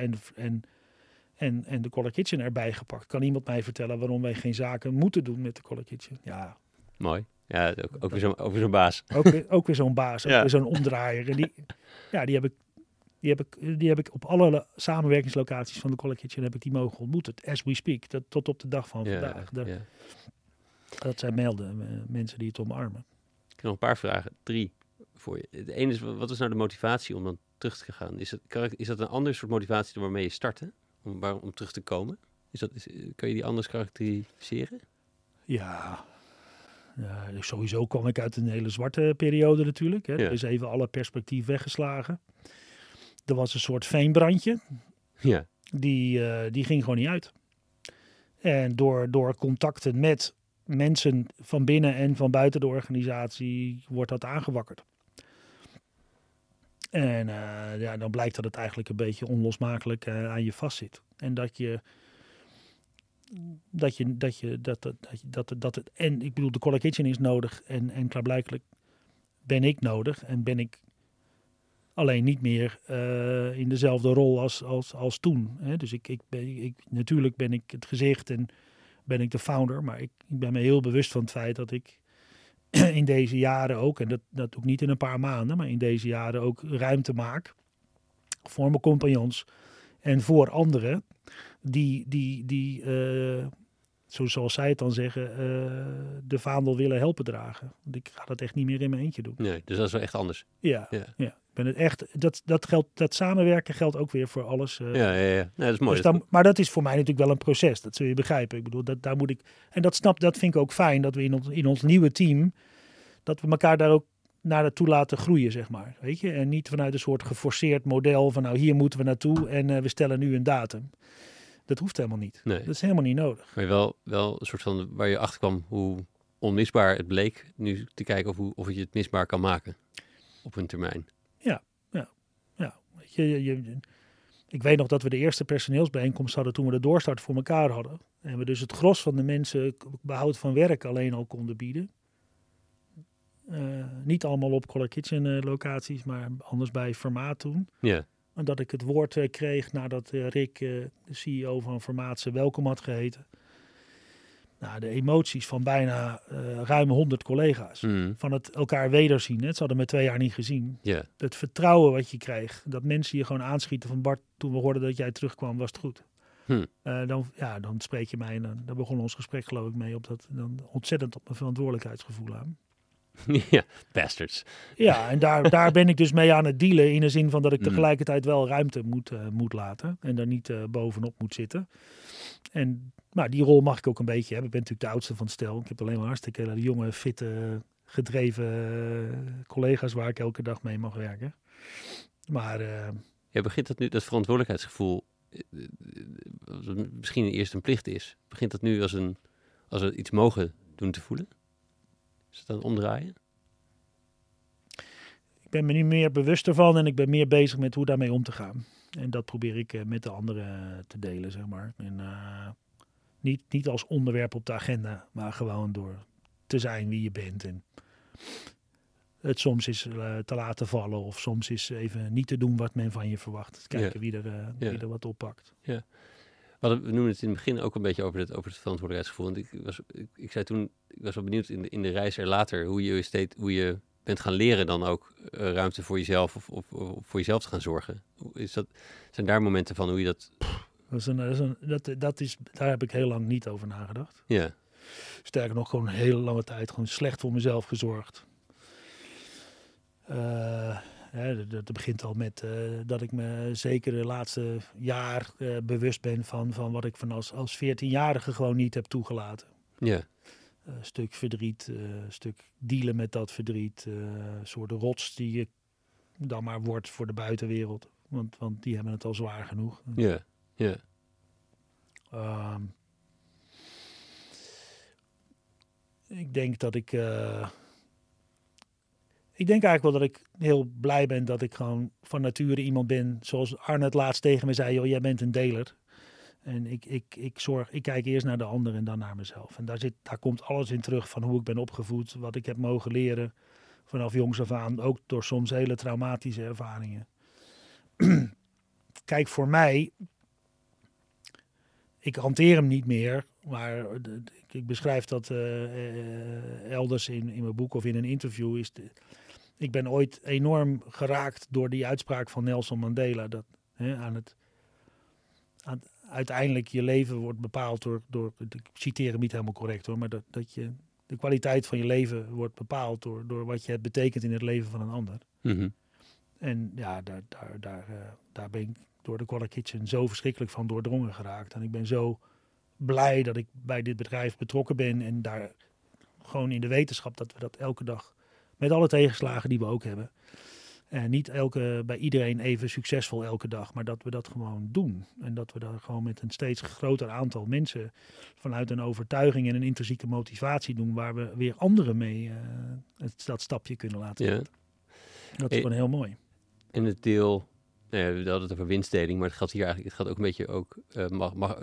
en de Colour Kitchen erbij gepakt. Kan iemand mij vertellen waarom wij geen zaken moeten doen met de Colour Kitchen? Ja. Mooi. Ja, ook weer zo'n baas. Ook weer zo'n baas, ook weer zo'n omdraaier. En die heb ik op alle samenwerkingslocaties van de Colour Kitchen heb ik die mogen ontmoeten. As we speak, tot op de dag van vandaag. Dat zijn mensen die het omarmen. Ik heb nog een paar vragen. 3. Voor je. Het ene is, wat is nou de motivatie om dan terug te gaan? Is dat een ander soort motivatie dan waarmee je startte? Om terug te komen? Kan je die anders karakteriseren? Ja, sowieso kwam ik uit een hele zwarte periode natuurlijk. Hè. Ja. Er is even alle perspectief weggeslagen. Er was een soort veenbrandje. Ja. Die ging gewoon niet uit. En door contacten met mensen van binnen en van buiten de organisatie wordt dat aangewakkerd. En dan blijkt dat het eigenlijk een beetje onlosmakelijk aan je vastzit. En ik bedoel, de Colour Kitchen is nodig en klaarblijkelijk ben ik nodig. En ben ik alleen niet meer in dezelfde rol als toen. Hè? Dus natuurlijk ben ik het gezicht en ben ik de founder. Maar ik ben me heel bewust van het feit dat ik in deze jaren ook, en dat doe ik niet in een paar maanden, maar in deze jaren ook ruimte maak voor mijn compagnons en voor anderen die zoals zij het dan zeggen, de vaandel willen helpen dragen. Want ik ga dat echt niet meer in mijn eentje doen. Nee, dus dat is wel echt anders. Ja. Ik ben het echt, dat samenwerken geldt ook weer voor alles. Ja. Nee, dat is mooi. Dus maar dat is voor mij natuurlijk wel een proces, dat zul je begrijpen. Ik bedoel, daar moet ik, en dat vind ik ook fijn, dat we in ons nieuwe team, dat we elkaar daar ook naartoe laten groeien, zeg maar. Weet je? En niet vanuit een soort geforceerd model van nou, hier moeten we naartoe en we stellen nu een datum. Dat hoeft helemaal niet. Nee. Dat is helemaal niet nodig. Maar wel een soort van waar je achter kwam hoe onmisbaar het bleek, nu te kijken of je het misbaar kan maken op een termijn. Ja. Ik weet nog dat we de eerste personeelsbijeenkomst hadden toen we de doorstart voor elkaar hadden. En we dus het gros van de mensen behoud van werk alleen al konden bieden. Niet allemaal op Colour Kitchen locaties, maar anders bij Formaat toen. Ja. dat ik het woord kreeg nadat Rick, de CEO van Formaat, ze welkom had geheten. Nou, de emoties van bijna ruim 100 collega's. Mm. Van het elkaar wederzien. Hè. Ze hadden me 2 jaar niet gezien. Yeah. Het vertrouwen wat je krijgt. Dat mensen je gewoon aanschieten van Bart, toen we hoorden dat jij terugkwam, was het goed. Mm. Dan spreek je mij. En daar begon ons gesprek geloof ik mee. Dan ontzettend op mijn verantwoordelijkheidsgevoel aan. Ja, bastards. Ja, en daar ben ik dus mee aan het dealen. In de zin van dat ik tegelijkertijd wel ruimte moet laten. En daar niet bovenop moet zitten. En maar die rol mag ik ook een beetje hebben. Ik ben natuurlijk de oudste van het stel. Ik heb alleen maar hartstikke jonge, fitte, gedreven collega's waar ik elke dag mee mag werken. Maar... ja, begint dat nu, dat verantwoordelijkheidsgevoel, misschien eerst een plicht is, begint dat nu als we iets mogen doen te voelen? Is dat aan het omdraaien? Ik ben me nu meer bewust ervan en ik ben meer bezig met hoe daarmee om te gaan. En dat probeer ik met de anderen te delen, zeg maar. En... Niet als onderwerp op de agenda, maar gewoon door te zijn wie je bent. En het soms is te laten vallen of soms is even niet te doen wat men van je verwacht. Kijken wie er wat oppakt. Ja. We noemden het in het begin ook een beetje over het verantwoordelijkheidsgevoel. Want ik zei toen, ik was wel benieuwd in de reis er later hoe je bent gaan leren dan ook ruimte voor jezelf of voor jezelf te gaan zorgen. Zijn daar momenten van hoe je dat... Daar heb ik heel lang niet over nagedacht. Yeah. Sterker nog, gewoon een hele lange tijd gewoon slecht voor mezelf gezorgd. Dat begint al met dat ik me zeker de laatste jaar bewust ben van wat ik van als 14-jarige gewoon niet heb toegelaten. Yeah. Stuk verdriet, stuk dealen met dat verdriet. Soort rots die je dan maar wordt voor de buitenwereld. Want die hebben het al zwaar genoeg. Ja. Yeah. Ja. Ik denk dat ik... ik denk eigenlijk wel dat ik heel blij ben dat ik gewoon van nature iemand ben. Zoals Arnold laatst tegen me zei, joh, jij bent een deler. En ik kijk eerst naar de ander en dan naar mezelf. En daar komt alles in terug van hoe ik ben opgevoed, wat ik heb mogen leren. Vanaf jongs af aan, ook door soms hele traumatische ervaringen. Kijk, voor mij... Ik hanteer hem niet meer, maar ik beschrijf dat elders in mijn boek of in een interview. Ik ben ooit enorm geraakt door die uitspraak van Nelson Mandela. Dat uiteindelijk je leven wordt bepaald door ik citeer hem niet helemaal correct hoor, maar dat je de kwaliteit van je leven wordt bepaald door wat je hebt betekend in het leven van een ander. Mm-hmm. En ja, daar ben ik door de Colour Kitchen zo verschrikkelijk van doordrongen geraakt. En ik ben zo blij dat ik bij dit bedrijf betrokken ben. En daar gewoon in de wetenschap dat we dat elke dag, met alle tegenslagen die we ook hebben. En niet bij iedereen even succesvol elke dag, maar dat we dat gewoon doen. En dat we daar gewoon met een steeds groter aantal mensen vanuit een overtuiging en een intrinsieke motivatie doen, waar we weer anderen mee dat stapje kunnen laten zetten. Ja. Dat is gewoon heel mooi. En het deel... We hadden het over winstdeling, maar het gaat hier eigenlijk. Het gaat ook een beetje ook.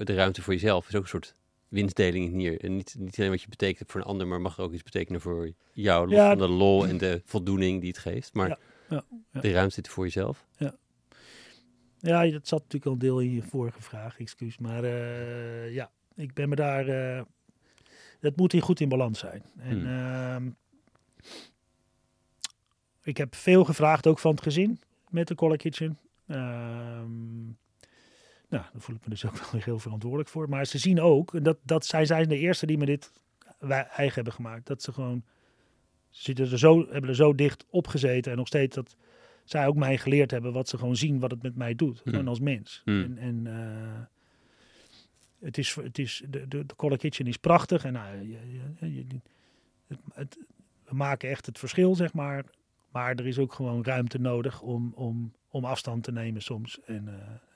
De ruimte voor jezelf is ook een soort winstdeling hier. En niet alleen wat je betekent voor een ander, maar mag er ook iets betekenen voor jou. Los van de lol en de voldoening die het geeft. Maar de ruimte voor jezelf. Ja. Ja, dat zat natuurlijk al deel in je vorige vraag, excuus. Maar ik ben me daar. Dat moet hier goed in balans zijn. En, ik heb veel gevraagd ook van het gezin met de Colour Kitchen. Daar voel ik me dus ook wel weer heel verantwoordelijk voor. Maar ze zien ook, en dat zij zijn de eerste die me dit eigen hebben gemaakt. Dat ze gewoon, hebben er zo dicht op gezeten. En nog steeds dat zij ook mij geleerd hebben wat ze gewoon zien, wat het met mij doet. Gewoon als mens. Mm. De Colour Kitchen is prachtig. En we maken echt het verschil, zeg maar. Maar er is ook gewoon ruimte nodig om afstand te nemen soms. En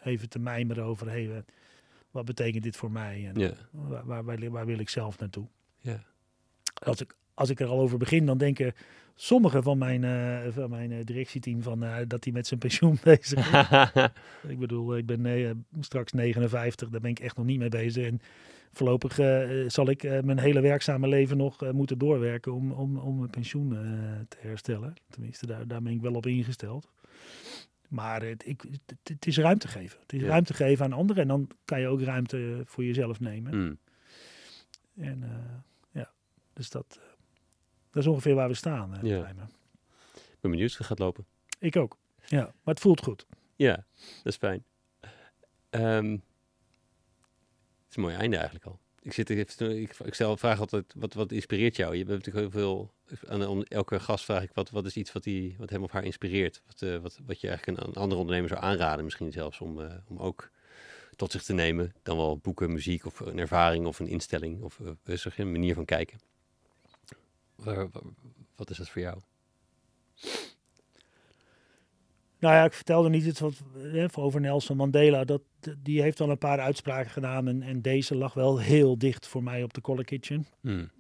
even te mijmeren over, wat betekent dit voor mij? En waar wil ik zelf naartoe? Yeah. Als ik er al over begin, dan denken sommigen van mijn directieteam dat die met zijn pensioen bezig is. Ik bedoel, ik ben straks 59, daar ben ik echt nog niet mee bezig. En voorlopig zal ik mijn hele werkzame leven nog moeten doorwerken om mijn pensioen te herstellen. Tenminste, daar ben ik wel op ingesteld. Maar het is ruimte geven. Het is ruimte geven aan anderen. En dan kan je ook ruimte voor jezelf nemen. Mm. En dus dat is ongeveer waar we staan. Ik ben benieuwd hoe het gaat lopen. Ik ook. Ja, maar het voelt goed. Ja, dat is fijn. Het is een mooi einde eigenlijk al. Ik stel een vraag altijd, wat inspireert jou? Je hebt natuurlijk heel veel, aan elke gast vraag ik, wat is iets wat hem of haar inspireert? Wat je eigenlijk een andere ondernemer zou aanraden misschien zelfs om ook tot zich te nemen. Dan wel boeken, muziek of een ervaring of een instelling of een manier van kijken. Wat is dat voor jou? Nou ja, ik vertelde niet iets over Nelson Mandela. Die heeft al een paar uitspraken gedaan. En deze lag wel heel dicht voor mij op The Colour Kitchen. Mm.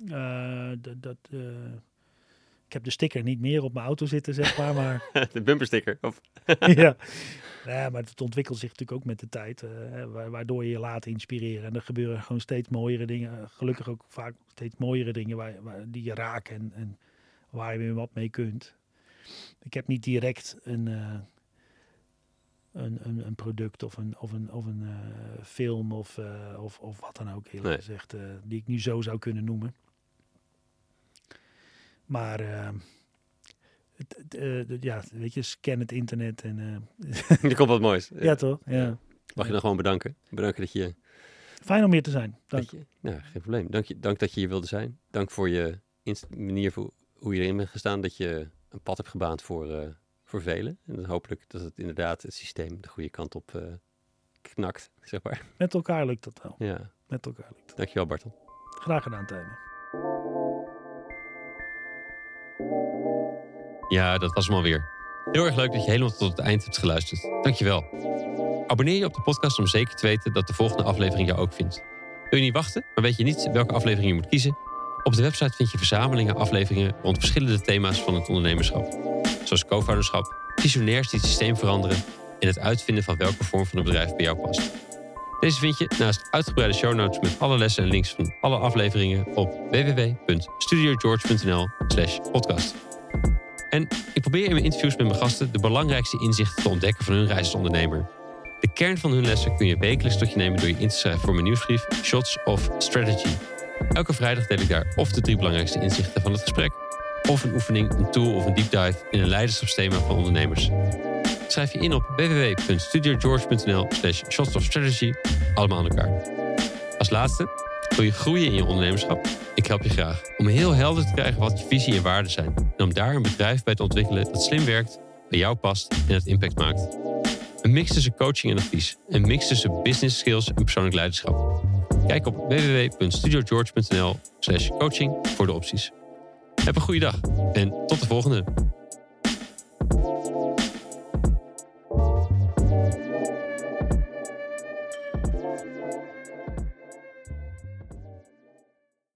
Ik heb de sticker niet meer op mijn auto zitten, zeg maar. De bumpersticker? Of... ja. Ja, maar het ontwikkelt zich natuurlijk ook met de tijd. Waardoor je je laat inspireren. En er gebeuren gewoon steeds mooiere dingen. Gelukkig ook vaak steeds mooiere dingen die je raken. En waar je weer wat mee kunt. Ik heb niet direct een product of een film of wat dan ook, eerlijk gezegd, die ik nu zo zou kunnen noemen. Maar weet je, scan het internet en... er komt wat moois. Ja, toch? Ja. Mag je dan gewoon bedanken. Bedanken dat je... Fijn om hier te zijn. Dank. Geen probleem. Dank dat je hier wilde zijn. Dank voor je manier voor hoe je erin bent gestaan, dat je een pad heb gebaand voor velen. En dan hopelijk dat het inderdaad het systeem de goede kant op knakt, zeg maar. Met elkaar lukt dat wel. Ja. Met elkaar lukt dat. Dankjewel, Bartel. Graag gedaan, Tijmen. Ja, dat was hem alweer. Heel erg leuk dat je helemaal tot het eind hebt geluisterd. Dankjewel. Abonneer je op de podcast om zeker te weten dat de volgende aflevering jou ook vindt. Wil je niet wachten, maar weet je niet welke aflevering je moet kiezen? Op de website vind je verzamelingen afleveringen rond verschillende thema's van het ondernemerschap. Zoals co-founderschap, visionairs die het systeem veranderen en het uitvinden van welke vorm van een bedrijf bij jou past. Deze vind je naast uitgebreide show notes met alle lessen en links van alle afleveringen op www.studiogeorge.nl/podcast. En ik probeer in mijn interviews met mijn gasten de belangrijkste inzichten te ontdekken van hun reis als ondernemer. De kern van hun lessen kun je wekelijks tot je nemen door je in te schrijven voor mijn nieuwsbrief Shots of Strategy. Elke vrijdag deel ik daar of de 3 belangrijkste inzichten van het gesprek, of een oefening, een tool of een deep dive in een leiderschapsthema van ondernemers. Schrijf je in op www.studiogeorge.nl/shotsofstrategy, allemaal aan elkaar. Als laatste, wil je groeien in je ondernemerschap? Ik help je graag om heel helder te krijgen wat je visie en waarden zijn en om daar een bedrijf bij te ontwikkelen dat slim werkt, bij jou past en het impact maakt. Een mix tussen coaching en advies. Een mix tussen business skills en persoonlijk leiderschap. Kijk op www.studiogeorge.nl/coaching voor de opties. Heb een goede dag en tot de volgende.